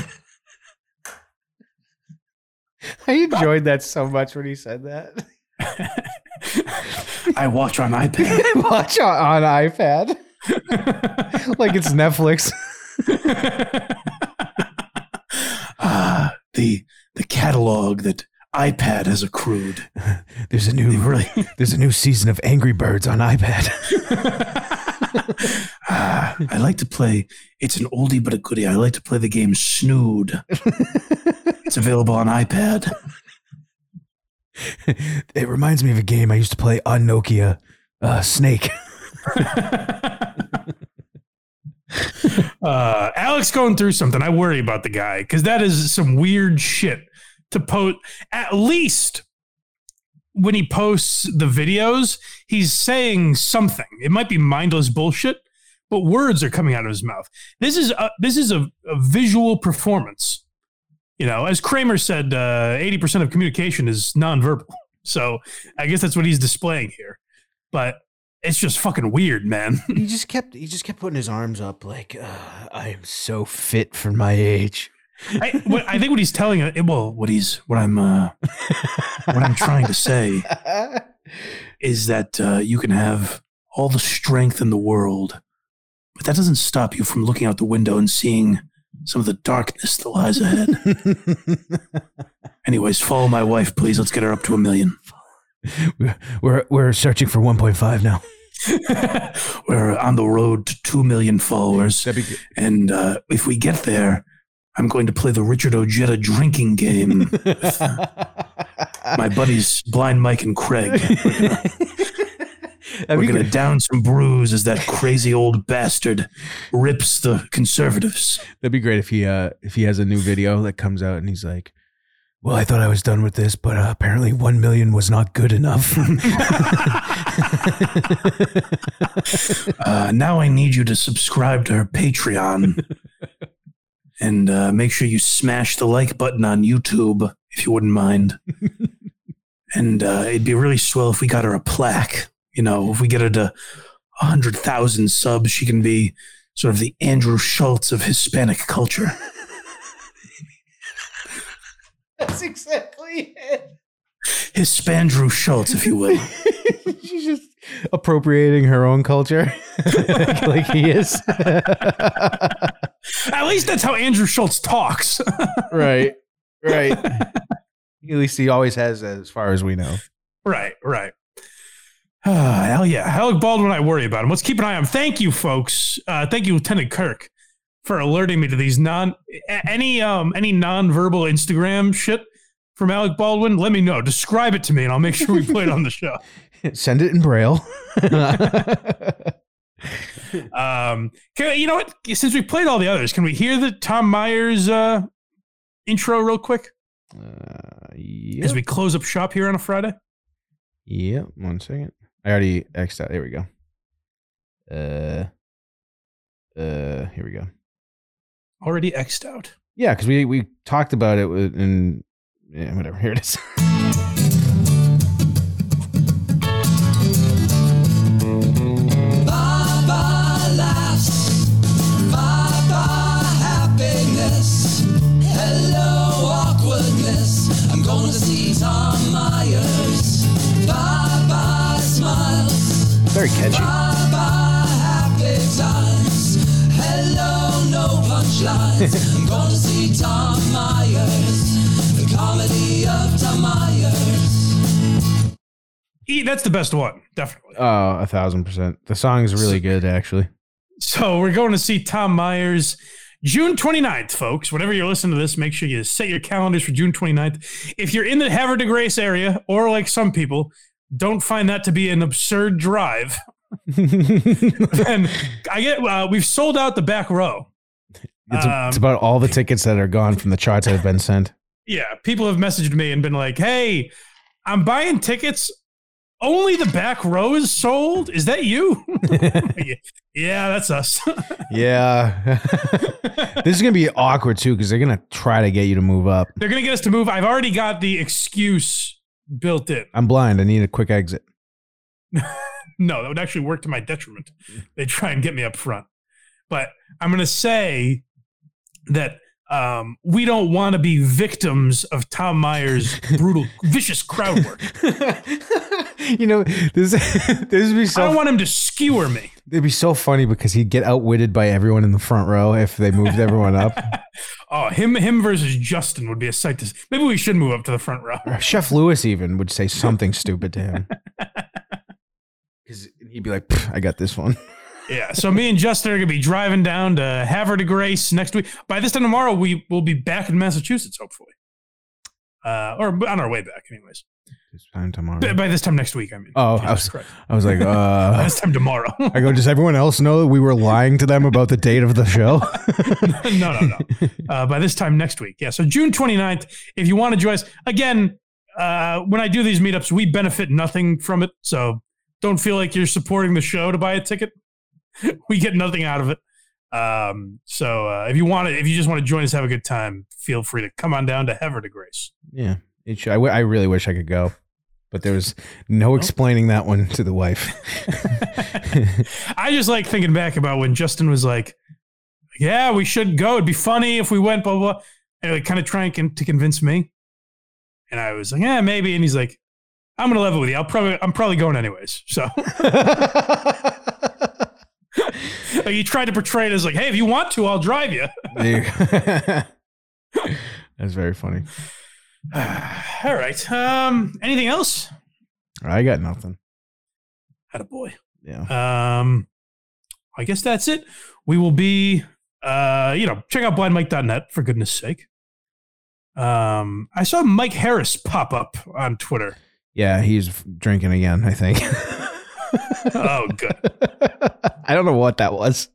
I enjoyed that so much when he said that. I watch on iPad. I watch on, on iPad. Like it's Netflix. uh, the the catalog that iPad has accrued. There's a new really, there's a new season of Angry Birds on iPad. uh, I like to play. It's an oldie but a goodie. I like to play the game Snood. It's available on iPad. It reminds me of a game I used to play on Nokia. Uh, Snake. uh, Alex going through something. I worry about the guy because that is some weird shit to post. At least when he posts the videos, he's saying something. It might be mindless bullshit, but words are coming out of his mouth. This is a, this is a, a visual performance. You know, as Kramer said, uh, eighty percent of communication is nonverbal. So I guess that's what he's displaying here. But it's just fucking weird, man. He just kept he just kept putting his arms up like, uh, I am so fit for my age. I, what, I think what he's telling it, well, what he's what I'm uh, what I'm trying to say is that uh, you can have all the strength in the world, but that doesn't stop you from looking out the window and seeing some of the darkness that lies ahead. Anyways, follow my wife, please. Let's get her up to a million. We're we're searching for one point five now. We're on the road to two million followers. And uh, if we get there, I'm going to play the Richard Ojeda drinking game with my buddies, Blind Mike and Craig. We're going to down some brews as that crazy old bastard rips the conservatives. That'd be great if he uh, if he has a new video that comes out and he's like, well, I thought I was done with this, but uh, apparently one million was not good enough. uh, now I need you to subscribe to her Patreon and uh, make sure you smash the like button on YouTube, if you wouldn't mind. And uh, it'd be really swell if we got her a plaque. You know, if we get her to one hundred thousand subs, she can be sort of the Andrew Schultz of Hispanic culture. That's exactly it. Hispandrew Schultz, if you will. She's just appropriating her own culture like, like he is. At least that's how Andrew Schultz talks. Right, right. At least he always has, as far as we know. Right, right. Oh, hell yeah. Alec Baldwin, I worry about him. Let's keep an eye on him. Thank you, folks. Uh, thank you, Lieutenant Kirk, for alerting me to these non any um any non-verbal Instagram shit from Alec Baldwin. Let me know. Describe it to me and I'll make sure we play it on the show. Send it in Braille. um can, you know what? Since we played all the others, can we hear the Tom Myers uh, intro real quick? Uh, yep. As we close up shop here on a Friday? Yep, one second. I already X'd out. Here we go. Uh uh here we go. Already X'd out. Yeah, because we, we talked about it and yeah, whatever. Here it is. Tom Myers. Bye bye smiles. Very catchy. Bye bye happy times. Hello, no punchlines. I'm going to see Tom Myers. The comedy of Tom Myers. E, that's the best one, definitely. Oh, a thousand percent. The song is really so, good, actually. So we're going to see Tom Myers. June twenty-ninth, folks, whenever you're listening to this, make sure you set your calendars for June twenty-ninth. If you're in the Havre de Grace area, or like some people, don't find that to be an absurd drive. And I get, uh, we've sold out the back row. It's, um, it's about all the tickets that are gone from the charts that have been sent. Yeah. People have messaged me and been like, hey, I'm buying tickets. Only the back row is sold? Is that you? Yeah, that's us. Yeah. This is going to be awkward, too, because they're going to try to get you to move up. They're going to get us to move. I've already got the excuse built in. I'm blind. I need a quick exit. No, that would actually work to my detriment. They try and get me up front. But I'm going to say that um, we don't want to be victims of Tom Myers' brutal, vicious crowd work. You know, this, this would be so. I don't want him to skewer me. It'd be so funny because he'd get outwitted by everyone in the front row if they moved everyone up. Oh, him, him versus Justin would be a sight to see. Maybe we should move up to the front row. Or Chef Lewis even would say something stupid to him because he'd be like, I got this one. Yeah. So me and Justin are gonna be driving down to Havre de Grace next week. By this time tomorrow, we will be back in Massachusetts, hopefully, uh, or on our way back, anyways. This time tomorrow. By, by this time next week, I mean. Oh, I was, I was like, uh. By this time tomorrow. I go, does everyone else know that we were lying to them about the date of the show? No, no, no. Uh, by this time next week. Yeah, so June twenty-ninth, if you want to join us. Again, uh, when I do these meetups, we benefit nothing from it. So don't feel like you're supporting the show to buy a ticket. We get nothing out of it. Um, so uh, if you want to, if you just want to join us, have a good time, feel free to come on down to Havre de Grace. Yeah. It should, I, w- I really wish I could go. But there was no explaining that one to the wife. I just like thinking back about when Justin was like, yeah, we should go. It'd be funny if we went, blah, blah. And like kind of trying con- to convince me. And I was like, yeah, maybe. And he's like, I'm going to level with you. I'll probably, I'm probably going anyways. So like he tried to portray it as like, hey, if you want to, I'll drive you. That's very funny. Uh, all right. Um, anything else? I got nothing. Attaboy. Yeah. Um, I guess that's it. We will be, uh, you know, check out blind mike dot net for goodness sake. Um, I saw Mike Harris pop up on Twitter. Yeah, he's drinking again, I think. Oh, good. I don't know what that was.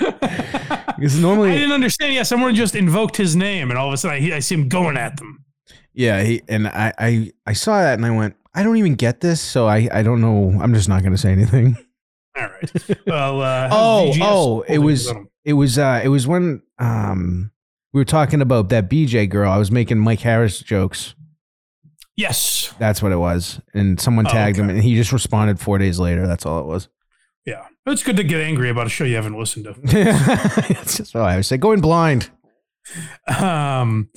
Because normally I didn't understand. Yeah, someone just invoked his name, and all of a sudden I, I see him going at them. Yeah, he, and I, I, I saw that and I went, I don't even get this, so I, I don't know. I'm just not going to say anything. All right. Well, uh, oh, oh, it was, it was, uh, it was when um we were talking about that B J girl. I was making Mike Harris jokes. Yes, that's what it was. And someone tagged oh, okay. him, and he just responded four days later. That's all it was. Yeah, it's good to get angry about a show you haven't listened to. That's just what I always say. Going blind. Um.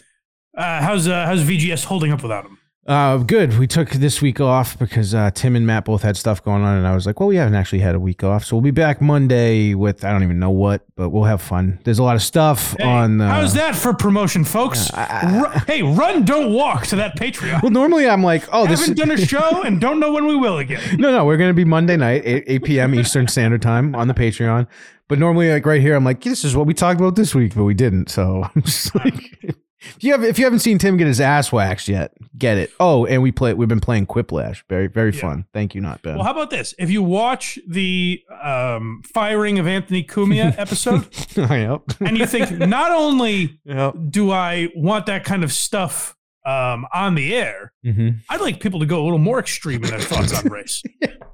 Uh, how's uh, how's V G S holding up without him? Uh, good. We took this week off because uh, Tim and Matt both had stuff going on, and I was like, well, we haven't actually had a week off, so we'll be back Monday with I don't even know what, but we'll have fun. There's a lot of stuff hey, on. Uh, how's that for promotion, folks? Uh, I, Ru- hey, run, don't walk to that Patreon. Well, normally I'm like, oh, this haven't done a show and don't know when we will again. No, no, we're gonna be Monday night, eight p.m. Eastern Standard Time on the Patreon. But normally, like right here, I'm like, this is what we talked about this week, but we didn't. So I'm just like. If you have, if you haven't seen Tim get his ass waxed yet, get it. Oh, and we play. We've been playing Quiplash. Very, very yeah. fun. Thank you, not bad. Well, how about this? If you watch the um, firing of Anthony Cumia episode, oh, yep. and you think not only yep. do I want that kind of stuff um, on the air, mm-hmm. I'd like people to go a little more extreme in their thoughts on race.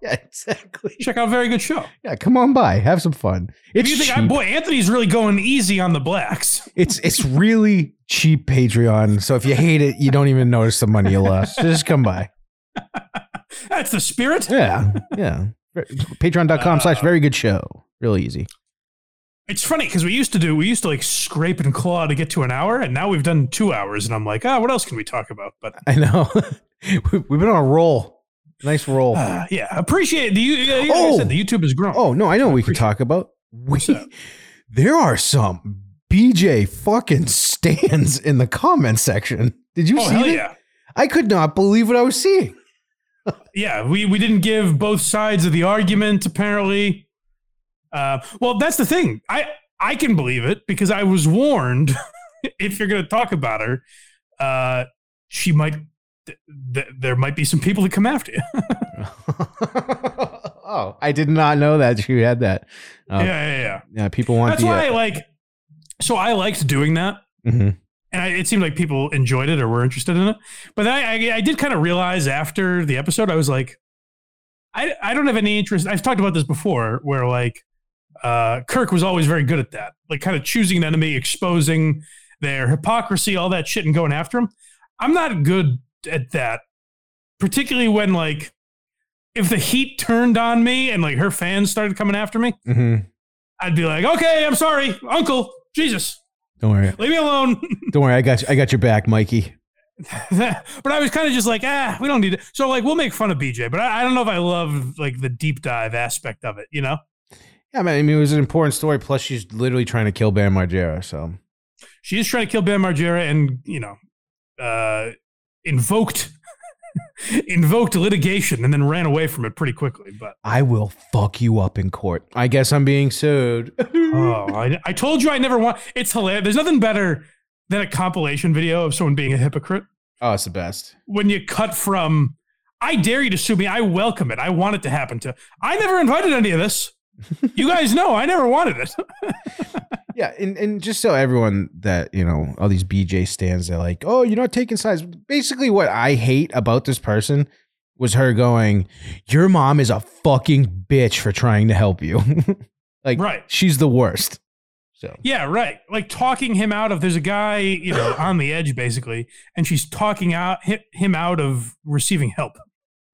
Yeah, exactly. Check out a very good show. Yeah, come on by. Have some fun. It's if you think, I, boy, Anthony's really going easy on the blacks. It's it's really cheap Patreon. So if you hate it, you don't even notice the money you lost. So just come by. That's the spirit. Yeah, yeah. Patreon dot com uh, slash very good show. Really easy. It's funny because we used to do, we used to like scrape and claw to get to an hour, and now we've done two hours, and I'm like, ah, oh, what else can we talk about? But I know we've been on a roll, nice roll. Uh, yeah, appreciate the you. Uh, oh, said the YouTube has grown. Oh no, I know I we can talk about. We there are some B J fucking stands in the comment section. Did you oh, see hell it? Yeah. I could not believe what I was seeing. Yeah, we we didn't give both sides of the argument apparently. Uh, well, that's the thing. I, I can believe it because I was warned if you're going to talk about her, uh, she might, th- th- there might be some people that come after you. Oh, I did not know that she had that. Uh, yeah, yeah, yeah. Yeah, people want that's the, why uh, I like, so I liked doing that. Mm-hmm. And I, it seemed like people enjoyed it or were interested in it. But then I, I, I did kind of realize after the episode, I was like, I, I don't have any interest. I've talked about this before where like, Uh, Kirk was always very good at that, like kind of choosing an enemy, exposing their hypocrisy, all that shit, and going after him. I'm not good at that, particularly when like if the heat turned on me and like her fans started coming after me, mm-hmm. I'd be like, okay, I'm sorry, Uncle Jesus. Don't worry, leave me alone. Don't worry, I got you. I got your back, Mikey. But I was kind of just like, ah, we don't need it. So like we'll make fun of B J, but I, I don't know if I love like the deep dive aspect of it, you know. I mean, it was an important story. Plus, she's literally trying to kill Bam Margera. So she is trying to kill Bam Margera, and you know, uh, invoked invoked litigation, and then ran away from it pretty quickly. But I will fuck you up in court. I guess I'm being sued. Oh, I, I told you I never want. It's hilarious. There's nothing better than a compilation video of someone being a hypocrite. Oh, it's the best. When you cut from, I dare you to sue me. I welcome it. I want it to happen to. I never invited any of this. You guys know I never wanted it. Yeah, and, and just so everyone that, you know, all these B J stands, they're like, oh, you're not taking sides. Basically what I hate about this person was her going, your mom is a fucking bitch for trying to help you. Like, right. She's the worst. So yeah, right. Like talking him out of, there's a guy, you know, on the edge basically, and she's talking out him out of receiving help.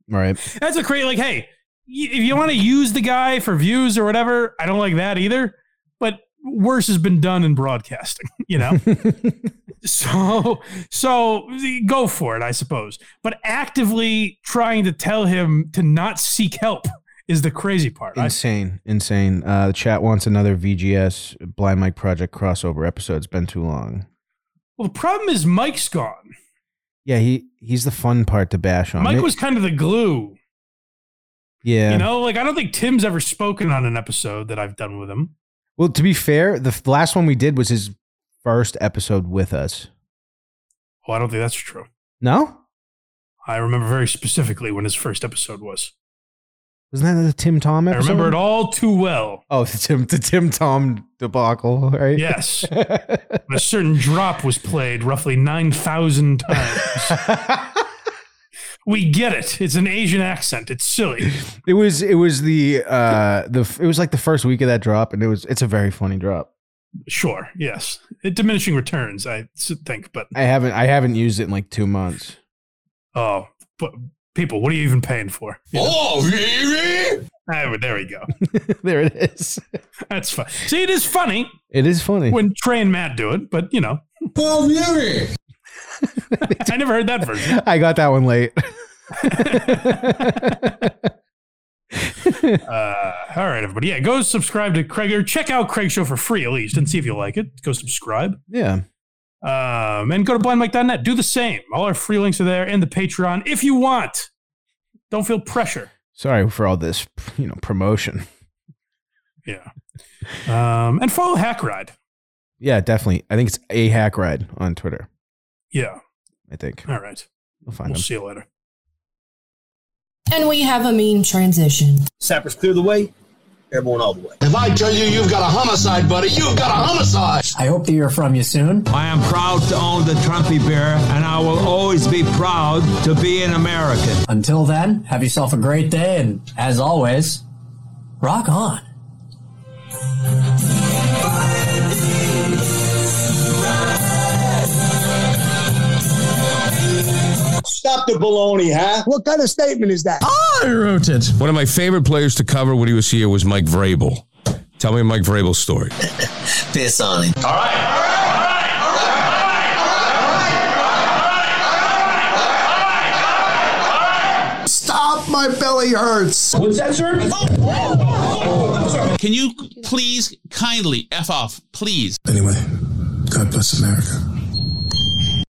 Right. That's a crazy, like, hey, if you want to use the guy for views or whatever, I don't like that either. But worse has been done in broadcasting, you know? so, so go for it, I suppose. But actively trying to tell him to not seek help is the crazy part. Insane, I- insane. Uh, the chat wants another V G S Blind Mike Project crossover episode. It's been too long. Well, the problem is Mike's gone. Yeah, he, he's the fun part to bash on. Mike it- was kind of the glue. Yeah. You know, like I don't think Tim's ever spoken on an episode that I've done with him. Well, to be fair, the last one we did was his first episode with us. Well, I don't think that's true. No? I remember very specifically when his first episode was. Wasn't that the Tim Tom episode? I remember it all too well. Oh, the Tim the Tim Tom debacle, right? Yes. A certain drop was played roughly nine thousand times. We get it. It's an Asian accent. It's silly. It was. It was the. Uh, the. It was like the first week of that drop, and it was. It's a very funny drop. Sure. Yes. It diminishing returns, I think, but I haven't. I haven't used it in like two months. Oh, but people, what are you even paying for? You know? Oh, really? Ah, there we go. There it is. That's fun. See, it is funny. It is funny when Trey and Matt do it, but you know. Oh, really? I never heard that version. I got that one late. uh, all right, everybody. Yeah, go subscribe to Craig or check out Craig's show for free at least and see if you like it. Go subscribe. Yeah. Um, and go to blind mike dot net. Do the same. All our free links are there and the Patreon if you want. Don't feel pressure. Sorry for all this, you know, promotion. Yeah. Um, and follow Hackride. Yeah, definitely. I think it's a Hackride on Twitter. Yeah. I think. All right. We'll find We'll them. See you later. And we have a mean transition. Sappers clear the way. airborne all the way. If I tell you you've got a homicide, buddy, you've got a homicide. I hope to hear from you soon. I am proud to own the Trumpy Bear, and I will always be proud to be an American. Until then, have yourself a great day, and as always, rock on. Stop the baloney, huh? What kind of statement is that? I wrote it. One of my favorite players to cover when he was here was Mike Vrabel. Tell me Mike Vrabel's story. Piss on him. All right. All right. All right. All right. Stop, my belly hurts. What's that, sir? Oh, oh, oh, oh, sorry. Can you please kindly F off, please? Anyway, God bless America.